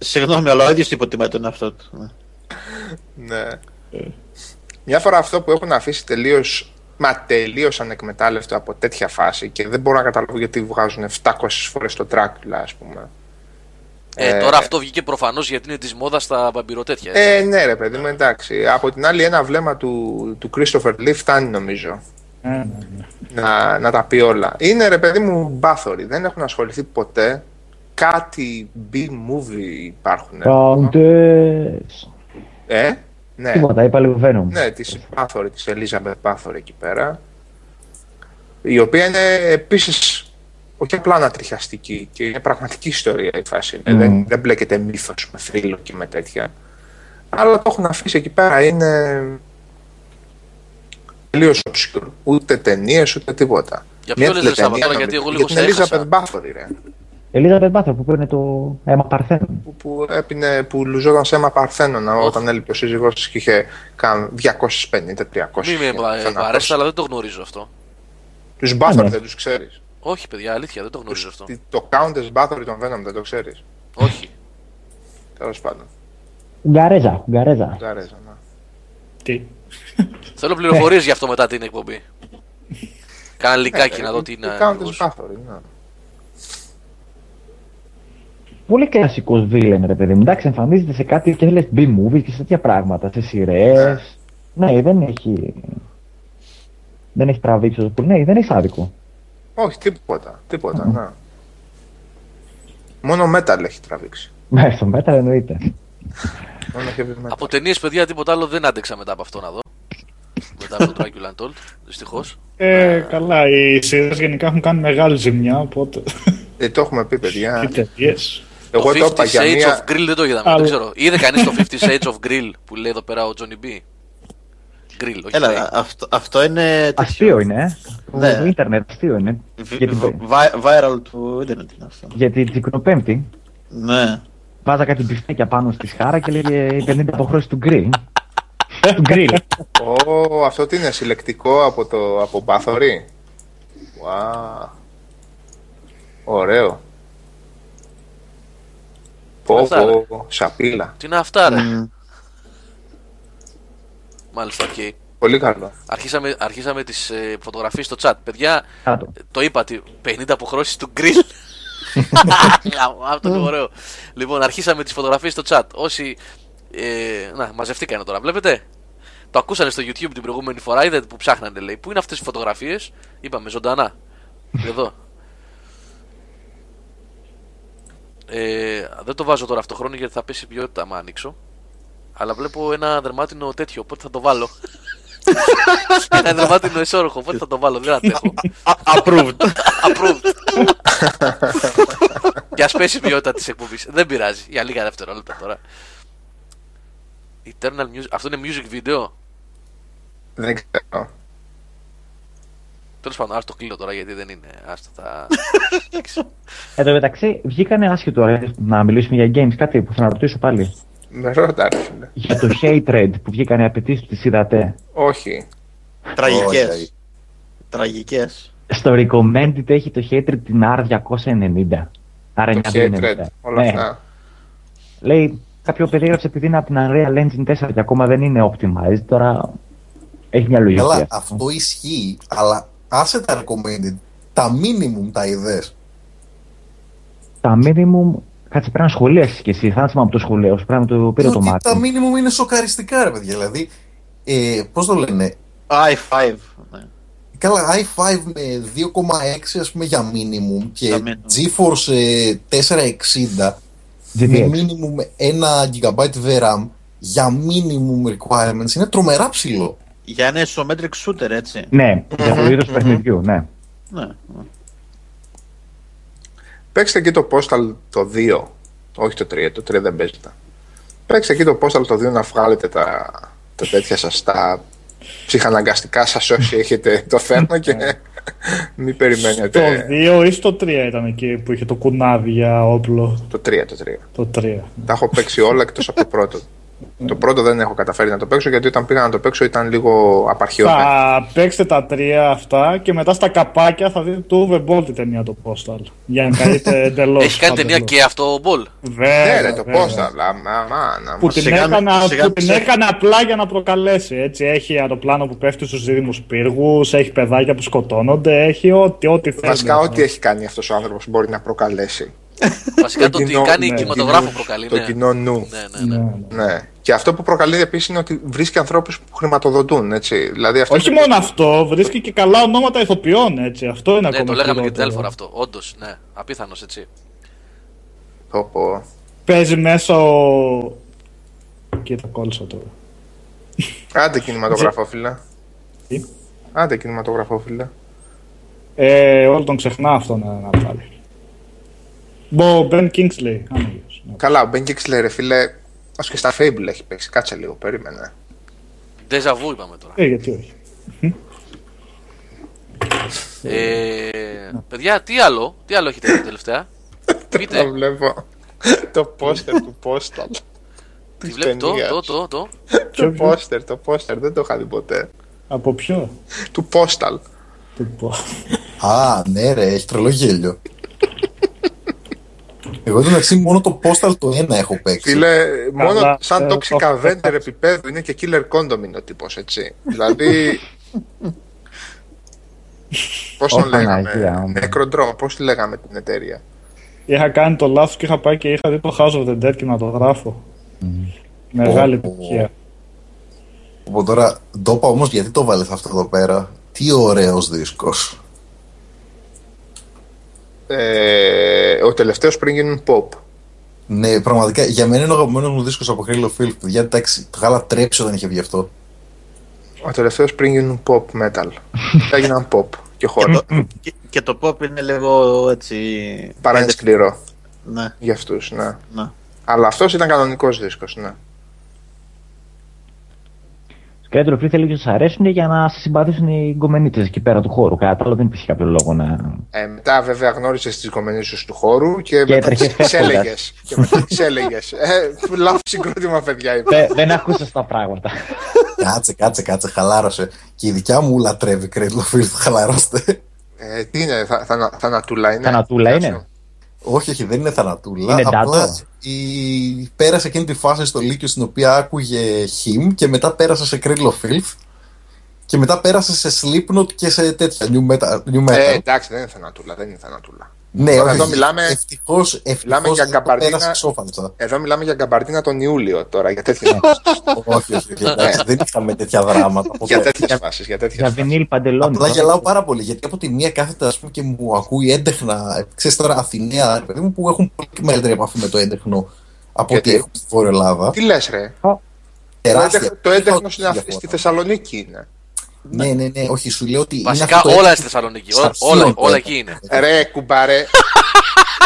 Συγγνώμη, αλλά ο ίδιος υποτιμάται είναι αυτό. Ναι. Μια φορά αυτό που έχουν αφήσει τελείως... Μα τελείως ανεκμετάλλευτο από τέτοια φάση και δεν μπορώ να καταλάβω γιατί βγάζουν επτακόσιες φορές το Dracula, ας πούμε. Ε, ε, τώρα ε... αυτό βγήκε προφανώς γιατί είναι της μόδας τα βαμπυροτέτια. Ε, ναι, ρε παιδί μου, εντάξει. Από την άλλη, ένα βλέμμα του, του Christopher Lee φτάνει, νομίζω. Ε, ναι, ναι. Να, να τα πει όλα. Είναι, ρε παιδί μου, μπάθοροι. Δεν έχουν ασχοληθεί ποτέ. Κάτι B-movie υπάρχουν. Founders. Ε. Ναι. Τίποτα, είπα λίγο Venom. Ναι, της Πάθορη, της Elizabeth Πάθορη εκεί πέρα, η οποία είναι επίσης όχι απλά ανατριχιαστική και είναι πραγματική ιστορία η φάση. Mm. Δεν, δεν μπλέκεται μύθος με θρύλο και με τέτοια. Αλλά το έχουν αφήσει εκεί πέρα, είναι τελείως obscure. Ούτε ταινίες ούτε τίποτα. Για ποιο λες Σάββα τώρα, γιατί εγώ λίγο σε έχασα. Για την Elizabeth Bathory, ρε. Elizabeth Bathory που πήρνε το αίμα παρθένων. Που, που, έπινε, που λουζόταν σε αίμα παρθένων oh. όταν έλειπε ο σύζυγός της και είχε κάνει διακόσιες πενήντα με τριακόσιες. Μη με παρέσει, αλλά δεν το γνωρίζω αυτό. Τους Bathory δεν τους ξέρεις. Όχι, παιδιά, αλήθεια, δεν το γνωρίζω αυτό. Το Countess Bathory των Venom δεν το ξέρεις. Όχι. Τέλος πάντων. Γκαρέζα, γκαρέζα. Γκαρέζα, ναι. Τι. Θέλω πληροφορίες γι' αυτό μετά την εκπομπή. Κάνα λικάκι να δω τι είναι. Countess Bathory, ναι. Πολύ κλασικός villain, ρε παιδί μου. Εντάξει, εμφανίζεται σε κάτι και λες B-movies και σε τέτοια πράγματα, σε σειρές. Ναι, δεν έχει. Δεν έχει τραβήξει. Ναι, δεν έχει άδικο. Όχι, τίποτα, τίποτα, mm-hmm. να. Μόνο metal έχει τραβήξει. Ναι, στο metal εννοείται. Μόνο έχει metal. Από ταινίες, παιδιά, τίποτα άλλο δεν άντεξα μετά από αυτό να δω. Μετά από το Dragonlance, δυστυχώς. Ε, καλά, οι σειρές γενικά έχουν κάνει μεγάλη ζημιά, οπότε... Ε, το έχουμε πει, παιδιά. Yes. Εγώ το είπα για μία... Το fifty Shades of Grill δεν το είδαμε, All... δεν ξέρω. Είδε κανείς το fifty Shades of Grill που λέει εδώ πέρα ο Johnny B. Grill, όχι. Έλα, αυτό, αυτό είναι... Αστείο είναι. Ναι. Το ίντερνετ αστείο είναι. Β, Γιατί... β, viral του ίντερνετ είναι αυτό. Γιατί την Πέμπτη. Ναι. Βάζα κάτι μπιφτέκια πάνω στη σχάρα και λέγε πενήντα αποχρώσεις του Grill. Του Grill. Ω, αυτό τι είναι, συλλεκτικό από το από Bathory. Wow. Ωραίο. Πω πω, σαπίλα. Τι είναι αυτά, ρε. Mm. Μάλιστα, okay. Πολύ καλό. Αρχίσαμε, αρχίσαμε τις ε, φωτογραφίες στο chat. Παιδιά, Άτο. το είπα, τι, πενήντα αποχρώσεις του Grill. Αυτό είναι ωραίο. Λοιπόν, αρχίσαμε τις φωτογραφίες στο chat. Όσοι, ε, να, μαζευτήκανε τώρα, βλέπετε. Το ακούσανε στο YouTube την προηγούμενη φορά, είδατε που ψάχνανε, λέει. Πού είναι αυτές οι φωτογραφίες, είπαμε, ζωντανά. Εδώ. Ε, δεν το βάζω τώρα αυτό χρόνο γιατί θα πέσει η ποιότητα άμα ανοίξω. Αλλά βλέπω ένα δερμάτινο τέτοιο, οπότε θα το βάλω. Ένα δερμάτινο εσώροχο, οπότε θα το βάλω, δεν αντέχω. Approved. Approved. Και ας πέσει η ποιότητα της εκπομπής. Δεν πειράζει, για λίγα δευτερόλεπτα τώρα. Eternal music, αυτό είναι music video. Δεν ξέρω. Τέλος πάντων, ας το κλείνω τώρα γιατί δεν είναι. Ας το θα... Εν τω μεταξύ, βγήκανε άσχετο τώρα να μιλήσουμε για games, κάτι που θα ρωτήσω πάλι. Με ρώτα, ρε φίλε. Για το hate trade που βγήκανε απαιτήσεις, τις είδατε? Όχι. Τραγικές. Τραγικές. Στο recommended έχει το hate trade την αρ διακόσια ενενήντα. Το hate trade, όλα αυτά. Λέει, κάποιο περίγραψε επειδή είναι από την Unreal Engine τέσσερα και ακόμα δεν είναι optimized, τώρα έχει μια λογική. Καλά, αυτό ισχύει, αλλά άσε τα recommended. Τα minimum τα είδες. Τα minimum... Κάτσε πρέπει να σχολιάσεις κι εσύ, θα από το σχολείο, πρέπει να το πήρε το μάτι. Τα minimum είναι σοκαριστικά, ρε παιδιά, δηλαδή, ε, πώς το λένε... άι φάιβ. Ναι. Καλά, άι φάιβ με δύο κόμμα έξι ας πούμε για minimum και GeForce τετρακόσια εξήντα με minimum ένα τζι μπι RAM για minimum requirements είναι τρομερά ψηλό. Για ένα isometric shooter, έτσι. Ναι, για το είδος παιχνιδιού, ναι. Ναι. Παίξτε εκεί το Postal το δύο, όχι το τρία, το τρία δεν παίζεται. Παίξτε εκεί το Postal το δύο να βγάλετε τα, τα τέτοια σας, τα ψυχαναγκαστικά σας όσοι έχετε το φέρνο και μην περιμένετε. Το δύο ή στο τρία ήταν εκεί που είχε το κουνάδι για όπλο. Το τρία, το τρία. Το τρία. Τα έχω παίξει όλα εκτός από το πρώτο. Το πρώτο δεν έχω καταφέρει να το παίξω γιατί όταν πήγα να το παίξω ήταν λίγο απαρχιωμένο. Θα παίξτε τα τρία αυτά και μετά στα καπάκια θα δείτε το Overball την ταινία το Postal. Για να καλείτε εντελώς. Έχει κάνει ταινία και αυτό Ball. Βέβαια. Ναι, το Postal. Αμάνα. Που την έκανε απλά για να προκαλέσει. Έτσι. Έχει αεροπλάνο που πέφτει στους δίδυμους πύργους, έχει παιδάκια που σκοτώνονται, έχει ό,τι θέλει. Βασικά, ό,τι έχει κάνει αυτός ο άνθρωπος μπορεί να προκαλέσει. Βασικά το, το κοινό, ότι κάνει ναι, κινηματογράφο προκαλεί. Το ναι. κοινό νου. Ναι, ναι, ναι. Ναι. Ναι. Και αυτό που προκαλεί επίσης είναι ότι βρίσκει ανθρώπους που χρηματοδοτούν. Έτσι. Δηλαδή, αυτό όχι είναι... μόνο αυτό, βρίσκει και καλά ονόματα ηθοποιών. Έτσι. Αυτό είναι ναι, ακόμα. Ναι, το λέγαμε και την Τέλφορα αυτό. Όντως, ναι. Απίθανος έτσι. Το πω. Παίζει μέσα ο. Κοίτα, κόλλησα τώρα. Άντε κινηματογραφόφιλα. Τι? Άντε κινηματογραφόφιλα. Ε, όλο τον ξεχνά αυτό να, να πάρει. Ο Ben Kingsley. Καλά, ο Ben Kingsley ρε φίλε, ως και στα Fable έχει παίξει, κάτσε λίγο, περίμενε. Deja vu είπαμε τώρα. Ε, γιατί όχι. Ε, παιδιά, τι άλλο, τι άλλο έχετε τελευταία? Πείτε. Το βλέπω. Το πόστερ του Postal. Τι βλέπω, το, το, το. Το πόστερ, το πόστερ, δεν το είχα δει ποτέ. Από ποιο? Του Postal. Α, ναι ρε, έχει τρελό γέλιο. Εγώ εντάξει μόνο το Postal το ένα έχω παίξει. Φίλε, μόνο καλά, σαν Toxic Avenger επίπεδο είναι και Killer Condom είναι ο τύπος, έτσι. Δηλαδή... Πώς τον λέγαμε, Necrodrome, πώς τη λέγαμε την εταιρεία. Είχα κάνει το λάθος και είχα πάει και είχα δει το House of the Dead και να το γράφω. Mm. Μεγάλη επιτυχία. Οπότε τώρα, ντόπα όμως γιατί το βάλες αυτό εδώ πέρα. Τι ωραίος δίσκος. Ε, ο τελευταίος πριν γίνουν pop. Ναι, πραγματικά. Για μένα είναι ο αγαπημένος μου δίσκος από Halo Field. Για εντάξει, το γάλα τρέψει όταν είχε βγει αυτό. Ο τελευταίος πριν γίνουν pop metal. Θα γίναν pop και χώρο. Και, και το pop είναι λίγο έτσι... Παρά σκληρό. Ναι. Για αυτούς, ναι. ναι. Αλλά αυτός ήταν κανονικός δίσκος, ναι. Σκέτρο πριν θέλει να σας αρέσουν για να σας συμπαθήσουν οι γκομενίτες εκεί πέρα του χώρου. Κατά τα άλλα δεν υπήρχε κάποιο λόγο να... Ε, μετά βέβαια γνώρισες τις γκομενίτσες του χώρου και, και μετά τις έλεγες. Και μετά τις έλεγες. Ε, λάθος συγκρότημα παιδιά είπα. Δε, δεν ακούσες τα πράγματα. Κάτσε, κάτσε, κάτσε, χαλάρωσε. Και η δικιά μου λατρεύει κρέτλοφίλ, χαλαρώστε. Ε, τι είναι, θα, θα, θα, θανατούλα είναι. Θανατούλα είναι. Όχι, όχι, δεν είναι θανατούλα. Είναι απλά η... πέρασε εκείνη τη φάση στο Λύκειο στην οποία άκουγε him και μετά πέρασε σε Cradle of Filth και μετά πέρασε σε Slipknot και σε τέτοια new metal. New metal. Ε, εντάξει, δεν είναι θανατούλα. Δεν είναι θανατούλα. Ναι, εδώ, όχι, εδώ μιλάμε... ευτυχώς, ευτυχώς για πέρασε εξόφαντα. Εδώ μιλάμε για γκαμπαρτίνα τον Ιούλιο τώρα, για τέτοια όχι, όχι, εντάξει, δεν είχαμε τέτοια δράματα. Για τέτοιες φάσεις, για τέτοιες φάσεις. Για βινίλ παντελόνι. Απλά γελάω πάρα πολύ, γιατί από τη μία κάθεται ας πούμε και μου ακούει έντεχνα, ξέρεις τώρα Αθηναία, παιδί μου που έχουν πολύ μεγαλύτερη επαφή με το έντεχνο από ό,τι έχουν στη Βόρεια Ελλάδα. Τι λες ρε, το έντεχνο στη Θεσσαλονίκη είναι. Ναι, ναι, ναι, όχι, σου λέω ότι. Βασικά είναι όλα στη Θεσσαλονίκη. Όλα, όλα εκεί είναι. Ρε, κουμπάρε.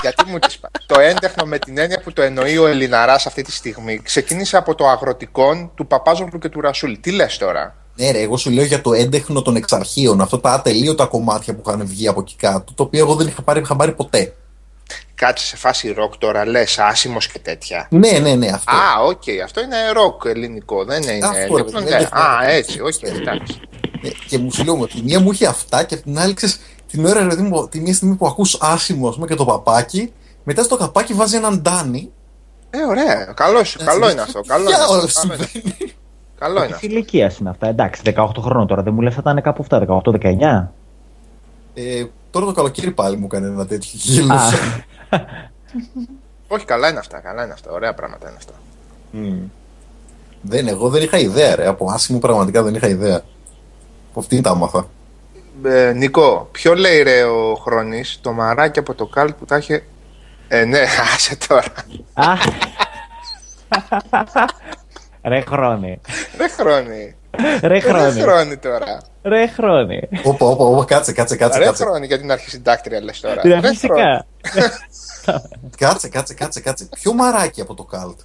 Γιατί μου τις πάει. Το έντεχνο με την έννοια που το εννοεί ο Ελληναράς αυτή τη στιγμή ξεκίνησε από το αγροτικόν του Παπάζογλου και του Ρασούλη. Τι λες τώρα. Ναι, ρε, εγώ σου λέω για το έντεχνο των εξαρχείων. Αυτά τα ατελείωτα κομμάτια που είχαν βγει από εκεί κάτω. Το οποίο εγώ δεν είχα πάρει, είχα πάρει ποτέ. Κάτσε σε φάση ροκ τώρα, λες άσημος και τέτοια. Ναι, ναι, ναι. Αυτό. Α, οκ, okay, αυτό είναι ροκ ελληνικό. Δεν είναι. Αυτό, λοιπόν, ναι. Α, έτσι, όχι, okay, εντάξει. Και μου σου λέω ότι η μία μου είχε αυτά και την άλλη ξέρεις, την ώρα ρε, δημο, τη μία στιγμή που ακούς άσημο ας πούμε, και το παπάκι, μετά στο καπάκι βάζει έναν ντάνι. Ε, ωραία, καλό, σου, καλό είναι, είναι αυτό. Καλό είναι αυτό. Καλό είναι. Τι ηλικία είναι αυτά, εντάξει, δεκαοκτώ χρόνων τώρα, δεν μου λες θα ήταν κάπου αυτά, δεκαοκτώ δεκαεννιά. Ε, τώρα το καλοκαίρι πάλι μου έκανε ένα τέτοιο γύλο. Όχι, καλά είναι αυτά, καλά είναι αυτά, ωραία πράγματα είναι αυτά. Mm. Δεν, εγώ δεν είχα ιδέα, ρε, από άσημο πραγματικά δεν είχα ιδέα. Αυτή τα άμαθα. Ε, Νικό, ποιο λέει ρε ο Χρόνης, το μαράκι από το Καλτ που τα είχε... Ε, ναι, άσε τώρα. Ρε Χρόνη. Ρε Χρόνη. Ρε Χρόνη τώρα. Ρε Χρόνη. Όπα, όπα, όπα, κάτσε, κάτσε, κάτσε. Ρε Χρόνη για την αρχισυντάκτρια λες τώρα. Την αρχισυντάκτρια. Κάτσε, κάτσε, κάτσε, κάτσε. Ποιο μαράκι από το Καλτ.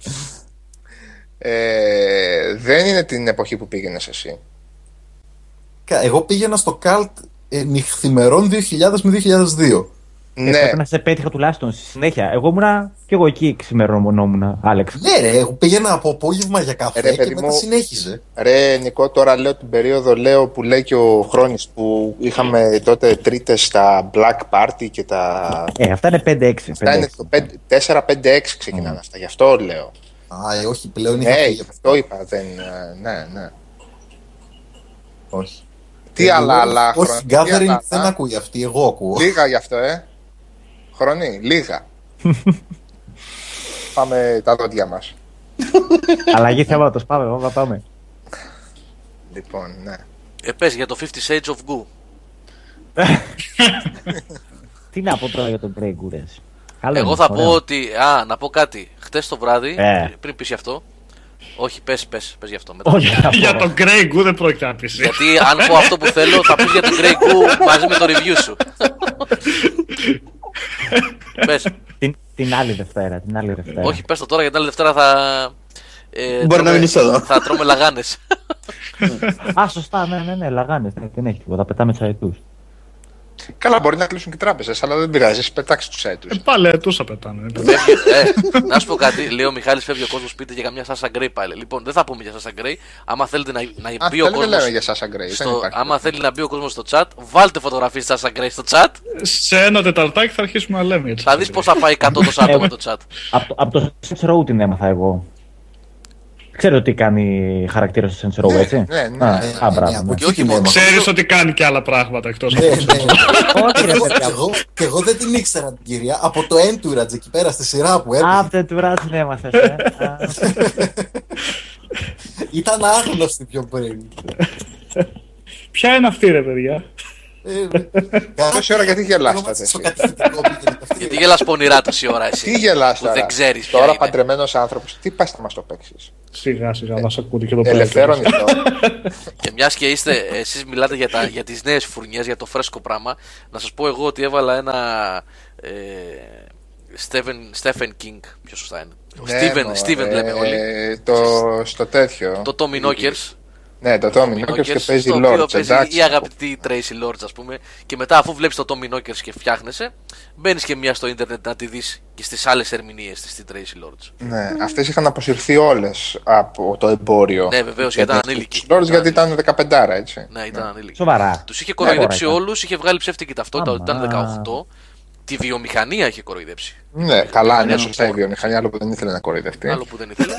Ε, δεν είναι την εποχή που πήγαινες εσύ. Εγώ πήγαινα στο Καλτ ε, νυχθημερών δύο χιλιάδες με δύο χιλιάδες δύο. Ναι. Πρέπει να σε πέτυχα τουλάχιστον στη συνέχεια. Εγώ ήμουνα και εγώ εκεί ξημερωνόμουν, Άλεξ. Ναι, ρε, εγώ πήγαινα από απόγευμα για καφέ ρε, και μετά μου... συνέχιζε. Ρε, Νικό, τώρα λέω την περίοδο λέω, που λέει και ο Χρόνης που είχαμε τότε τρίτες στα Black Party και τα. Ε, αυτά είναι πέντε έξι. Αυτά είναι το τέσσερα πέντε έξι ξεκινάνε mm. αυτά, γι' αυτό λέω. Α, ε, όχι, πλέον είχα ναι, γι' αυτό είπα. Δεν, ναι, ναι. Όχι. Τι άλλα άλλα χρόνια. Όχι, gathering δεν ακούει αυτή, εγώ ακούω. Λίγα γι' αυτό, ε. Χρονή, λίγα. Πάμε τα δόντια μας. Αλλαγή θέματος, πάμε, πάμε, πάμε. Λοιπόν, ναι. Ε, πες για το fifty Shades of Goo. Τι να πω τώρα για τον Grey Goo, ρε. Εγώ θα πω ότι, α, να πω κάτι. Χτες το βράδυ, πριν πεις γι' αυτό. Όχι, πες, πες, πες γι' αυτό μετά. Όχι, για τον Grey Goo δεν πρόκειται να πεις. Γιατί αν πω αυτό που θέλω θα πεις για τον Grey Goo μαζί με το review σου. Πες. Την, την άλλη Δευτέρα, την άλλη Δευτέρα. Όχι, πες το τώρα γιατί την άλλη Δευτέρα θα... Ε, μπορεί να μην είσαι εδώ. Θα τρώμε λαγάνες. Α, σωστά, ναι, ναι, ναι, λαγάνες, δεν έχει τίποτα, πετάμε τσαϊτούς. Καλά, μπορεί να κλείσουν και τράπεζες, αλλά δεν πειράζει, πετάξει του site τους. Ε, πάλι τόσα πετάνε. ε, να σου πω κάτι, λέει ο Μιχάλης, φεύγει ο κόσμος, πείτε για καμιά Σάσα Γκρέι πάλι. Λοιπόν, δεν θα πούμε για Σάσα Γκρέι. Άμα θέλετε να, να μπει ο κόσμος. Στο... Άμα θέλει να μπει ο κόσμος στο chat, βάλτε φωτογραφίες Σάσα Γκρέι στο chat. Σε ένα τεταρτάκι θα αρχίσουμε να λέμε. Θα δεις πώς θα πάει εκατό το άτομα με το chat. Από το Saints Row την έμαθα εγώ. Ξέρω τι κάνει χαρακτήρα στο Saints Row, έτσι. Ναι, ναι. Α, μπράβο. Ξέρεις ότι κάνει και άλλα πράγματα εκτός από αυτό. Όχι, ρε παιδιά. Και εγώ δεν την ήξερα την κυρία. Από το Entourage εκεί πέρα στη σειρά που έπαιξε. Από το Entourage δεν έμαθες. Ήταν άγνωστη πιο πριν. Ποια είναι αυτή, ρε παιδιά. Τόση ώρα γιατί γελάστατε? Γιατί γελάς πονηρά τόση ώρα εσύ? Τι γελάς τώρα? Δεν ξέρεις. Τώρα παντρεμένος άνθρωπος, τι πας να μας το παίξεις? Σιγά σιγά μας ακούτε και το παίξεις. Ελευθέρων εδώ. Και μιας και είστε, εσείς μιλάτε για, τα, για τις νέες φουρνιές, για το φρέσκο πράγμα. Να σας πω εγώ ότι έβαλα ένα ε, Stephen, Stephen King. Πιο σωστά είναι Steven, ναι, Steven ε, λέμε όλοι ε, το, στο τέτοιο. Το Tommy Knockers. Ναι, το Tommy Knockers και παίζει Lords. Η αγαπητή Tracy Lords, ας πούμε. Και μετά, αφού βλέπεις το Tommy Knockers και φτιάχνεσαι, μπαίνεις και μία στο ίντερνετ να τη δεις και στις άλλες ερμηνείες της, στη Tracy Lords. Ναι, αυτές είχαν αποσυρθεί όλες από το εμπόριο. Ναι, βεβαίως, γιατί ήταν ανήλικοι. Lords, γιατί ήταν δεκαπεντάρα, έτσι. Ναι, ήταν ανήλικοι. Σοβαρά. Τους είχε κοροϊδέψει όλους, είχε βγάλει ψεύτικη ταυτότητα ότι ήταν δεκαοκτώ. Τη βιομηχανία είχε κοροϊδέψει. Ναι, καλά, ναι, σωστά η βιομηχανία, άλλο που δεν ήθελε να κοροϊδευτεί. Άλλο που δεν ήθελε.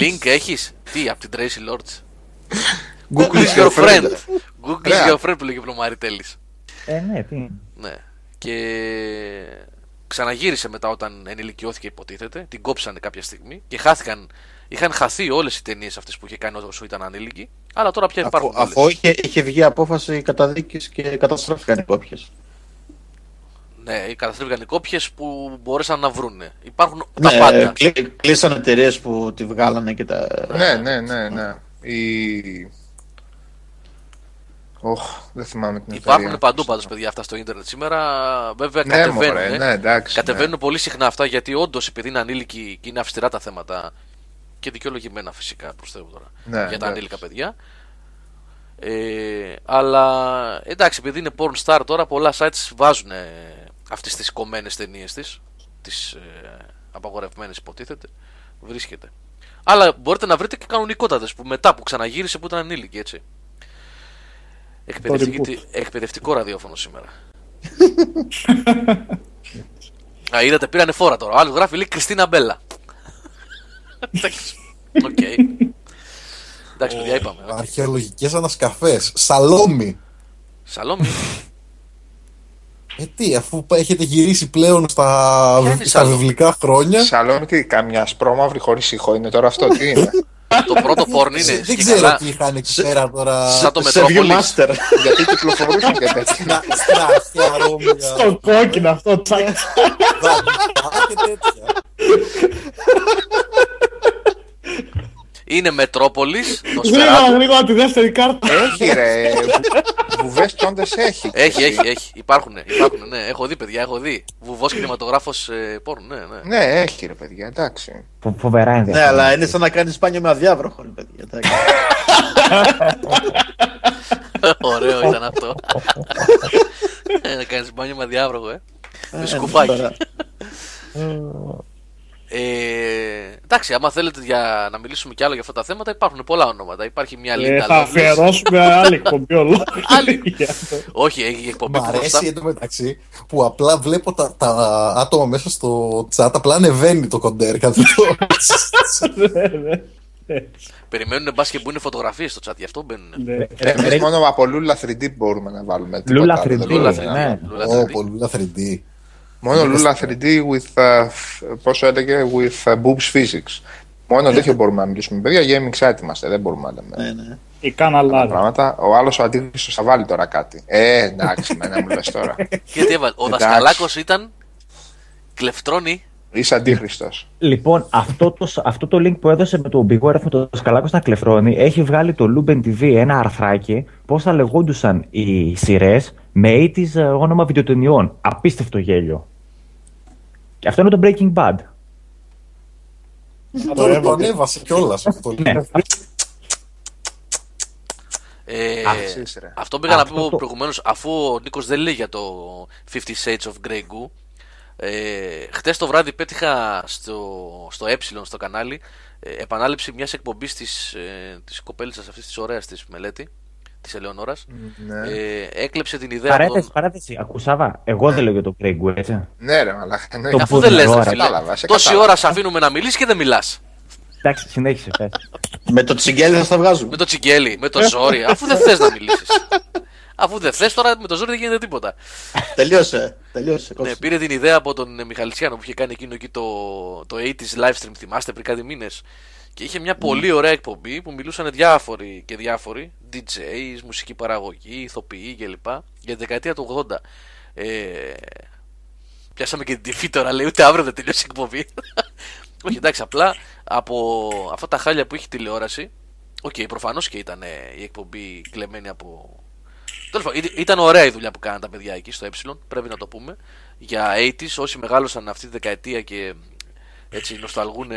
Link έχεις, τι, από την Tracy Lords. Google is your friend. Google is your friend που λέγει Πλωμάρη Τέλης. Ε, ναι, τι. Ναι. Και ξαναγύρισε μετά όταν ενηλικιώθηκε, υποτίθεται. Την κόψανε κάποια στιγμή και χάθηκαν. Είχαν χαθεί όλες οι ταινίες αυτές που είχε κάνει όσο ήταν ανήλικοι. Αλλά τώρα πια υπάρχουν. Αφού είχε βγει απόφαση καταδίκης και καταστράφηκαν οι κόπιες. Ναι, οι καταστρέφηκαν κόπιες που μπορέσαν να βρούνε. Υπάρχουν ναι, τα πάντα. Κλείσαν εταιρείες που τη βγάλανε και τα... Ναι, ναι, ναι, ναι. Η... Οχ, δεν θυμάμαι την εταιρεία. Υπάρχουν παντού πάντως, παιδιά, αυτά στο ίντερνετ σήμερα. Βέβαια ναι, κατεβαίνουν. Μωρέ, ναι, εντάξει, κατεβαίνουν ναι. Πολύ συχνά αυτά, γιατί όντως επειδή είναι ανήλικοι και είναι αυστηρά τα θέματα και δικαιολογημένα φυσικά, προσθέτω τώρα, ναι, για τα ναι. Ανήλικα παιδιά. Ε, αλλά εντάξει, επειδή είναι porn star τώρα, πολλά sites βάζουν ε, αυτές τις κομμένες ταινίες της, τις ε, απαγορευμένες υποτίθεται, βρίσκεται. Αλλά μπορείτε να βρείτε και κανονικότατες που μετά που ξαναγύρισε που ήταν ανήλικη, έτσι. Εκπαιδευτικό ραδιόφωνο σήμερα. Α, είδατε, πήρανε φόρα τώρα. Άλλο γράφει, λέει Κριστίνα Μπέλα. Εντάξει, οκ. Εντάξει, παιδιά, είπαμε. Αρχαιολογικές ανασκαφές. Σαλόμι. Σαλόμι. Ε, τι, αφού έχετε γυρίσει πλέον στα, στα βιβλικά χρόνια. Σαλόμι, τι, καμιά σπρώμαυρη χωρίς ήχο είναι τώρα αυτό, τι είναι? Το πρώτο πόρν είναι. Δεν ξέρω καλά... τι είχαν εκεί πέρα τώρα. Σαν το Metropolis. Γιατί κυκλοφορούσαν και τέτοια. Στον κόκκινο αυτό, τσάκι. Και τέτοια. Είναι Μετρόπολης. Γρήγορα, γρήγορα τη δεύτερη κάρτα. Έχει ρε. Βουβές τσόντες έχει. Έχει, έχει, έχει. Υπάρχουν, υπάρχουν, ναι. Έχω δει, παιδιά, έχω δει. Βουβός κινηματογράφος ε, πόρν, ναι, ναι. Ναι, έχει ρε, παιδιά, εντάξει. Φοβερά ενδιαφέρον. Ναι, αλλά είναι σαν να κάνεις σπάνιο με αδιάβροχο, παιδιά, εντάξει. Ωραίο ήταν αυτό. Να κάνεις σπάνιο με αδιάβροχο, ε. Με σκουφάκι. Ε, εντάξει, άμα θέλετε για να μιλήσουμε κι άλλο για αυτά τα θέματα, υπάρχουν πολλά ονόματα. Υπάρχει μια λίστα. Ε, θα αφιερώσουμε άλλη εκπομπή ολόκληρη. Όχι, έχει εκπομπή. Μ' αρέσει εντωμεταξύ που απλά βλέπω τα, τα άτομα μέσα στο chat, απλά ανεβαίνει το κοντέρ. Περιμένουν μπάσκετ που είναι φωτογραφίες στο chat, γι' αυτό μπαίνουν. Εμείς μόνο από Λούλα θρι ντι μπορούμε να βάλουμε. Λούλα θρι ντι. Μόνο Λούλα θρι ντι with, uh, πόσο έλεγε, with uh, boobs physics. Μόνο τέτοιο μπορούμε να μιλήσουμε. Παιδιά, gaming site είμαστε, δεν μπορούμε να λέμε. Ναι, ναι. Ή καν άλλα. Ο άλλος ο αντίχρηστος θα βάλει τώρα κάτι. Ε, εντάξει, μένα μου λες τώρα. Γιατί έβαλε, ο δασκαλάκος ήταν κλεφτρώνει. Είσαι αντίχρηστος. Λοιπόν, αυτό το, αυτό το link που έδωσε με τον Big Word, με τον δασκαλάκος να κλεφτρώνει, έχει βγάλει το Luben τι βι ένα αρθράκι πώς θα λεγόντουσαν οι σειρές με ογδόντα όνομα βιντεοτενιών. Απίστευτο γέλιο. Και αυτό είναι το Breaking Bad. Τώρα το ανέβασε κιόλας αυτό. Ε, Άχισε, ρε. Αυτό πήγα αυτό να πω το... προηγουμένως, αφού ο Νίκος δεν λέει για το fifty Shades of Grey Goo. Ε, χτες το βράδυ πέτυχα στο, στο ε, στο κανάλι, ε, επανάληψη μιας εκπομπής της, ε, της κοπέλισσας αυτής της ωραίας της Μελέτη, της Ελεονόρας. Ναι. Ε, έκλεψε την ιδέα. Παρέθεση, τον... παρέθεση. Ακούσαβα, εγώ ναι. δεν λέω για το Grey Goo, έτσι. Ναι, ρε, αλλά. Ναι. Αφού δεν λες, ρε, φίλε. Τόση ώρα σε αφήνουμε να μιλήσεις και δεν μιλάς. Εντάξει, συνέχισε, πες. Με το τσιγκέλι θα τα βγάζουμε. Με το τσιγκέλι, με το ζόρι, αφού δεν θες να μιλήσεις. Αφού δεν θες τώρα, με το ζόρι δεν γίνεται τίποτα. Τελείωσε, τελείωσε. Ναι, πήρε την ιδέα από τον Μιχαλησιάνο που είχε κάνει εκείνο εκεί το, το ογδόντα live stream, θυμάστε, πριν κάτι μήνες. Και είχε μια πολύ ωραία εκπομπή που μιλούσαν διάφοροι και διάφοροι, ντι τζέις, μουσική παραγωγή, ηθοποιοί κλπ. Για τη δεκαετία του ογδόντα. Ε, πιάσαμε και την τυφή τώρα, λέει, ούτε αύριο δεν τελειώσει η εκπομπή. Όχι, εντάξει, απλά από αυτά τα χάλια που είχε τηλεόραση. Οκ, okay, προφανώς και ήταν η εκπομπή κλεμμένη από. Τέλος πάντων, ήταν ωραία η δουλειά που κάναν τα παιδιά εκεί στο Ε, πρέπει να το πούμε. Για ογδόντα, όσοι μεγάλωσαν αυτή τη δεκαετία και έτσι νοσταλγούν.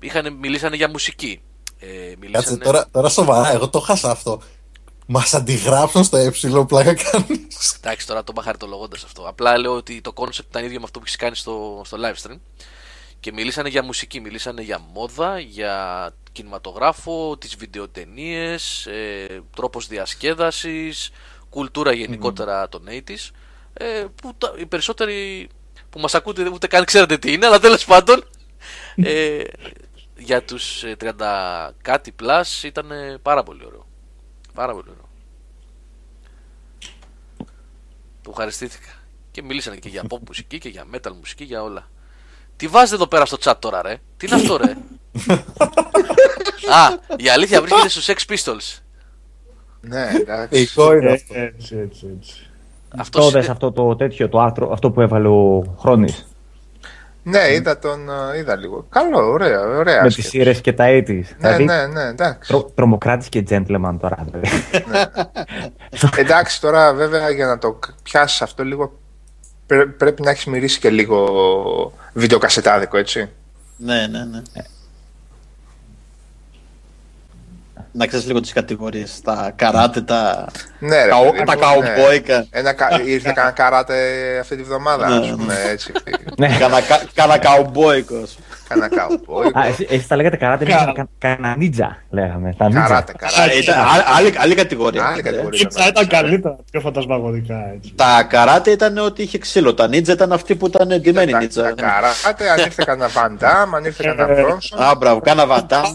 Είχαν, μιλήσανε για μουσική. Ε, μιλήσανε... Κάτσε, τώρα, τώρα σοβαρά, εγώ το χάσα αυτό. Μας αντιγράψουν στο Ε, πλάκα κάνεις. Εντάξει, τώρα το είπα χαριτολογώντας αυτό. Απλά λέω ότι το concept ήταν ίδιο με αυτό που έχεις κάνει στο, στο live stream. Και μιλήσανε για μουσική, μιλήσανε για μόδα, για κινηματογράφο, τις βιντεοτενίες, ε, τρόπος διασκέδασης, κουλτούρα γενικότερα mm. των ογδόντα, ε, που τα, οι περισσότεροι που μας ακούτε ούτε καν ξέρετε τι είναι, αλλά τέλος πάντων ε, για τους τριάντα κάτι πλάς ήταν πάρα πολύ ωραίο. Πάρα πολύ ωραίο. Του ευχαριστήθηκα. Και μιλήσανε και για pop μουσική και για metal μουσική, για όλα. Τι βάζετε εδώ πέρα στο chat τώρα, ρε? Τι είναι αυτό, ρε? Α, η αλήθεια βρίσκεται στους Sex Pistols. Ναι, εντάξει. Εικό είναι αυτό. Έτσι, έτσι, έτσι. Αυτό είδες αυτό το τέτοιο, το άρθρο, αυτό που έβαλε ο Χρόνης? Ναι, είδα τον, είδα λίγο. Καλό, ωραία, ωραία. Με τις σειρές και τα ογδόντα. Ναι, ναι, ναι, εντάξει. Τρομοκράτης και gentleman τώρα. Εντάξει, τώρα βέβαια για να το πιάσεις αυτό λίγο, πρέπει να έχεις μυρίσει και λίγο βιντεοκασετάδικο, έτσι. Ναι, ναι, ναι. Να ξέρεις λίγο τις κατηγορίες, τα καράτε, τα, ναι, ρε, Καου... τα καουμπόικα. Ένα... Ήρθε κανένα καράτε αυτή τη βδομάδα, ναι, ας πούμε, έτσι. Κάνα καουμπόικο. Κάνα καουμπόικο. Εσείς τα λέγατε καράτε, κάνα νίτζα, λέγαμε. Καράτε, καράτε. Άλλη κατηγορία. Νίτζα ήταν καλύτερα, πιο φαντασμαγωγικά, έτσι. Τα καράτε ήταν ότι είχε ξύλο, τα νίτζα ήταν αυτοί που ήταν εντυμένοι νίτζα. Τα καράτε, αν ήρθε κανένα Βαντάμ, αν ήρθε κανένα Μπρόνσον. Α, μπράβο, κάνα Βαντάμ.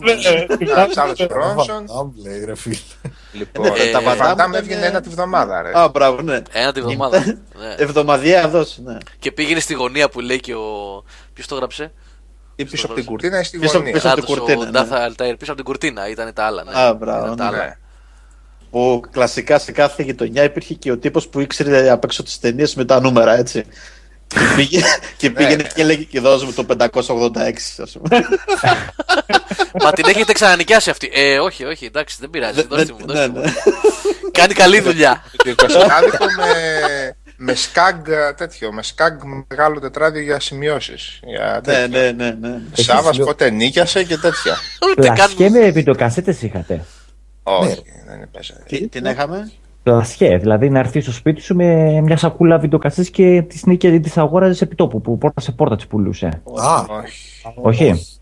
Λοιπόν, ε, τα Βαντάμ έβγαινε ένα τη βδομάδα, ρε. Α, μπράβο, ναι. Ένα τη βδομάδα. Ναι. Εβδομαδιαία δόση, ναι. Και πήγαινε στη γωνία που λέει και ο. Ποιος το έγραψε? Ή πίσω από την κουρτίνα ή στη γωνία. Πίσω από την κουρτίνα. Πίσω από την κουρτίνα ήταν τα άλλα. Ναι. Α, μπράβο, ναι. Ναι. Που κλασικά σε κάθε γειτονιά υπήρχε και ο τύπος που ήξερε απ' έξω τις ταινίες με τα νούμερα, έτσι. Και πήγαινε και έλεγε και δώσουμε το πεντακόσια ογδόντα έξι, ας πούμε. Μα την έχετε ξανανοικιάσει αυτή? Ε, όχι, όχι, εντάξει, δεν πειράζει, δώστε μου, δώστε μου. Κάνει καλή δουλειά. Κάτω με σκάγκ τέτοιο, με σκάγκ μεγάλο τετράδιο για σημειώσεις. Ναι, ναι, ναι. Σάββας πότε νίκιασε και τέτοια. Πλασχέ με βιντεοκασέτες είχατε? Όχι, δεν έπαιζε. Την έχαμε? Πλασχέ, δηλαδή να έρθει στο σπίτι σου με μια σακούλα βιντεοκασέτες και τη νίκια τη αγόραζε επί τόπου, που πόρτα σε πόρτα τη πουλούσε. Όχι.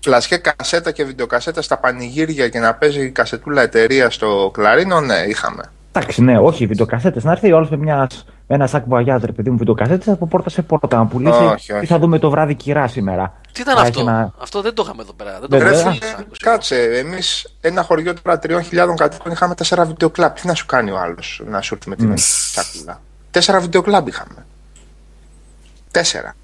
Πλασχέ κασέτα και βιντεοκασέτα στα πανηγύρια και να παίζει η κασετούλα εταιρεία στο κλαρίνο, ναι, είχαμε. Εντάξει, ναι, όχι, βιντεοκασέτες. Να έρθει όλο με, με ένα σάκ μπαγιάζ, ρε παιδί μου, βιντεοκασέτες από πόρτα σε πόρτα. Να πουλήσει, όχι, όχι. Τι θα δούμε το βράδυ κυρά σήμερα. Τι ήταν αυτό? Ένα... Αυτό δεν το είχαμε εδώ πέρα. Δεν το Βέβαια. Είχαμε. Κάτσε, εμείς ένα χωριό τώρα τριών χιλιάδων κατοίκων είχαμε τέσσερα βιντεοκλαμπ. Τι να σου κάνει ο άλλος να σου έρθει με την mm. σάκουλα. Τέσσερα βιντεοκλαμπ είχαμε. Τέσσερα.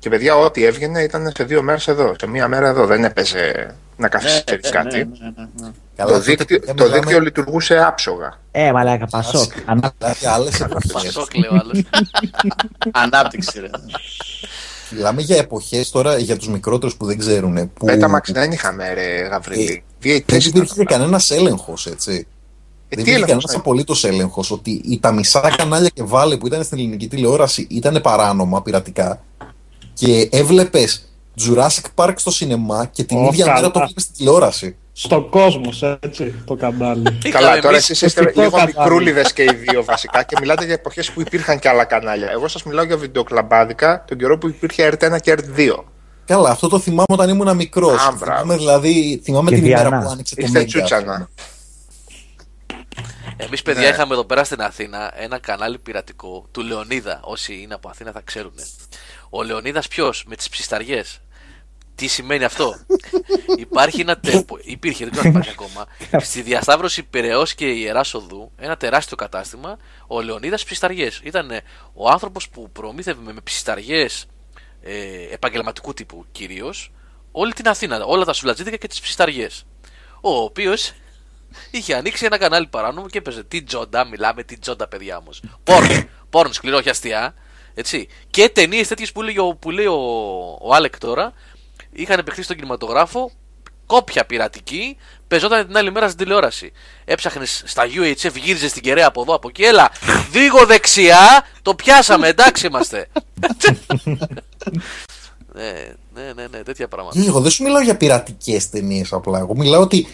Και παιδιά, ό,τι έβγαινε ήταν σε δύο μέρες εδώ, σε μία μέρα εδώ. Δεν έπαιζε να καθυστερείς κάτι. Το δίκτυο, το δίκτυο λειτουργούσε άψογα. Ε, μαλάκα, Πασόκ. Πασόκ, λέει ο άλλος. Ανάπτυξη, ρε. Μιλάμε για εποχές τώρα για τους μικρότερους που δεν ξέρουν. Πέταμαξ δεν είχαμε, ρε Γαβρίλη. Δεν υπήρχε κανένας έλεγχος, έτσι. Ε, δεν υπήρχε κανένας απολύτως έλεγχος ότι τα μισά κανάλια και βάλε που ήταν στην ελληνική τηλεόραση ήταν παράνομα, πειρατικά. Και έβλεπες Jurassic Park στο σινεμά και την ίδια μέρα το βλέπεις στην τηλεόραση. στον κόσμο, έτσι, το κανάλι. Καλά, τώρα εσείς είστε λίγο μικρούλιδες και οι δύο βασικά και μιλάτε για εποχές που υπήρχαν και άλλα κανάλια. Εγώ σας μιλάω για βιντεοκλαμπάδικα τον καιρό που υπήρχε αρ τι ένα και αρ τι δύο. Καλά, αυτό το θυμάμαι όταν ήμουν μικρός. Α, θυμάμαι, δηλαδή, θυμάμαι την ημέρα που άνοιξε το Μέγκα. Εμείς, παιδιά, ναι. είχαμε εδώ πέρα στην Αθήνα ένα κανάλι πειρατικό του Λεωνίδα. Όσοι είναι από Αθήνα θα ξέρουν. Ο Λεωνίδας ποιος, με τις ψισταριές. Τι σημαίνει αυτό? Υπάρχει ένα τέμπο, υπήρχε, δεν ξέρω αν υπάρχει ακόμα, στη διασταύρωση Πειραιώς και Ιεράς Οδού, ένα τεράστιο κατάστημα, ο Λεωνίδας Ψισταριές. Ήταν ο άνθρωπος που προμήθευε με ψισταριές ε, επαγγελματικού τύπου κυρίως όλη την Αθήνα, όλα τα σουβλατζίδικα και τις ψισταριές. Ο οποίος είχε ανοίξει ένα κανάλι παράνομο και έπαιζε τι τζόντα, μιλάμε τι τζόντα παιδιά όμως. Πόρν, πόρν σκληρό, όχι αστεία. Έτσι. Και ταινίες τέτοιες που λέει ο, που λέει ο, ο Άλεκ τώρα. Είχαν επεκτήσει στον κινηματογράφο, κόπια πειρατική, παίζονταν την άλλη μέρα στην τηλεόραση. Έψαχνες στα γιου έιτς εφ, γύριζες την κεραία από εδώ, από εκεί, έλα, δίγω δεξιά, το πιάσαμε, εντάξει είμαστε. ναι, ναι, ναι, ναι, τέτοια πράγματα. Εγώ δεν σου μιλάω για πειρατικές ταινίες απλά, εγώ μιλάω ότι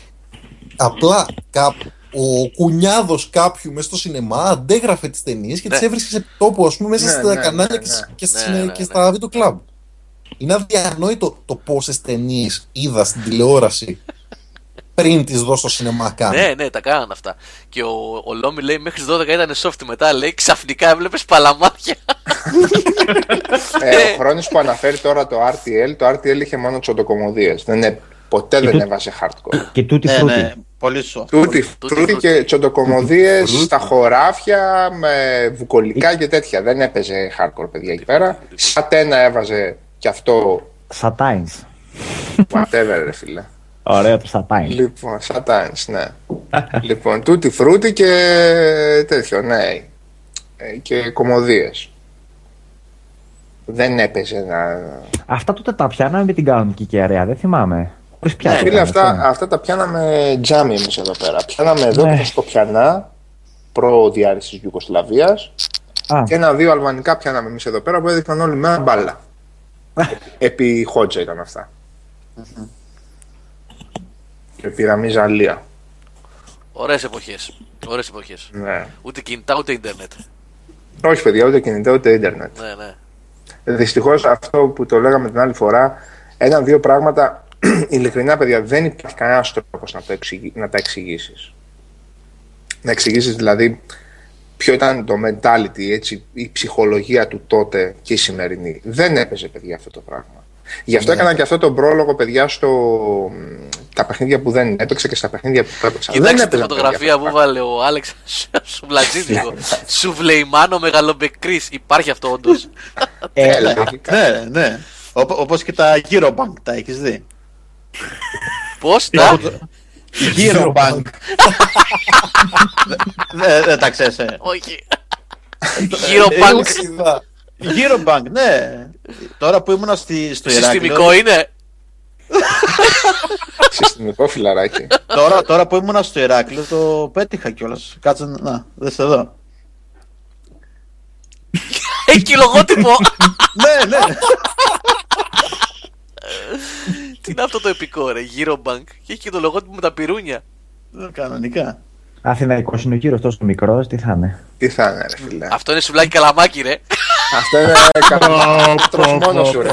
απλά κάπου... Ο κουνιάδος κάποιου μέσα στο σινεμά αντέγραφε τις ταινίες και ναι. τις έβρισκε σε τόπο, ας πούμε, μέσα ναι, στα ναι, κανάλια ναι, ναι. και, ναι, ναι, ναι. και στα βίντεο κλαμπ. Είναι αδιανόητο το πόσες ταινίες είδα στην τηλεόραση πριν τις δω στο σινεμά καν. Ναι, ναι, τα κάναν αυτά. Και ο, ο Λόμι λέει μέχρι δώδεκα ήταν soft, μετά λέει ξαφνικά έβλεπες παλαμάκια. ε, ο Χρόνης που αναφέρει τώρα το αρ τι ελ, το αρ τι ελ είχε μόνο τσοντοκωμωδίες. Δεν ναι, ναι, ποτέ και δεν έβαζε hardcore. Και τούτη φρούτη. Ναι, ναι, πολύ σου. Τούτη και τσοντοκωμωδίες στα χωράφια με βουκολικά και τέτοια. Δεν έπαιζε hardcore, παιδιά, εκεί πέρα. Σατένα έβαζε. Και αυτό. Σατάινς. Whatever, ρε φίλε. Ωραίο το Σατάινς. Λοιπόν, Σατάινς, ναι. Λοιπόν, τούτη φρούτη και τέτοιο, ναι. Και κωμωδίες. Δεν έπαιζε να. Αυτά τότε τα πιάναμε με την κανονική κεραία, δεν θυμάμαι. Πώς πιάναμε. Φίλε, αυτά, αυτά τα πιάναμε τζάμι εμείς εδώ πέρα. Πιάναμε εδώ και τα Σκοπιανά, προ-διάρρησης της Γιουγκοσλαβίας. Και ένα-δύο αλβανικά πιάναμε εμείς εδώ πέρα που έδειχναν όλη μέρα μπάλα. Επί Χότζα ήταν αυτά. Mm-hmm. Και πυραμή Ζαλία. Ωραίες εποχές. Ωραίες εποχές. Ναι. Ούτε κινητά ούτε ίντερνετ. Όχι παιδιά, ούτε κινητά ούτε ίντερνετ. Ναι, ναι. Δυστυχώς αυτό που το λέγαμε την άλλη φορά, ένα-δύο πράγματα, ειλικρινά παιδιά, δεν υπάρχει κανένας τρόπος να, το εξηγ... να τα εξηγήσεις. Να εξηγήσεις δηλαδή ποιο ήταν το mentality, έτσι, η ψυχολογία του τότε και η σημερινή. Δεν έπαιζε, παιδιά, αυτό το πράγμα. Γι' αυτό ναι. έκανα και αυτό τον πρόλογο, παιδιά, στο τα παιχνίδια που δεν έπαιξε και στα παιχνίδια που έπαιξα. Κοιτάξτε τη φωτογραφία που βάλε ο Άλεξ Σουβλατζίδικο. Σουβλεϊμάνο μεγαλομπεκρής. Υπάρχει αυτό, όντως? Έλα. Ναι, ναι. Όπως και τα Eurobank, τα έχεις δει? Πώς τα? Eurobank. Δεν τα ξέρεις. Όχι. Eurobank. Eurobank, ναι. Τώρα που ήμουν στο Ηράκλειο. Συστημικό είναι. Συστημικό φιλαράκι. Τώρα που ήμουν στο Ηράκλειο το πέτυχα κιόλας. Κάτσε να δες εδώ. Έχει λογότυπο. Ναι, ναι. Τι είναι αυτό το επικό, ρε, Eurobank? Και έχει και το λογότυπο με τα πυρούνια. Κανονικά. Αθηναϊκός είναι ο γύρος, τόσο μικρός, τι θα είναι. Τι θα είναι, ρε φίλε. Αυτό είναι σουβλάκι καλαμάκι, ρε. Αυτό είναι καλαμάκι. Τρως μόνος σου, ρε.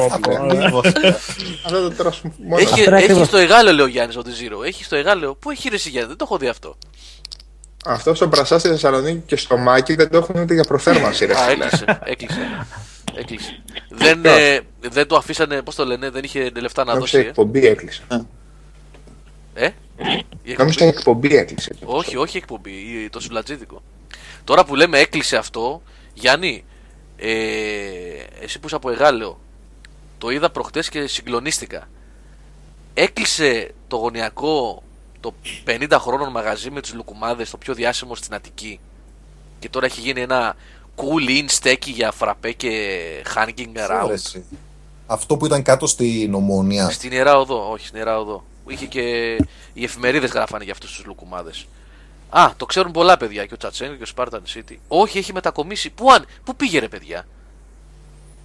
Αυτό το τρως μόνος. Έχει στο εγάλαιο, λέει ο Γιάννης, ο Τιζίρο. Έχει στο εγάλαιο. Πού έχει ρίσει, Γιάννη, δεν το έχω δει αυτό. Αυτό στον Πρασά στη Θεσσαλονίκη και στο Μάκη δεν το έχουν ούτε για προθέρμανση, ρε. Έκλεισε. Έκλεισε. Δεν, ε, δεν το αφήσανε, πώς το λένε, δεν είχε λεφτά να δώσει. Νόμιζα η εκπομπή έκλεισε. Ε? Νόμιζα η εκπομπή έκλεισε. Όχι, όχι εκπομπή, το σουβλατζίδικο. Τώρα που λέμε έκλεισε αυτό, Γιάννη, ε, εσύ που είσαι από Εγάλεο, το είδα προχτές και συγκλονίστηκα. Έκλεισε το γωνιακό το πενήντα χρόνων μαγαζί με τους λουκουμάδες, το πιο διάσημο στην Αττική. Και τώρα έχει γίνει ένα... cool in στέκι για φραπέ και hanging around. Αυτό που ήταν κάτω στην Ομόνια. Στην Ιερά Οδό, όχι στην Ιερά Οδό. Είχε και οι εφημερίδες γράφανε για αυτούς τους λουκουμάδες. Α, το ξέρουν πολλά παιδιά, και ο Τσατσέν και ο Σπάρταν City. Όχι, έχει μετακομίσει. Πού αν, πού πήγε ρε παιδιά?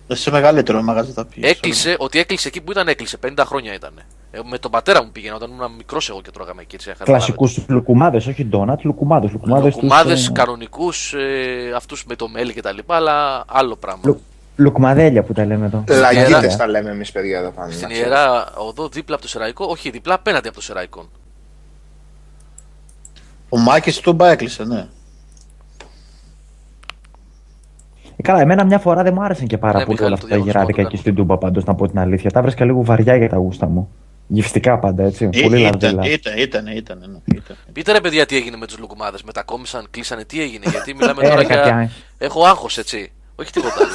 Σε μεγαλύτερο μαγαζί θα πήγε. Έκλεισε, ότι έκλεισε εκεί που ήταν έκλεισε, πενήντα χρόνια ήτανε. Ε, με τον πατέρα μου πήγαινα όταν ήμουν μικρός εγώ και τρώγαμε εκεί. Κλασικούς λουκουμάδες, όχι ντόνατ, λουκουμάδες. Λουκουμάδες, λουκουμάδες τους, κανονικούς, ε, αυτούς με το μέλι κτλ. Αλλά άλλο πράγμα. Λου, λουκμαδέλια που τα λέμε εδώ. Λαγίτες τα λέμε εμείς, παιδιά, εδώ πάνω. Στην Ιερά Οδό, δίπλα από το Σεραϊκό, όχι διπλά απέναντι από το Σεραϊκό. Ο Μάκης τον έκλεισε, ναι. Καλά, εμένα μια φορά δεν μου άρεσαν και πάρα ναι, πολύ όλα αυτά τα γυράδικα εκεί στην Τούμπα, πάντως, να πω την αλήθεια. Τα βρήκα λίγο βαριά για τα γούστα μου. Γευστικά πάντα, έτσι. Ή, πολύ λαμπερά. Ήταν, ήταν, ήταν. ήταν. Πείτε ρε, παιδιά, τι έγινε με τους λουκουμάδες. Μετακόμισαν, κλείσανε, τι έγινε. Γιατί μιλάμε τώρα για. Έχω άγχος, έτσι. Όχι τίποτα άλλο.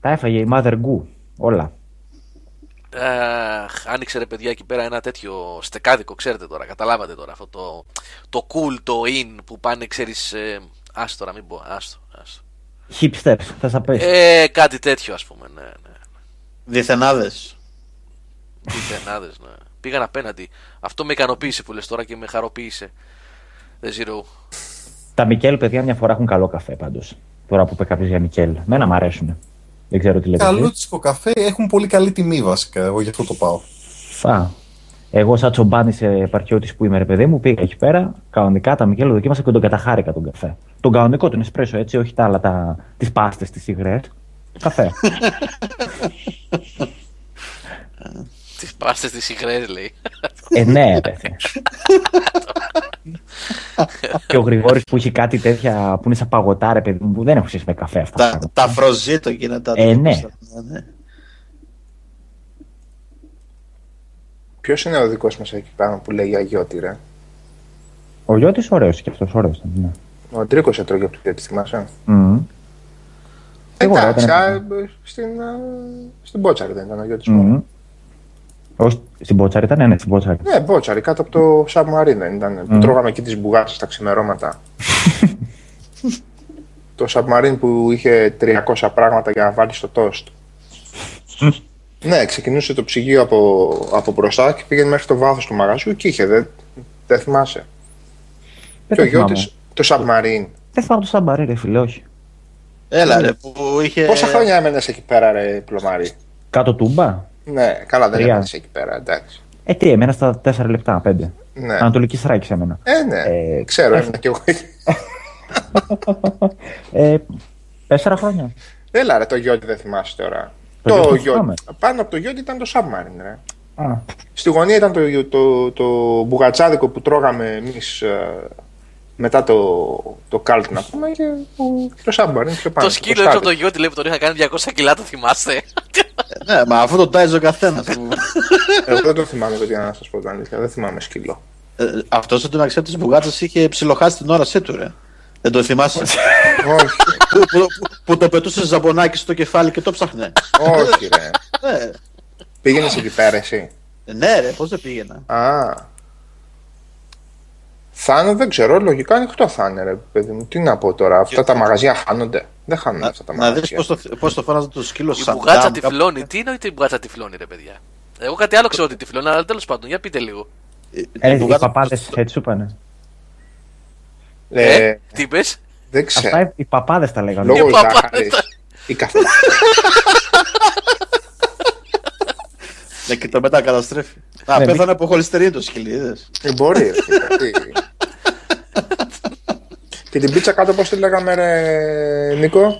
Τα έφαγε η Mother Goo. Όλα. Αχ, άνοιξε ρε παιδιά εκεί πέρα ένα τέτοιο στεκάδικο, ξέρετε τώρα, καταλάβατε τώρα αυτό το, το cool, το in που πάνε, ξέρεις, ε, άστο τώρα μην πω, άστο, άστο. Hipsters, θα σα πες. Ε, κάτι τέτοιο ας πούμε, ναι, ναι. Διθενάδες. Διθενάδες, ναι. Πήγαν απέναντι. Αυτό με ικανοποίησε που λες τώρα και με χαροποίησε. The Zero. Τα Μικέλ, παιδιά, μια φορά έχουν καλό καφέ πάντως. Τώρα που είπε κάποιος για Μικέλ, μένα μ' αρέσουνε. Δεν ξέρω τι λέτε. Καλούτσικο καφέ, έχουν πολύ καλή τιμή βασικά. Εγώ γι' αυτό το πάω. Α. Εγώ, σαν τσομπάνης επαρχιώτης που είμαι, ρε παιδί μου, πήγα εκεί πέρα. Κανονικά τα Μικέλ δοκίμασα και τον καταχάρηκα τον καφέ. Τον κανονικό, τον εσπρέσο, έτσι, όχι τα άλλα, τα... τις πάστες, τις υγρές. Καφέ. Τις πάστες, τις υγρές, λέει. Ε, ναι, πέφτει. Και ο Γρηγόρης που έχει κάτι τέτοια που είναι σαν παγωτά, ρε παιδί μου, που δεν έχω σχέση με καφέ αυτά. Τα, τα φροζίτο και να τα ε, ναι. ναι. Ποιος είναι ο δικός μας εκεί πάνω που λέει Αγιώτη, ρε? Ο Γιώτης ωραίος και αυτός, ωραίος ήταν, ναι. Ο Τρίκος έτρωγε από το Γιώτη, θυμάσαι. Mm. Εντάξει, στην, στην Μπότσαρη δεν ήταν ο Γιώτης μόνο. Mm. Όχι, στην Μπότσαρη ήταν, ναι, στην Μπότσαρη. Ναι, Μπότσαρη, κάτω από το Σαμπμαρίνα ήταν. Mm. Που τρώγαμε εκεί τις μπουγάτσες τα ξημερώματα. Το Σαμπμαρίν που είχε τριακόσια πράγματα για να βάλει στο τόστ. Mm. Ναι, ξεκινούσε το ψυγείο από, από μπροστά και πήγαινε μέχρι το βάθος του μαγαζιού και είχε, δεν δε θυμάσαι. Δεν και ο Γιώτης, το Σαμπμαρίν. Δεν θυμάμαι το Σαμπμαρίν, ρε φίλε, όχι. Έλα, ρε, που είχε. Πόσα χρόνια έμενες εκεί πέρα, ρε Πλωμάρη? Κάτω Τούμπα. Ναι, καλά, δεν έπαιρνε εκεί πέρα, εντάξει. Ε, τι, εμένα στα τέσσερα λεπτά, πέντε. Ναι. Ανατολική Θράκη εμένα. Ε, ναι, ε, ξέρω, έφυγα ε, και εγώ. ε, τέσσερα χρόνια. Έλα, ρε, το Γιώτη δεν θυμάσαι τώρα. Το, το Γιώτη. Πάνω από το Γιώτη ήταν το Submarine, ρε. Α. Στη γωνία ήταν το, το, το μπουγατσάδικο που τρώγαμε εμείς μετά το, το Κάλτ, να πούμε, και το Submarine πιο πάνω. Το σκύλο έξω από το Γιώτη, λέει, που τον είχα κάνει διακόσια κιλά, το θυμάστε. Ναι, μα αυτό το τάιζε ο καθένας. Εγώ δεν το θυμάμαι, για να σας πω την αλήθεια. Δεν θυμάμαι σκύλο. Αυτός δεν τον αξιόπτη της μπουγάτσας είχε ψιλοχάσει την όρασή του, ρε. Δεν το θυμάσαι? Όχι. Που το πετούσε ζαμπονάκι στο κεφάλι και το ψάχνε. Όχι, ρε. Πήγαινες εκεί πέρα, εσύ? Ναι, ρε, πώς δεν πήγαινα. Α. Θάνο δεν ξέρω, λογικά ανοιχτό θα είναι, ρε παιδί μου. Τι να πω τώρα, αυτά τα μαγαζιά χάνονται. Δεν χάνονται αυτά τα μαγαζιά. Να δεις πώς το φώναζε το σκύλο σαν τάμπ. Η μπουγάτσα τυφλώνει, τι εννοείται η μπουγάτσα τυφλώνει, ρε παιδιά? Εγώ κάτι άλλο ξέρω ότι τυφλώνει, αλλά τέλος πάντων, για πείτε λίγο. Έρχεται οι παπάδες, έτσι σου πάνε. Ε, τι είπες? Δεν ξέρω. Αυτά οι παπάδες τα λέγανε. Λόγω ζάχαρης. Η καφέ. Ναι, και το μετά καταστρέφει. Α, πέθανε από χολυστερίνη το σκυλί, είδες. Μπορεί. Και την πίτσα κάτω, πώς τη λέγαμε, ρε Νίκο?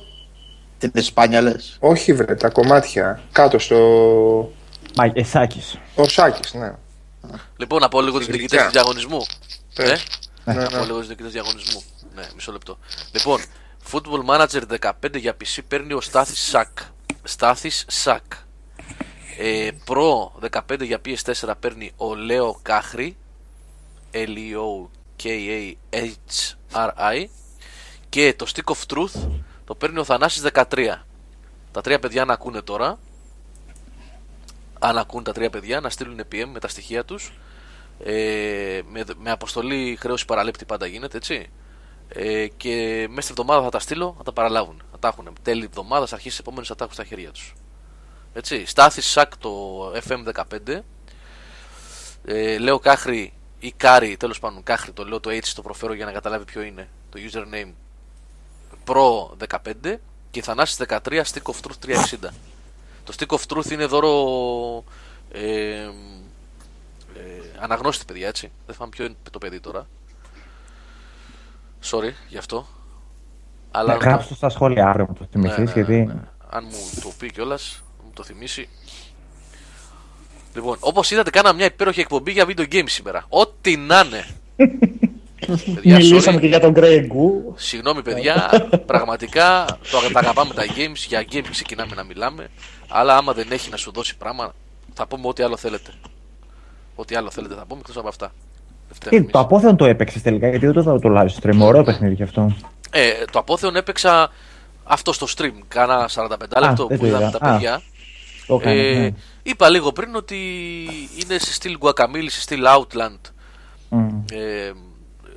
Την Ισπάνια λες? Όχι, βρε, τα κομμάτια. Κάτω στο... Μα, ε, Σάκης. Ο Σάκης, ναι. Λοιπόν, να πω λίγο τους διοικητές του διαγωνισμού. Ε, ναι, ναι, ναι. Να πω λίγο τους διοικητές του διαγωνισμού. Ναι, μισό λεπτό. Λοιπόν, Football Manager δεκαπέντε για πι σι παίρνει ο Στάθης Σακ. Στάθης Σακ. Ε, Pro δεκαπέντε για πι ες φορ παίρνει ο Λέο Κάχρη, L-E-O-K-A-H-R-I, και το Stick of Truth το παίρνει ο Θανάσης δεκατρία. Τα τρία παιδιά να ακούνε τώρα. Αν ακούν τα τρία παιδιά να στείλουν πι εμ με τα στοιχεία τους, ε, με, με αποστολή χρέωση παραλέπτη πάντα γίνεται, έτσι, ε, και μέσα στη εβδομάδα θα τα στείλω, θα τα παραλάβουν, θα τα έχουν τέλη εβδομάδας, αρχής της επόμενης θα τα έχουν στα χέρια τους. Έτσι, Στάθη Σάκ το εφ εμ δεκαπέντε, ε, Λέω Κάχρη ή Κάρι, τέλος πάντων Κάχρη, το λέω το H, το προφέρω για να καταλάβει ποιο είναι το username, Pro δεκαπέντε, και Θανάσης δεκατρία, Stick of Truth τριακόσια εξήντα. Το Stick of Truth είναι δώρο ε, ε, αναγνώστη, παιδιά, έτσι. Δεν θυμάμαι ποιο είναι το παιδί τώρα. Sorry γι' αυτό. Αλλά να γράψω στα σχόλια αύριο, μου το θυμηθείς, ναι, ναι, γιατί... ναι, ναι. Αν μου το πει κιόλας, μου το θυμίσει. Λοιπόν, όπως είδατε, κάναμε μια υπέροχη εκπομπή για video games σήμερα. Ό,τι να είναι. Παιδιά, μιλήσαμε sorry. Και για τον Grey Goo. Συγγνώμη, παιδιά, πραγματικά τα αγαπάμε τα games. Για games ξεκινάμε να μιλάμε. Αλλά άμα δεν έχει να σου δώσει πράγμα, θα πούμε ό,τι άλλο θέλετε. Ό,τι άλλο θέλετε θα πούμε εκτός από αυτά. Τι, το απόθεον το έπαιξες τελικά, γιατί δεν το, το live stream, ωραίο παιχνίδι κι αυτό. Ε, το απόθεον έπαιξα αυτό στο stream, κάνα σαράντα πέντε λεπτό που είδαμε τα παιδιά. Α, ε, ε, ναι. Είπα λίγο πριν ότι είναι σε στυλ Guacamelee, σε στυλ Outland, mm. ε,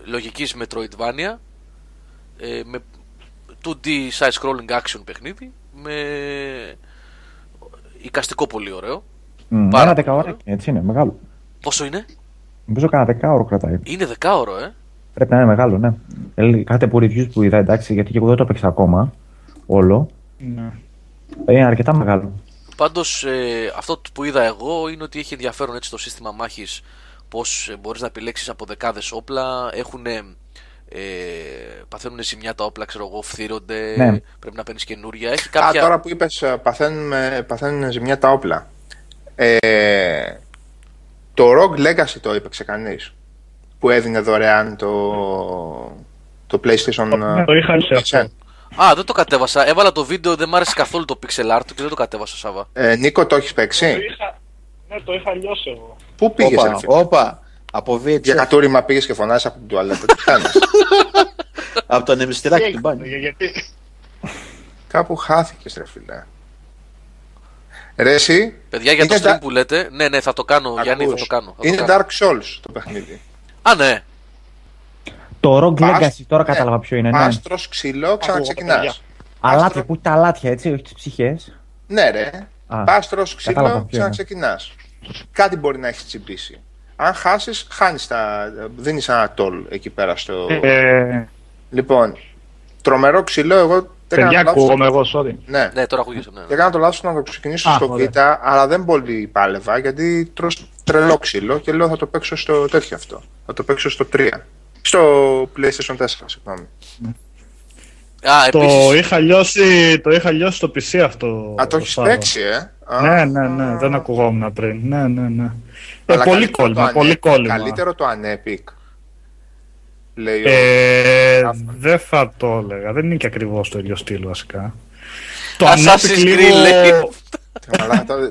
λογικής Metroidvania, ε, με two D side-scrolling action παιχνίδι, με εικαστικό πολύ ωραίο. Mm, Πάρα ένα δεκαόρο, έτσι είναι, μεγάλο. Πόσο είναι? Νομίζω κάνα δεκάωρο κρατάει. Είναι δεκάωρο, ε. Πρέπει να είναι μεγάλο, ναι. Κάτι από reviews που είδα, εντάξει, γιατί και εγώ δεν το έπαιξα ακόμα όλο. Ναι. Είναι αρκετά μεγάλο. Πάντως, ε, αυτό που είδα εγώ είναι ότι έχει ενδιαφέρον έτσι το σύστημα μάχης. Πώς μπορείς να επιλέξεις από δεκάδες όπλα. Έχουν, ε, παθαίνουν ζημιά τα όπλα, ξέρω εγώ, φθύρονται. Ναι. Πρέπει να παίρνεις καινούρια. Έχει κάποια... Α, τώρα που είπες, παθαίνουν ζημιά τα όπλα. Ε, το Rogue Legacy το έπαιξε κανείς? Που έδινε δωρεάν το, το PlayStation. Το είχαν σε αυτό. Α, δεν το κατέβασα. Έβαλα το βίντεο, δεν μ' άρεσε καθόλου το pixel art και δεν το κατέβασα, Σάββα. Ε, Νίκο, το έχεις παίξει? Το είχα... Ναι, το είχα λιώσει εγώ. Πού πήγες, Νίκο? Όπα, από βι εξ ες. Για κατούριμα πήγες και φωνάσαι από την τουαλέτα. Τι κάνεις? Από τον εμιστηράκι του μπάνιου. Κάπου χάθηκες, ρε φίλε. Ρε εσύ. Παιδιά, για το stream που λέτε. Ναι, ναι, θα το κάνω, Γιάννη, θα το κάνω. Είναι Dark Souls το παιχνίδι. Α, ναι. Το Rogue Legacy, τώρα ναι. Κατάλαβα ποιο είναι. Άστρος, ναι. Ξύλο, ξαναξεκινάς. Αλάτια, που τα αλάτια, έτσι, όχι τις ψυχές. Ναι, ρε. Άστρος, ξύλο, ξαναξεκινάς. Κάτι μπορεί να έχει τσιμπήσει. Αν χάσεις, χάνεις τα. Δίνεις ένα τόλ εκεί πέρα στο. Ε... Λοιπόν, τρομερό ξύλο, εγώ. Παιδιά, ακούγομαι εγώ, sorry. Ναι, ναι, τώρα ακούγεσαι. Ναι, ναι. Έκανα το λάθος να το ξεκινήσω. Α, στο Β, αλλά δεν πολύ πάλευα γιατί τρως τρελό ξύλο και λέω θα το παίξω στο τέτοιο αυτό. Θα το παίξω στο τρία. Στο PlayStation τέσσερα, συγγνώμη. Α, το, είχα λιώσει, το είχα λιώσει στο πι σι αυτό. Α, το έχεις παίξει, ε. Ναι, ναι, ναι, δεν ακουγόμουν πριν. Ναι, ναι, ναι. Ε, πολύ κόλλημα, πολύ κόλλημα. Καλύτερο το Anepic. Ε, δεν θα το έλεγα, δεν είναι και ακριβώς το ίδιο στυλ βασικά. Το Assassin's Creed λέει.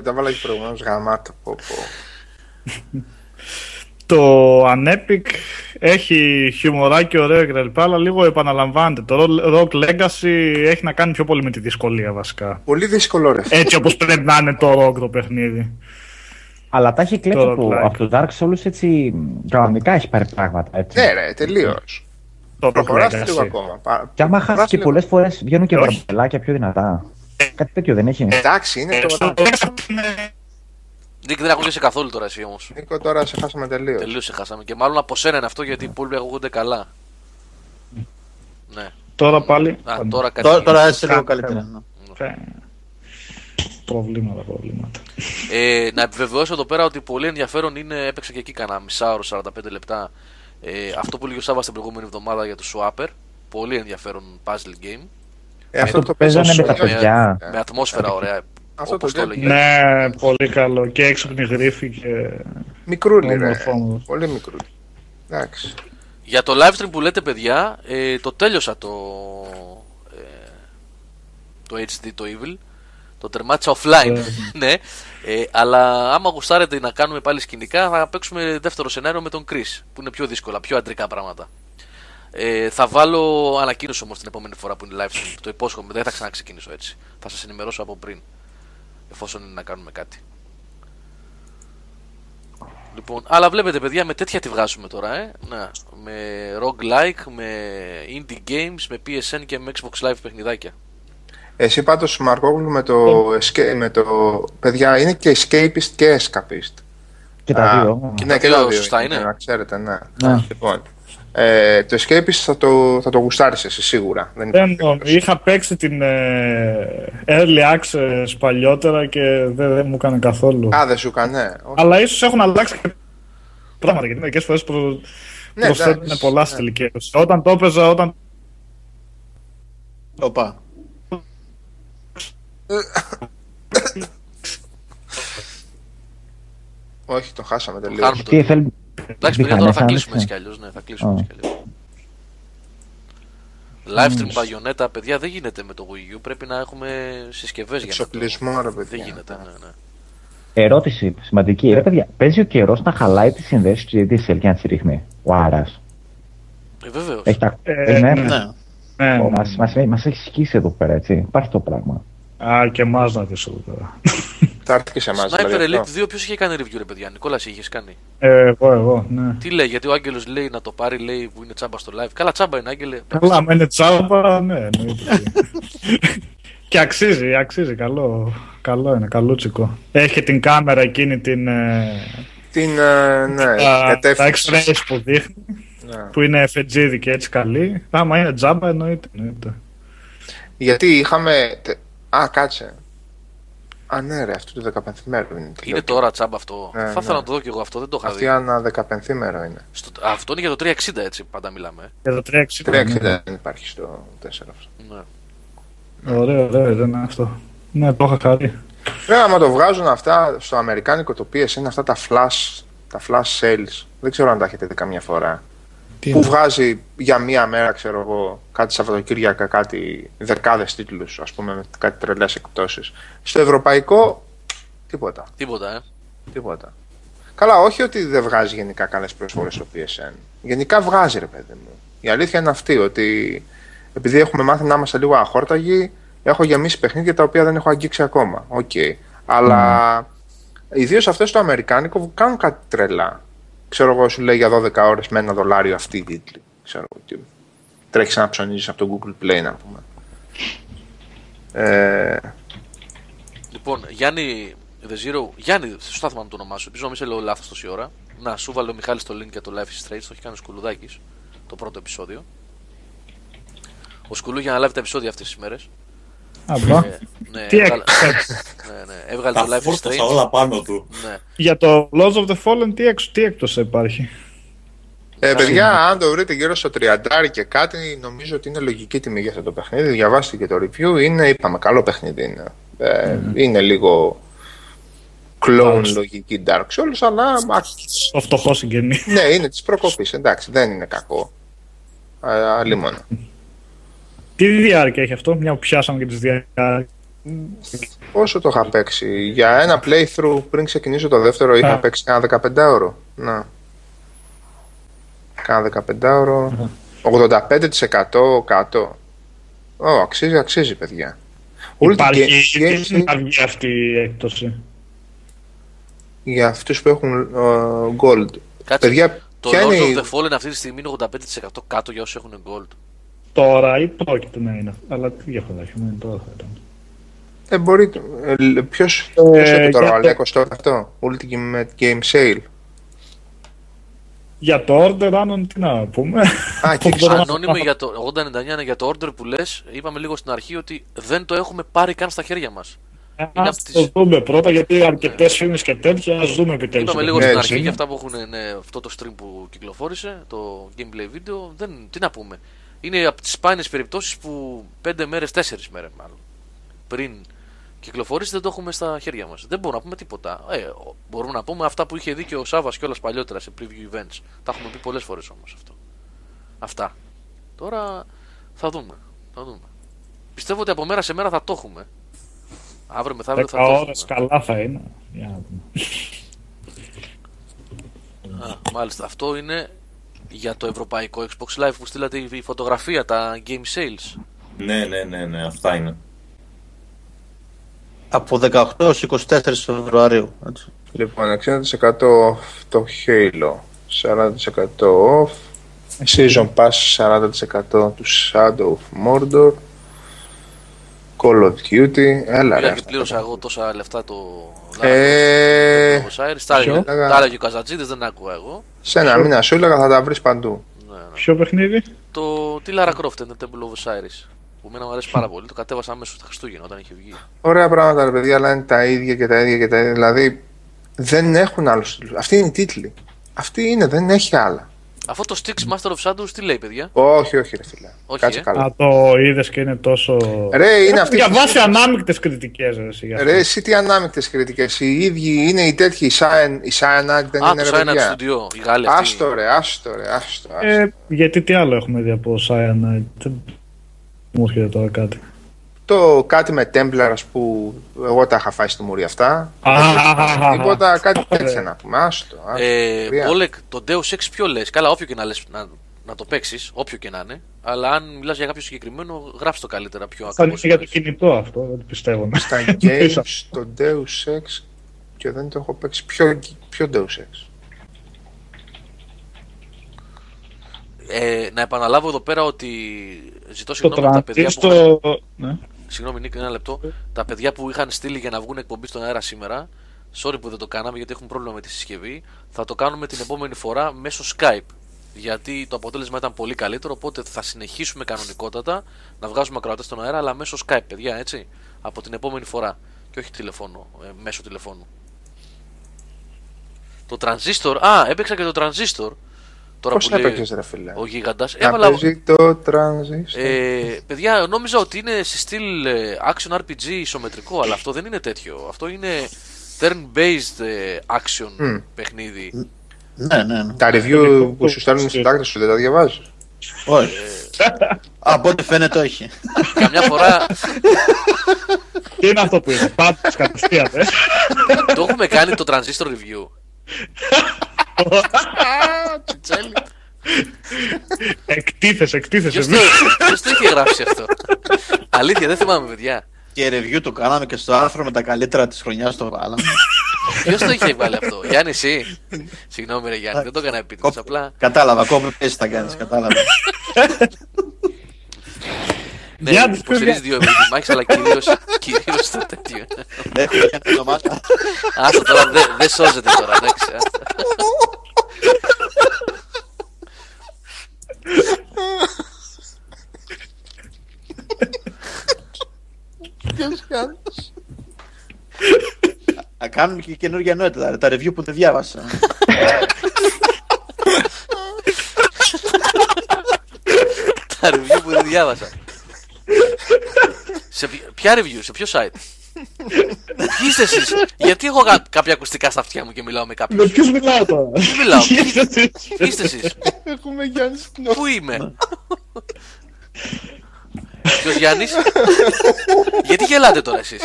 Τα βάλα και προηγουμένως γαμάτα. Το Anepic έχει χιουμοράκι ωραίο κλπ, αλλά λίγο επαναλαμβάνεται. Το Rogue Legacy έχει να κάνει πιο πολύ με τη δυσκολία βασικά. Πολύ δύσκολο ρε. Έτσι όπως πρέπει να είναι το Rogue το παιχνίδι. Αλλά τα έχει κλέψει από, από το Dark Souls, έτσι κανονικά έχει πάρει πράγματα. Έτσι. Ναι, ρε, τελείως. Προχωράς λίγο ακόμα. Κι άμα χάσεις και πολλές φορές βγαίνουν και βαμπελάκια πιο δυνατά. Κάτι τέτοιο δεν έχει. Εντάξει, είναι το. Νίκ, δεν ακούγεσαι καθόλου τώρα εσύ όμως. Νίκο, τώρα σε χάσαμε τελείως. Τελείως σε χάσαμε. Και μάλλον από σένα είναι αυτό, γιατί οι υπόλοιποι ακούγονται καλά. Ναι. Τώρα πάλι. Τώρα έτσι λίγο καλύτερα. Προβλήματα, προβλήματα. Ε, να επιβεβαιώσω εδώ πέρα ότι πολύ ενδιαφέρον είναι, έπαιξα και εκεί κανένα μισάωρο, σαράντα πέντε λεπτά. Ε, αυτό που λέγει ο Σάββας την προηγούμενη εβδομάδα για το Swapper. Πολύ ενδιαφέρον puzzle game. Ε, αυτό με, το παίζανε με τα παιδιά. Με, με ατμόσφαιρα ωραία. Αυτό το λέγει. Ναι, πολύ καλό. Και έξυπνη γρίφη και. Μικρούλη, ρε. Πολύ μικρούλη. Εντάξει. Για το live stream που λέτε, παιδιά, ε, το τέλειωσα το. Ε, το έιτς ντι, το Evil. Το τερμάτισα offline, ναι. Ε, αλλά άμα γουστάρετε να κάνουμε πάλι σκηνικά, θα παίξουμε δεύτερο σενάριο με τον Chris, που είναι πιο δύσκολα, πιο αντρικά πράγματα. Ε, θα βάλω ανακοίνωση όμως την επόμενη φορά που είναι live stream. Το υπόσχομαι, δεν θα ξαναξεκινήσω έτσι. Θα σας ενημερώσω από πριν, εφόσον είναι να κάνουμε κάτι. Λοιπόν, αλλά βλέπετε, παιδιά, με τέτοια τη βγάζουμε τώρα, ε. Να, με roguelike, με indie games, με πι ες εν και με Xbox Live παιχνιδάκια. Εσύ πάντως, Μαρκόγλου, με το, escape, με το... παιδιά, είναι και escapist και escapist. Και τα δύο. Α, ναι, και τα δύο, σωστά είναι. Να ξέρετε, ναι. Ναι. Λοιπόν, Ε, το Escapist θα το, θα το γουστάρεις εσύ σίγουρα. Δεν δεν είχα παίξει την ε, Early Access παλιότερα και δεν δε μου έκανε καθόλου. Α, δεν σου έκανε. Ναι. Αλλά ίσως έχουν αλλάξει και πράγματα, γιατί μερικές φορές προ... ναι, προσθέτουν ναι, πολλά ναι. Στη τελικαίωση. Όταν το έπαιζα, όταν... Οπα. Όχι, το χάσαμε τελείως. Εντάξει, παιδιά, τώρα θα κλείσουμε έτσι κι αλλιώς, ναι, θα κλείσουμε έτσι κι αλλιώς. Live stream μπαγιονέτα, παιδιά, δεν γίνεται με το Wii U, πρέπει να έχουμε συσκευές για να το... Εξοπλισμό, ρε παιδιά. Δεν γίνεται, ναι, ναι. Ερώτηση σημαντική, ρε παιδιά, παίζει ο καιρός να χαλάει τις συνδέσεις του ντι ες ελ και να τις ρίχνει ο Άρας. Ε, βεβαίως. Έχει τα... Ε, ναι, ναι. Μας έχει σκίσει εδώ πέρα, έτσι, υπάρχει το πράγμα. Α, και εμάς να δεις εδώ πέρα. Sniper Elite δύο, ποιος είχε κάνει review, ρε παιδιά, Νικόλας είχες κάνει? Ε, εγώ, εγώ, ναι. Τι λέει, γιατί ο Άγγελος λέει να το πάρει, λέει που είναι τσάμπα στο live. Καλά τσάμπα είναι, Άγγελε. Καλά, με είναι τσάμπα, ναι, εννοείται. Και αξίζει, αξίζει, καλό, καλό είναι, καλούτσικο. Έχει την κάμερα εκείνη την... Την, ναι, τα, τα X-rays που δείχνει, yeah. Που είναι εφετζίδη και έτσι καλή. Άμα είναι τσάμπα, εννοείται, εννοείται. Γιατί είχαμε... Α, κάτσε. Α, ναι, ρε, αυτό το δεκαπέντε μέρο είναι. Είναι τώρα τσάμπα αυτό. Ναι, θα ήθελα ναι. να το δω κι εγώ αυτό, δεν το είχα αυτή δει. Αυτή ανά δεκαπέντε μέρο είναι. Στο... Αυτό είναι για το τριακόσια εξήντα, έτσι πάντα μιλάμε. Για το τριακόσια εξήντα. τριακόσια εξήντα ναι. Δεν υπάρχει στο τέσσερα αυτό. Ναι. Ωραίο, ωραίο ήταν αυτό. Ναι, το είχα κάνει. Ναι, άμα το βγάζουν αυτά στο αμερικάνικο το πι ες είναι αυτά τα flash, τα flash sales. Δεν ξέρω αν τα έχετε δει καμιά φορά. Τι που είναι. Βγάζει για μία μέρα, ξέρω εγώ, κάτι Σαββατοκύριακα, κάτι δεκάδες τίτλους, ας πούμε, με κάτι τρελές εκπτώσεις. Στο ευρωπαϊκό, τίποτα. Τίποτα, ε. Τίποτα. Καλά, όχι ότι δεν βγάζει γενικά καλές προσφορές στο πι ες εν. Γενικά βγάζει, ρε παιδί μου. Η αλήθεια είναι αυτή, ότι επειδή έχουμε μάθει να είμαστε λίγο αχόρταγοι, έχω γεμίσει παιχνίδια τα οποία δεν έχω αγγίξει ακόμα. Οκ. Okay. Αλλά mm. ιδίως αυτές στο αμερικάνικο κάνουν κάτι τρελά. Ξέρω εγώ, σου λέει για δώδεκα ώρες με ένα δολάριο αυτή η τίτλη. Ξέρω εγώ. Τρέχεις να ψωνίζεις από το Google Play, να πούμε. Ε... Λοιπόν, Γιάννη, The Zero, Γιάννη, σωστά θυμάμαι το όνομά σου. Ελπίζω να μην σε λέω λάθος τόση ώρα. Να σου βάλω ο Μιχάλης το link για το Life is Strange. Το έχει κάνει ο Σκουλουδάκης, το πρώτο επεισόδιο. Ο Σκουλού για να λάβει τα επεισόδια αυτές τις μέρες. Απλά. Ε, ναι, έβγαλε, ναι, ναι, έβγαλε το Life is Strange. Όλα πάνω του. Ναι. Για το Lords of the Fallen τι, έξω, τι έκτοση υπάρχει. Ε, παιδιά, αν το βρείτε γύρω στο τριάντα και κάτι, νομίζω ότι είναι λογική τιμή για αυτό το παιχνίδι. Διαβάστε και το review. Είναι, είπαμε, καλό παιχνίδι είναι. Ε, mm. Είναι λίγο κλόουν λογική Dark Souls, αλλά. Το φτωχό συγγενή. Ναι, είναι τη προκοπή. Εντάξει, δεν είναι κακό. Αλλή μόνο. Τι διάρκεια έχει αυτό, μια που πιάσαμε και τις διάρκειες. Πόσο το είχα παίξει. Για ένα playthrough πριν ξεκινήσω το δεύτερο, είχα yeah. παίξει κάνα δεκαπεντάωρο. Να. Κάνα δεκαπεντάωρο. ογδόντα πέντε τοις εκατό κάτω. Ω, αξίζει, αξίζει, παιδιά. Υπάρχει και αυτή η έκπτωση. Για αυτούς που έχουν uh, gold. Κάτσε, παιδιά, το Lords of the Fallen αυτή τη στιγμή είναι ογδόντα πέντε τοις εκατό κάτω για όσους έχουν gold. Τώρα ή πρόκειται να είναι, αλλά τι διαφορά έχει, είναι τώρα θα ήταν. Ε, μπορεί, ε, ποιος είναι τώρα ο Αλέκος τώρα αυτό, Ultimate Game Sale. Για το Order, αν τι να πούμε. Α, και ανώνυμη για το ογδόντα ενενήντα εννιά για το Order που λες, είπαμε λίγο στην αρχή ότι δεν το έχουμε πάρει καν στα χέρια μας. Ας τις... το δούμε πρώτα, γιατί αρκετές φήμες και τέτοια, ας δούμε επιτέλους. Είπαμε λίγο στην αρχή για αυτά που έχουν, ναι, αυτό το stream που κυκλοφόρησε, το gameplay video, δεν, τι να πούμε. Είναι από τις σπάνιες περιπτώσεις που πέντε μέρες, τέσσερις μέρες μάλλον, πριν κυκλοφορήσει δεν το έχουμε στα χέρια μας. Δεν μπορούμε να πούμε τίποτα. Ε, μπορούμε να πούμε αυτά που είχε δει και ο Σάββας κιόλας παλιότερα σε preview events. Τα έχουμε πει πολλές φορές όμως αυτό. Αυτά. Τώρα θα δούμε. Θα δούμε. Πιστεύω ότι από μέρα σε μέρα θα το έχουμε. Αύριο μεθαύριο θα το έχουμε. δέκα ώρες καλά θα είναι. Για να δούμε. Α, μάλιστα, αυτό είναι... Για το ευρωπαϊκό Xbox Live που στείλατε η φωτογραφία, τα game sales. Ναι, ναι, ναι, ναι, αυτά είναι. Από δεκαοκτώ έως εικοσιτέσσερις Φεβρουαρίου. Έτσι. Λοιπόν, εξήντα τοις εκατό το Halo, σαράντα τοις εκατό off, Season Pass σαράντα τοις εκατό του Shadow of Mordor, Call of Duty, έλα ρε. Πλήρωσα εγώ τόσα λεφτά το... Ε... Τα άλλα και ο Καζατζίδης δεν άκουγα εγώ. Σε ένα μήνα σου έλεγα θα τα βρεις παντού. Ναι. ναι. Ποιο παιχνίδι? Το τι Lara Croft είναι, Temple of Osiris. Που μένα μου αρέσει πάρα πολύ. Το κατέβασα αμέσως τα Χριστούγεννα όταν είχε βγει. Ωραία πράγματα, ρε παιδιά, αλλά είναι τα ίδια και τα ίδια και τα ίδια. Δηλαδή δεν έχουν άλλου τίτλου. Αυτή είναι η τίτλη. Αυτή είναι, δεν έχει άλλα. Αυτό το Sticks Master of Shadows τι λέει, παιδιά? Όχι, όχι, ρε φίλε. Όχι, κάτσε ε? καλά. Α, το είδες και είναι τόσο. Ρε, είναι αυτή. Διαβάσει στις... ανάμεικτες κριτικές, ρε εσύ. Ρε, εσύ τι ανάμεικτες κριτικές. Οι ίδιοι είναι οι τέτοιοι. Η Cyanide δεν είναι ρε παιδιά. Α, το Cyanide οι Γάλλοι. Άστο ρε, άστο ρε, άστο. Ε, γιατί τι άλλο έχουμε δει από Cyanide? Μου έρχεται τώρα κάτι. Το κάτι με Templars που εγώ τα είχα φάει στη μουρή αυτά. Τίποτα, κάτι τέτοια να πούμε. Άστο. Όλεκ, το Deus Ex ποιο λες? Καλά, όποιο και να λες να το παίξεις, όποιο και να είναι. Αλλά αν μιλάς για κάποιο συγκεκριμένο, γράψτε το καλύτερα πιο ακριβώς. Για το κινητό αυτό, δεν πιστεύω. Στα games, το Deus Ex και δεν το έχω παίξει. Ποιο Deus Ex? Ε, να επαναλάβω εδώ πέρα ότι ζητώ συγγνώμη από τα παιδιά στο... που... Ναι. Συγγνώμη Νίκ, ένα λεπτό. Τα παιδιά που είχαν στείλει για να βγουν εκπομπή στον αέρα σήμερα, sorry που δεν το κάναμε γιατί έχουν πρόβλημα με τη συσκευή, θα το κάνουμε την επόμενη φορά μέσω Skype. Γιατί το αποτέλεσμα ήταν πολύ καλύτερο, οπότε θα συνεχίσουμε κανονικότατα να βγάζουμε ακροατές στον αέρα, αλλά μέσω Skype, παιδιά, έτσι. Από την επόμενη φορά. Και όχι τηλεφώνου, ε, μέσω τηλεφώνου. Το Transistor, α, έπαιξα και το Transistor. Τώρα πώς έπαιξες ρε φίλε? Ο γίγαντας έβαλα... το ε, παιδιά, νόμιζα ότι είναι σε στυλ action αρ πι τζι ισομετρικό, αλλά αυτό δεν είναι τέτοιο. Αυτό είναι turn-based action mm. παιχνίδι. Ναι, ναι, ναι. Τα review που σου στέλνουν στην τάκτα σου δεν τα διαβάζεις? Όχι. Από ό,τι φαίνεται όχι. Καμιά φορά... Τι είναι αυτό που είναι? Πάντως κατευθείαν. Το έχουμε κάνει το transistor review. Εκτίθεσαι, εκτίθεσαι. Ποιος το είχε γράψει αυτό? Αλήθεια, δεν θυμάμαι, παιδιά. Και review το κάναμε και στο άρθρο με τα καλύτερα της χρονιάς το βάλαμε. Ποιος το είχε βάλει αυτό? Γιάννη, εσύ? Συγγνώμη ρε Γιάννη, δεν το έκανα επίτηδες απλά. Κατάλαβα, ακόμα πες τα κάνεις, κατάλαβα. Ναι, υποστηρίζει δύο ευρώ τη μάχη, αλλά κυρίως το τέτοιο. Έχουμε ένα ονομάσμα. Άστο τώρα, δεν σώζεται τώρα, εντάξει. Θα κάνουμε και καινούργια νόητα, τα review που δεν διάβασα. Τα review που δεν διάβασα. Σε ποια review, σε ποιο site? Ποιοι είστε εσείς? Γιατί έχω κάποια ακουστικά στα αυτιά μου και μιλάω με κάποιον? Με ποιους μιλάω τώρα? Ποιοι μιλάω? Ποιοι είστε εσείς? Έχουμε Γιάννη. Πού είμαι? Ποιος Γιάννης? Γιατί γελάτε τώρα εσείς?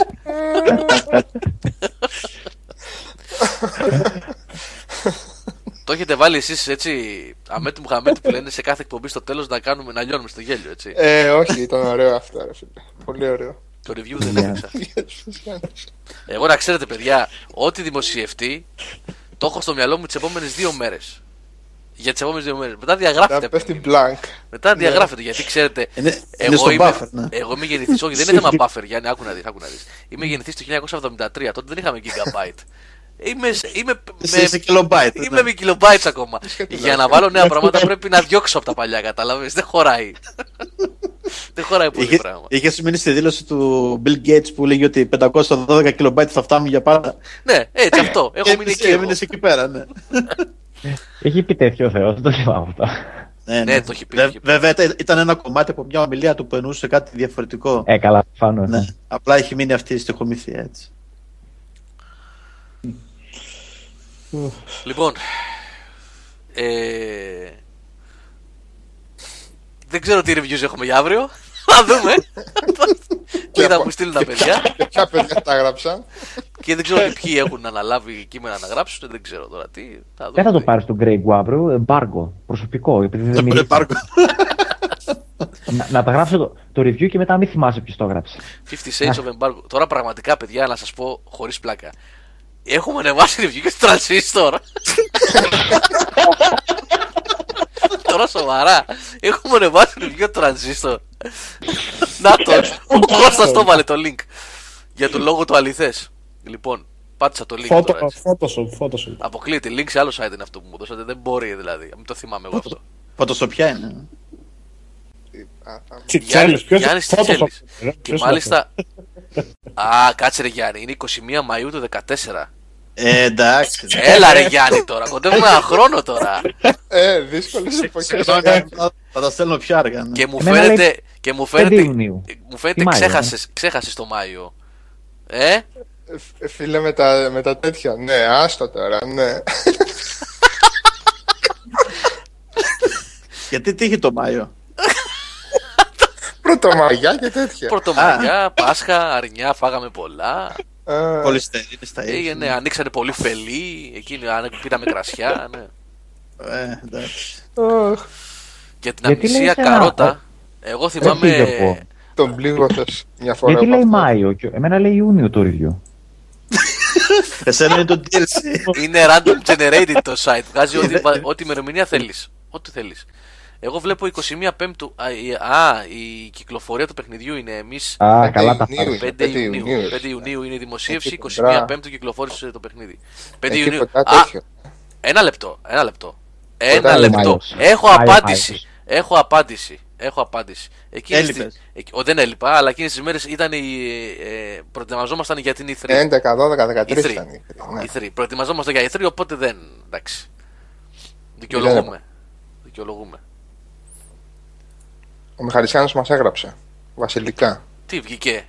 Το έχετε βάλει εσείς έτσι αμέτου Μουχαμέτου που λένε σε κάθε εκπομπή στο τέλος να κάνουμε να λιώνουμε στο γέλιο, έτσι? Ε, όχι, ήταν ωραίο αυτό ρε φίλε. Πολύ ωραίο. Το review δεν έπαιξα. Εγώ να ξέρετε παιδιά, ό,τι δημοσιευτεί το έχω στο μυαλό μου τις επόμενες δύο μέρες. Για τις επόμενες δύο μέρες. Μετά διαγράφεται. Μετά διαγράφεται γιατί ξέρετε. Είναι, εγώ, είναι είμαι, buffer, ναι. εγώ είμαι γεννηθής. Όχι, δεν είναι θέμα buffer, Γιάννη, άκου να δεις, άκου να δεις. Είμαι γεννηθής το χίλια εννιακόσια εβδομήντα τρία, τότε δεν είχαμε gigabyte. Είμαι, είμαι, με, κιλομπάιτ, είμαι ναι. με κιλομπάιτς ακόμα. Για να βάλω νέα πράγματα πρέπει να διώξω από τα παλιά, κατάλαβες, δεν χωράει. Δεν χωράει πολύ είχε, πράγμα. Είχες μείνει στη δήλωση του Bill Gates που λέγει ότι πεντακόσια δώδεκα κιλομπάιτ θα φτάνουν για πάντα. Ναι, έτσι αυτό, έχω μείνει εκεί. Έμεινες εκεί πέρα, ναι. Έχει πει τέτοιο Θεός, δεν το θυμάμαι αυτό. Ναι, ναι, ναι, το έχει πει. Βε, βέβαια ήταν ένα κομμάτι από μια ομιλία του που εννοούσε κάτι διαφορετικό. Ε, καλά, φάνω. Ναι. Απλά έχει μείνει αυτή η στοιχομυθία έτσι. Λοιπόν, ε... δεν ξέρω τι reviews έχουμε για αύριο. Θα δούμε. Τι θα μου στείλουν τα παιδιά. Ποια παιδιά τα γράψαν. Και δεν ξέρω ποιοι έχουν αναλάβει κείμενα να γράψουν. Δεν ξέρω τώρα τι. Θα δούμε. Δεν θα το πάρεις τον Grey αύριο. Εμπάργκο. Προσωπικό. Επειδή δεν μιλήσεις. να, να τα γράψω το, το review και μετά μην θυμάσαι ποιος το έγραψε. fifty Shades of Embargo. Τώρα πραγματικά παιδιά να σας πω χωρίς πλάκα. Έχουμε ανεβάσει review και στο Transistor. Τώρα σοβαρά. Έχουμε ανεβάσει review και στο Transistor. Να το. Ο Κώστας το βάλε το link. Για τον λόγο του αληθές. Λοιπόν, πάτησα το link τώρα. Photoshop, Photoshop. Αποκλείεται. Link σε άλλο site είναι αυτό που μου δώσατε. Δεν μπορεί δηλαδή. Μην το θυμάμαι εγώ αυτό. Φωτοσοπιά είναι. Τι θέλεις, ποιος θέλεις. Και μάλιστα... Α, κάτσε ρε Γιάννη, είναι εικοστή πρώτη Μαΐου του δεκατέσσερα. Ε, εντάξει. Έλα ρε Γιάννη τώρα, κοντεύουμε ένα χρόνο τώρα. Ε, δύσκολες εποχές. Θα τα στέλνω πιο αργά. Και μου φαίνεται... Και μου φαίνεται ξέχασες το Μάιο. Ε? Φίλε με τα, με τα τέτοια, ναι, άστα τώρα, ναι. Γιατί τύχει το Μάιο? Πρωτομαγιά και τέτοια. Πρωτομαγιά, Πάσχα, αρνιά, φάγαμε πολλά. Πολύ στερήνες τα ίδια. Ναι, ανοίξανε πολύ φελί, εκείνοι πήραμε κρασιά, ναι. Ε, εντάξει. Για την αμνησία καρότα, εγώ θυμάμαι... Τον πλήγωσες μια φορά. Γιατί λέει Μάιο και εμένα λέει Ιούνιο το ίδιο. Εσένα είναι το ντι ελ σι. Είναι random generated το site. Βγάζει ό,τι ημερομηνία θέλεις. Ό,τι θέλεις. Εγώ βλέπω εικοστή πρώτη Πέμπτου. Α, η κυκλοφορία του παιχνιδιού είναι εμείς. Α, καλά τα φάρμακα. πέντε Ιουνίου είναι η δημοσίευση. εικοστή πρώτη Πέμπτου κυκλοφόρησε το παιχνίδι. πέντε Ιουνίου. Ένα λεπτό. Ένα λεπτό. Ένα λεπτό. Έχω απάντηση. Έχω απάντηση. Έχω απάντηση. Έλειπες. Στη... Εκ... Ο, δεν έλειπα, αλλά εκείνες τις μέρες ήταν οι... ε, προετοιμαζόμασταν για την ι θρι. έντεκα, δώδεκα, δεκατρία ήταν η ι θρι. Ναι. Προετοιμαζόμασταν για ι θρι, οπότε δεν... Εντάξει. Δικαιολογούμε. Δικαιολογούμε. Ο Μιχαλησιάνος μας έγραψε. Βασιλικά. Τι βγήκε?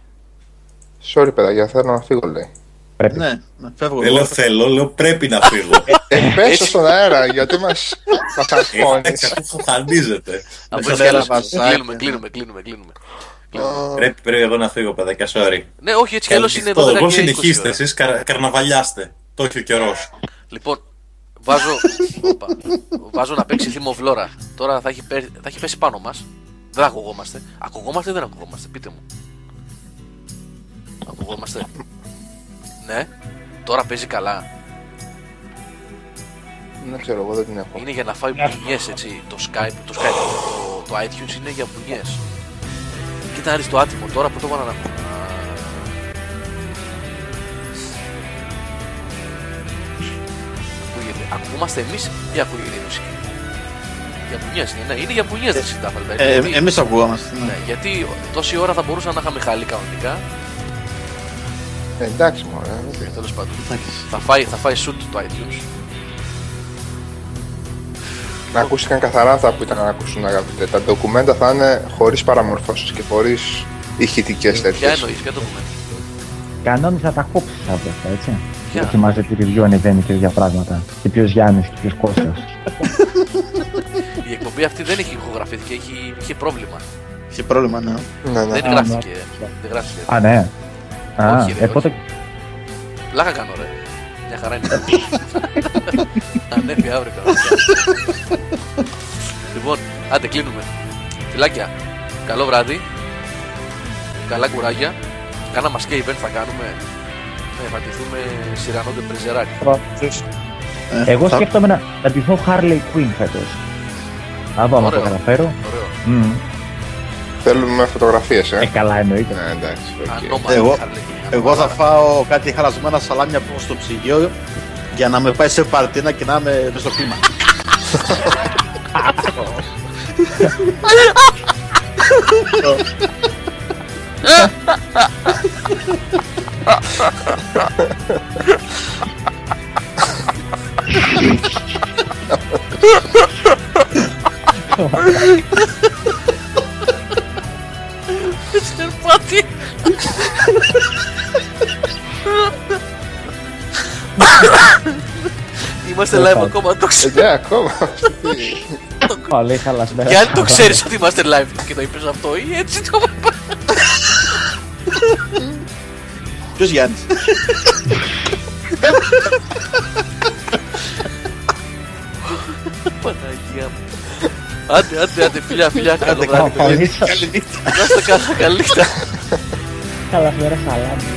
Sorry παιδάκια, θέλω να φύγω, λέει. Πρέπει. Ναι, να φεύγω. Δεν λέω θέλω, λέω πρέπει να φύγω. Πέσω στον αέρα, γιατί μας αρκώνεις. Χαντίζεται. Κλείνουμε, κλείνουμε, κλείνουμε. Πρέπει εγώ να φύγω, παιδάκια, sorry. Ναι, όχι, έτσι κι αλλιώς είναι δώδεκα και είκοσι. Εγώ συνεχίστε, εσείς καρναβαλιάστε. Το έχει ο καιρός. Λοιπόν, βάζω να παίξει θυμοβλόρα. Τώρα θα έχει πέσει πάνω μας. Δεν ακουγόμαστε. Ακουγόμαστε ή δεν ακουγόμαστε, πείτε μου. Ακουγόμαστε. Ναι, τώρα παίζει καλά. Δεν ξέρω, εγώ δεν την έχω. Είναι για να φάει μπουνιές, έτσι. Το Skype, το, Skype, το, το iTunes είναι για μπουνιές. Κοίτα να δεις το άτιμο τώρα που το έβαλα να πω. Ακουγόμαστε εμείς ή ακούγεται η μουσική? Για μπουνιές είναι, ναι, είναι για μπουνιές δεν συντάφαλτα. Εμείς ακουγόμαστε. Ναι, γιατί τόση ώρα θα μπορούσα να είχαμε χάλει κανονικά. Ε, εντάξει μωρέ, okay. Τέλος πάντων, θα φάει, θα φάει shoot το iTunes. Να ακούστηκαν καθαρά αυτά που ήταν να ακούσουν, αγαπητέ. Τα ντοκουμέντα θα είναι χωρίς παραμορφώσεις και χωρίς ηχητικές τέτοιες. Ποια εννοείς, ποια ντοκουμέντα? Κανόνισα τα κόψεις από αυτά, έτσι. Yeah. Το θυμάσαι τι review ανεβαίνει και για πράγματα. Και ποιος Γιάννης και ποιος Κώστας. Η εκπομπή αυτή δεν έχει ηχογραφηθεί και έχει, είχε πρόβλημα. Είχε πρόβλημα, ναι. Ναι, ναι. Δεν γράφτηκε. Α, ναι. Α, όχι, ρε, πότε... Πλάκα κάνω, ρε. Μια χαρά είναι. Ανέβει αύριο. Λοιπόν, άντε κλείνουμε. Φιλάκια, καλό βράδυ. Καλά κουράγια. Κάνα μας και event θα κάνουμε. Ναι, θα ντυθούμε σειρανόντε πρεζεράκι. Εγώ σκέφτομαι να ντυθώ Harley Quinn φέτος. Άμα το καταφέρω. Θέλουμε φωτογραφίες, ε. Ε, καλά εννοείται. Ε, εντάξει, okay. εγώ, εγώ θα φάω κάτι χαλασμένα σαλάμια στο ψυγείο για να με πάει σε παρτίνα και να είμαι μες στο κλίμα. Σερπάτη. Είμαστε live ακόμα, το ξέρεις. Ναι, ακόμα. Παλέ χαλασμένα. Και αν το ξέρεις ότι είμαστε live και το είπες αυτό ή έτσι το είπα. Ποιος Γιάννης? Παναγία μου. Άντε, άντε, άντε, φιλιά, φιλιά, καλό βράδυ. Καλή νύχτα. Καλή νύχτα. Καλή νύχτα. Καλά φέρα, σαλάμι.